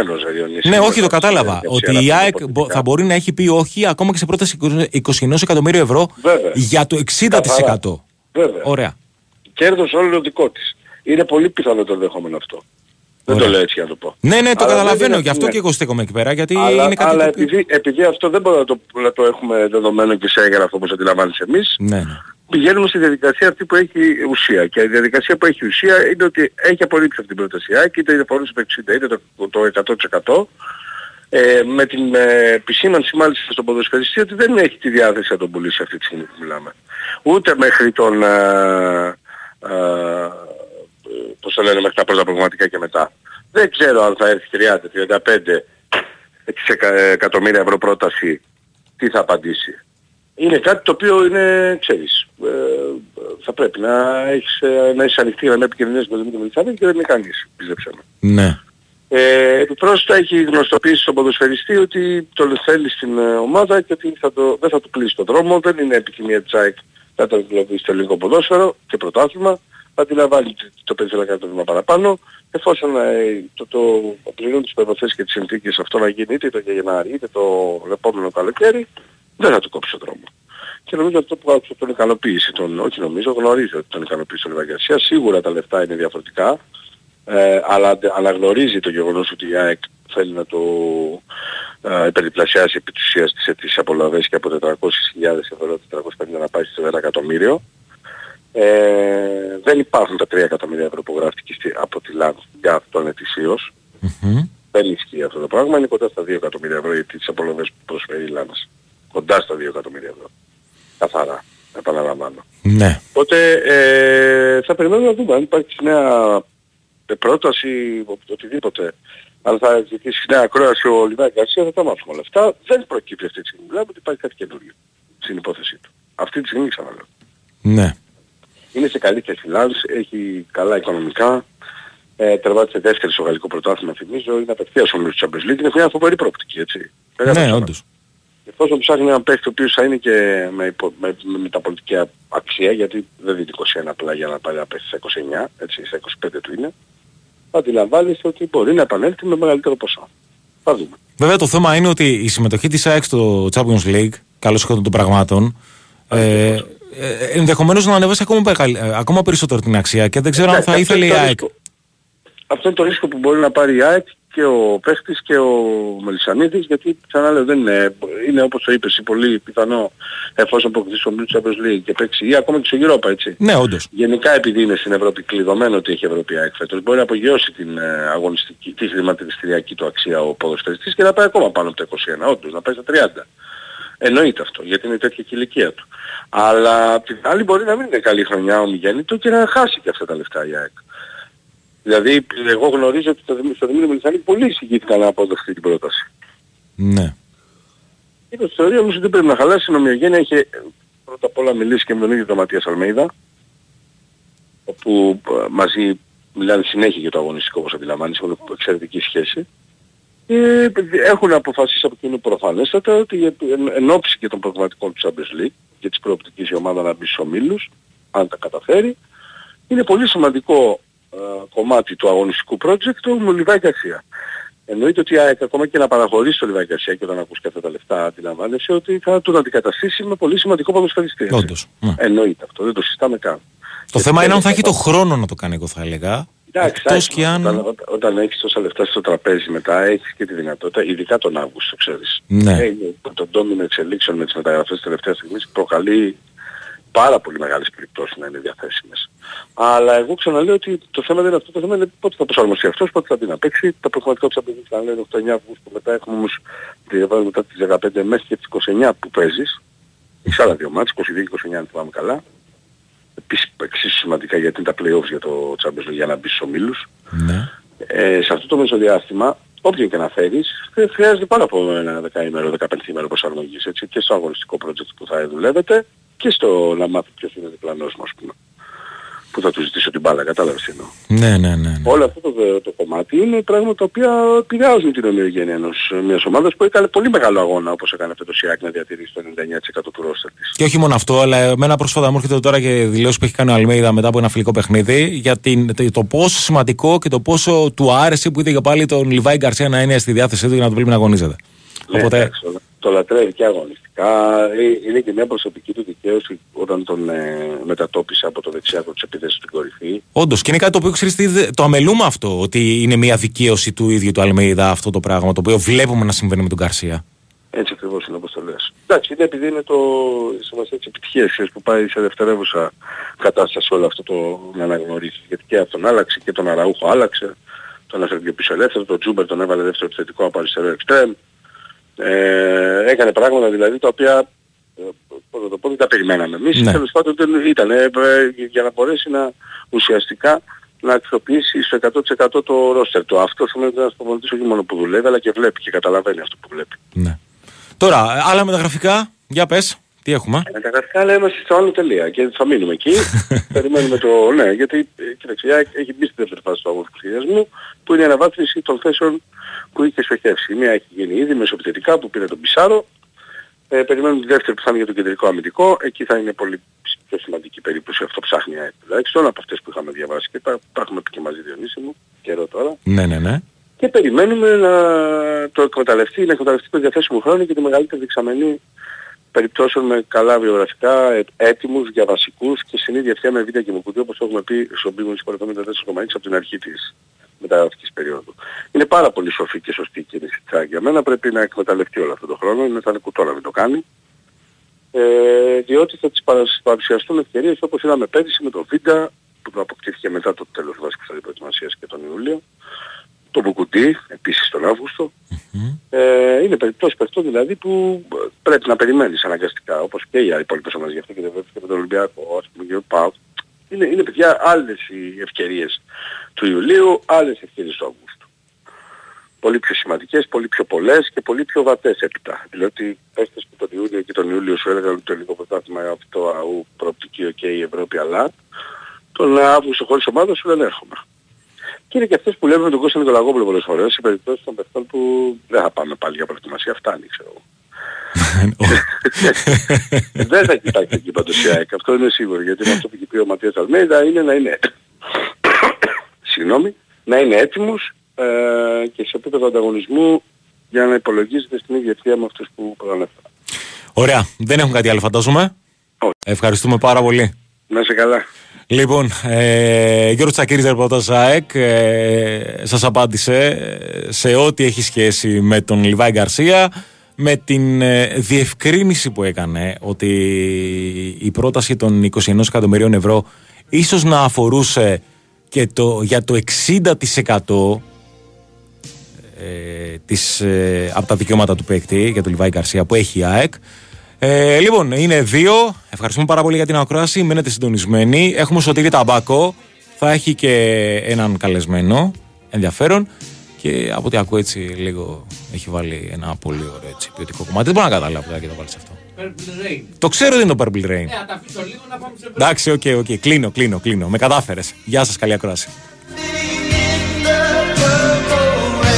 Ναι, όχι, το κατάλαβα. Ότι η ΑΕΚ θα μπορεί να έχει πει όχι ακόμα και σε πρόταση είκοσι εκατομμύρια ευρώ για το εξήντα τοις εκατό. Βέβαια. Ωραία. Κέρδος όλο δικό της. Είναι πολύ πιθανό το δεχόμενο αυτό. Δεν το λέω έτσι για να το πω. Ναι, ναι, το καταλαβαίνω. Γι' αυτό και εγώ στέκομαι εκεί πέρα. Γιατί είναι κάτι. Αλλά επειδή αυτό δεν μπορούμε να το έχουμε δεδομένο και σε έγγραφο όπως αντιλαμβάνεσαι εμείς. Πηγαίνουμε στη διαδικασία αυτή που έχει ουσία. Και η διαδικασία που έχει ουσία είναι ότι έχει απορρίψει αυτή την πρόταση. Είτε είναι φορούσε το εξήντα, είτε το εκατό τοις εκατό. Ε, με την ε, επισήμανση μάλιστα στον ποδοσφαιριστή ότι δεν έχει τη διάθεση να τον πουλήσει αυτή τη στιγμή που μιλάμε. Ούτε μέχρι τον... Α, α, πώς το λένε, μέχρι τα πρώτα πραγματικά και μετά. Δεν ξέρω αν θα έρθει τριάντα με τριάντα πέντε εκατομμύρια ευρώ πρόταση, τι θα απαντήσει. Είναι κάτι το οποίο είναι, ξέρεις, ε, θα πρέπει να έχεις, να είσαι ανοιχτή, να μην επικοινωνείς με τον Μητσάνη και δεν είναι κανείς, πίστεψε με. Ναι. Ε, επιπρόσθετα έχει γνωστοποιήσει στον ποδοσφαιριστή ότι τον θέλει στην ομάδα και ότι θα το, δεν θα του κλείσει τον δρόμο, δεν είναι επιθυμία της ΑΕΚ να τον κλείσει το ελληνικό ποδόσφαιρο και πρωτάθλημα, αντί να βάλει το πεντακόσια το βήμα παραπάνω, εφόσον ε, το, το, το πληρούν τις προϋποθέσεις και τις συνθήκες αυτό να γίνει είτε το Γενάρη είτε το επόμενο καλοκαίρι, δεν θα του κόψει τον δρόμο. Και νομίζω αυτό που τον ικανοποίησε, τον, όχι νομίζω, γνωρίζω ότι τον ικανοποίησε τον Λιβαγκαρσία, σίγουρα τα λεφτά είναι διαφορετικά. Ε, αλλά αναγνωρίζει το γεγονός ότι η ΑΕΚ θέλει να το ε, υπερδιπλασιάσει επί της ουσίας τις αιτήσεις απολαβές και από τετρακόσιες χιλιάδες ευρώ τετρακόσια πενήντα να πάει στο ένα εκατομμύριο. Ε, δεν υπάρχουν τα τρία εκατομμύρια ευρώ που γράφτηκε από τη ΛΑΝ για τον ετησίως. Mm-hmm. Δεν ισχύει αυτό το πράγμα, είναι κοντά στα δύο εκατομμύρια ευρώ οι αιτήσεις απολαβές που προσφέρει η ΛΑΝ. Κοντά στα δύο εκατομμύρια ευρώ. Καθαρά. Επαναλαμβάνω. Ναι. Οπότε ε, θα περιμένουμε να δούμε αν υπάρχει νέα πρόταση, οτιδήποτε, αλλά θα ζητήσει νέα ακρόαση ο Λιβαγκαρσία, θα τα μάθουμε όλα αυτά. Δεν προκύπτει αυτή τη στιγμή, μιλάμε ότι υπάρχει κάτι καινούριο στην υπόθεσή του. Αυτή τη στιγμή ξαναλέω. Ναι. Είναι σε καλή θέση, έχει καλά οικονομικά, ε, τερμάτισε δεύτερη στο γαλλικό πρωτάθλημα, θυμίζω, είναι απευθείας ο Λιβαγκαρσία του Champions League, είναι μια φοβερή πρόπτικη, έτσι. Ναι, όντως. Εφόσον ψάχνει έναν παίχτη ο οποίος θα είναι και με, υπο, με, με μεταπολιτική αξία, γιατί δεν δίνει είκοσι ένα απλά για να πάει να πέσει στα είκοσι εννιά, έτσι, στα είκοσι πέντε του είναι, αντιλαμβάνεστε ότι μπορεί να επανέλθει με μεγαλύτερο ποσό. Θα δούμε. Βέβαια το θέμα είναι ότι η συμμετοχή της ΑΕΚ στο Champions League, καλώς ήρθατε των πραγμάτων, ε, ε, ενδεχομένως να ανεβάσει ακόμα, ακόμα περισσότερο την αξία και δεν ξέρω ε, αν θα ήθελε η ΑΕΚ. Αυτό είναι το ρίσκο που μπορεί να πάρει η ΑΕΚ και ο παίχτης και ο Μελισσανίδης, γιατί ξανά λέω δεν είναι, είναι όπως το είπες πολύ πιθανό εφόσον αποκτήσει το Champions League και παίξει ή ακόμα και στο Europa, έτσι. Ναι, όντως. Γενικά επειδή είναι στην Ευρώπη κλειδωμένο ότι έχει Ευρωπαϊκή εκφέτος, μπορεί να απογειώσει την ε, αγωνιστική, τη χρηματιστηριακή του αξία ο ποδοσφαιριστής και να πάει ακόμα πάνω από τα είκοσι ένα, όντως, να πάει στα τριάντα. Εννοείται αυτό, γιατί είναι τέτοια και η ηλικία του. Αλλά απ' την άλλη μπορεί να μην είναι καλή χρονιά ομιγέννητο και να χάσει και αυτά τα λεφτά η ΑΕΚ. Δηλαδή, εγώ γνωρίζω ότι στο Δημήτρη Μελισσανίδη πολύ συγκύθηκαν να αποδεχθεί την πρόταση. Ναι. Είναι η θεωρία όμως ότι δεν πρέπει να χαλάσει η νομιογένεια. Είχε πρώτα απ' όλα μιλήσει και με τον ίδιο τον Ματίας Αλμέιδα, όπου μαζί μιλάνε συνέχεια για το αγωνιστικό, όπως αντιλαμβάνεις, έχουν εξαιρετική σχέση. Και έχουν αποφασίσει από κοινού προφανέστατα ότι εν ώψη και των προγραμματικών του Champions League και της προοπτικής η ομάδα να μπει στους ομίλους, αν τα καταφέρει, είναι πολύ σημαντικό κομμάτι του αγωνιστικού project ο Λιβαγκαρσία. Εννοείται ότι ακόμα και να παραχωρήσει το Λιβαγκαρσία και όταν ακούσει αυτά τα λεφτά αντιλαμβάνεσαι ότι θα τον αντικαταστήσει με πολύ σημαντικό ποδοσφαιριστή. Όντως. Ναι. Εννοείται αυτό, δεν το συζητάμε καν. Το γιατί θέμα είναι αν θα έχει το χρόνο να το κάνει, εγώ θα έλεγα. Εντάξει, εκτός και αν... όταν, όταν έχεις τόσα λεφτά στο τραπέζι μετά έχεις και τη δυνατότητα, ειδικά τον Αύγουστο, ξέρεις. Ναι. Ε, το ντόμινο εξελίξεων με τις μεταγραφές τελευταίας στιγμής προκαλεί πάρα πολύ μεγάλες περιπτώσεις να είναι διαθέσιμες. Αλλά εγώ ξαναλέω ότι το θέμα δεν είναι αυτό, το θέμα είναι πότε θα προσαρμοστεί αυτός, πότε θα πει να παίξει. Τα πραγματικά της απαιτήσεις θα λένε οκτώ εννιά Αυγούστου, μετά έχουμε όμως μετά τις δεκαπέντε μέχρι και τις είκοσι εννιά που παίζεις. Έχεις άλλα δύο μάτς, είκοσι δύο είκοσι εννιά αν θυμάμαι καλά. Επίσης εξίσου σημαντικά γιατί είναι τα play-offs για το Champions League για να μπεις στους ομίλους. Ναι. Ε, σε αυτό το μεσοδιάστημα, όποιον και να φέρεις, χρειάζεται πάνω από ένα δεκαήμερο, δεκαπενθήμερο προσαρμογής, έτσι, και στο αγωνιστικό project που θα δουλεύετε και στο να μάθει ποιος είναι διπλανός μου, ας πούμε, που θα του ζητήσω την μπάλα, κατάλαβες εννοώ. Ναι, ναι, ναι, ναι. Όλο αυτό το, το κομμάτι είναι πράγματα τα οποία επηρεάζουν την ομοιογένεια ενός μιας ομάδας που έκανε πολύ μεγάλο αγώνα, όπως έκανε φέτος η ΑΕΚ, να διατηρήσει το ενενήντα εννιά τοις εκατό του ρόστερ της. Και όχι μόνο αυτό, αλλά εμένα πρόσφατα μου έρχεται τώρα και δηλώσεις που έχει κάνει ο Αλμέιδα μετά από ένα φιλικό παιχνίδι για την, το πόσο σημαντικό και το πόσο του άρεσε που είδε και πάλι τον Λιβαγκαρσία να είναι στη διάθεσή του για να τον βλέπει να αγωνίζεται. Ναι, οπότε... έξω, το λατρεύει και αγωνιστικά, είναι και μια προσωπική του δικαίωση όταν τον ε, μετατόπισε από το δεξιάκο της επίθεσης στην κορυφή. Όντως, και είναι κάτι το οποίο ξέρεις, το αμελούμε αυτό, ότι είναι μια δικαίωση του ίδιου του Αλμέιδα αυτό το πράγμα, το οποίο βλέπουμε να συμβαίνει με τον Γκαρσία. Έτσι ακριβώς είναι όπως το λες. Εντάξει, είναι επειδή είναι το σημασία της επιτυχίας που πάει σε δευτερεύουσα κατάσταση όλο αυτό το να αναγνωρίσει, γιατί και αυτόν άλλαξε και τον Αραούχο άλλαξε, τον έφερε πιο πίσω ελεύθερο, τον Τζούμπερ τον έβαλε δεύτερο επιθετικό από αριστερό εξτρέμ. Ε, έκανε πράγματα δηλαδή τα οποία πώς το πω, δεν τα περιμέναμε. Εμείς ναι. τέλος πάντων ήταν ε, για να μπορέσει να ουσιαστικά να αξιοποιήσει στο εκατό τοις εκατό το ρόστερ του. Αυτός είναι ένας προπονητής όχι μόνο που δουλεύει αλλά και βλέπει και καταλαβαίνει αυτό που βλέπει. Ναι. Τώρα, άλλα μεταγραφικά, για πες, τι έχουμε. Μεταγραφικά αλλά είμαστε στο άλλο τελεία και θα μείνουμε εκεί. Περιμένουμε το, ναι, γιατί κοιτάξτε, έχει μπει στην δεύτερη φάση του αγωνισμού που είναι η αναβάθμιση των θέσεων που είχε στοχεύσει. Μία έχει γίνει ήδη μεσοπιθετικά που πήρε τον Πισάρο. Ε, περιμένουμε τη δεύτερη που θα είναι για τον κεντρικό αμυντικό. Εκεί θα είναι πολύ πιο σημαντική περίπτωση, αυτό ψάχνει η ΑΕΚ τουλάχιστον από αυτές που είχαμε διαβάσει και τα, τα έχουμε πει και μαζί Διονύση μου, καιρό τώρα. Ναι, ναι, ναι. Και περιμένουμε να το εκμεταλλευτεί, να εκμεταλλευτεί το διαθέσιμο χρόνο και τη μεγαλύτερη δεξαμενή περιπτώσεων με καλά βιογραφικά, ε, έτοιμους για βασικούς και στην ίδια ευθεία με βίντεο και μοκουδί όπως το έχουμε πει στον πίγον συγχωρετών με τα τέσσερα κόμμα έξι από την αρχή της μεταγραφικής περίοδου. Είναι πάρα πολύ σοφή και σωστή η κίνηση της ΑΕΚ. Για μένα πρέπει να εκμεταλλευτεί όλο αυτόν τον χρόνο, είναι θα είναι κουτό να μην το κάνει. Ε, διότι θα τις παρουσιαστούν ευκαιρίες όπως είδαμε πέρυσι με τον Βίντα που το αποκτήθηκε μετά το τέλος βάσκης της προετοιμασίας και τον Ιούλιο, τον Μπουκουντή επίσης τον Αύγουστο. Mm-hmm. Ε, είναι περιπτώσεις παιχτών δηλαδή που πρέπει να περιμένεις αναγκαστικά όπως και οι υπόλοιπες ομάδες γι' αυτό και με τον Ολυμπιακό, ας πούμε και ο ΠΑΟΚ. Είναι, είναι παιδιά άλλες οι ευκαιρίες του Ιουλίου, άλλες ευκαιρίες του Αυγούστου. Πολύ πιο σημαντικές, πολύ πιο πολλές και πολύ πιο βατές έπειτα. Δηλαδή παίχτες που τον Ιούλιο και τον Ιούλιο σου έλεγαν ότι το ελληνικό πρωτάθλημα αυτό αού προοπτική και η Ευρώπη αλλά τον Αύγουστο χωρίς ομάδα σου δεν έρχομαι. Και είναι και αυτές που λέμε με τον Κώστα Νικολαγόπουλο πολλές φορές, σε περιπτώσεις των παιχτών που δεν θα πάμε πάλι για προετοιμασία, φτάνει ξέρω εγώ. Δεν θα κοιτάξει εκεί πάντως η ΑΕΚ, αυτό είναι σίγουρο, γιατί αυτό που έχει πει ο Ματίας Αλμέιδα είναι να είναι συγγνώμη, να είναι έτοιμος ε, και σε επίπεδο ανταγωνισμού για να υπολογίζεται στην ίδια ευθεία με αυτούς που προανέφερα. Ωραία, δεν έχουν κάτι άλλο φαντάζομαι. Όχι. Ευχαριστούμε πάρα πολύ. Να είσαι καλά. Λοιπόν, ε, Γιώργος Τσακίρης, ρεπορτάζ ΑΕΚ, ε, σας απάντησε σε ό,τι έχει σχέση με τον Λιβάι Γκαρσία, με την ε, διευκρίνηση που έκανε ότι η πρόταση των είκοσι ένα εκατομμυρίων ευρώ ίσως να αφορούσε και το, για το εξήντα τοις εκατό ε, της, ε, από τα δικαιώματα του παίκτη για τον Λιβάι Γκαρσία που έχει η ΑΕΚ. Ε, λοιπόν, είναι δύο. Ευχαριστούμε πάρα πολύ για την ακρόαση. Μένετε συντονισμένοι. Έχουμε Σωτήρη Ταμπάκο. Θα έχει και έναν καλεσμένο ενδιαφέρον. Και από ό,τι ακούω έτσι, λίγο έχει βάλει ένα πολύ ωραίο έτσι, ποιοτικό κομμάτι. Δεν μπορώ να καταλάβω γιατί το βάλει αυτό. Purple Rain. Το ξέρω ότι είναι το Purple Rain. Ναι, ε, τα αφήσω λίγο να πάμε σε. Εντάξει, οκ, okay, οκ. Okay. Κλείνω, κλείνω, κλείνω. Με κατάφερες. Γεια σας, καλή ακρόαση.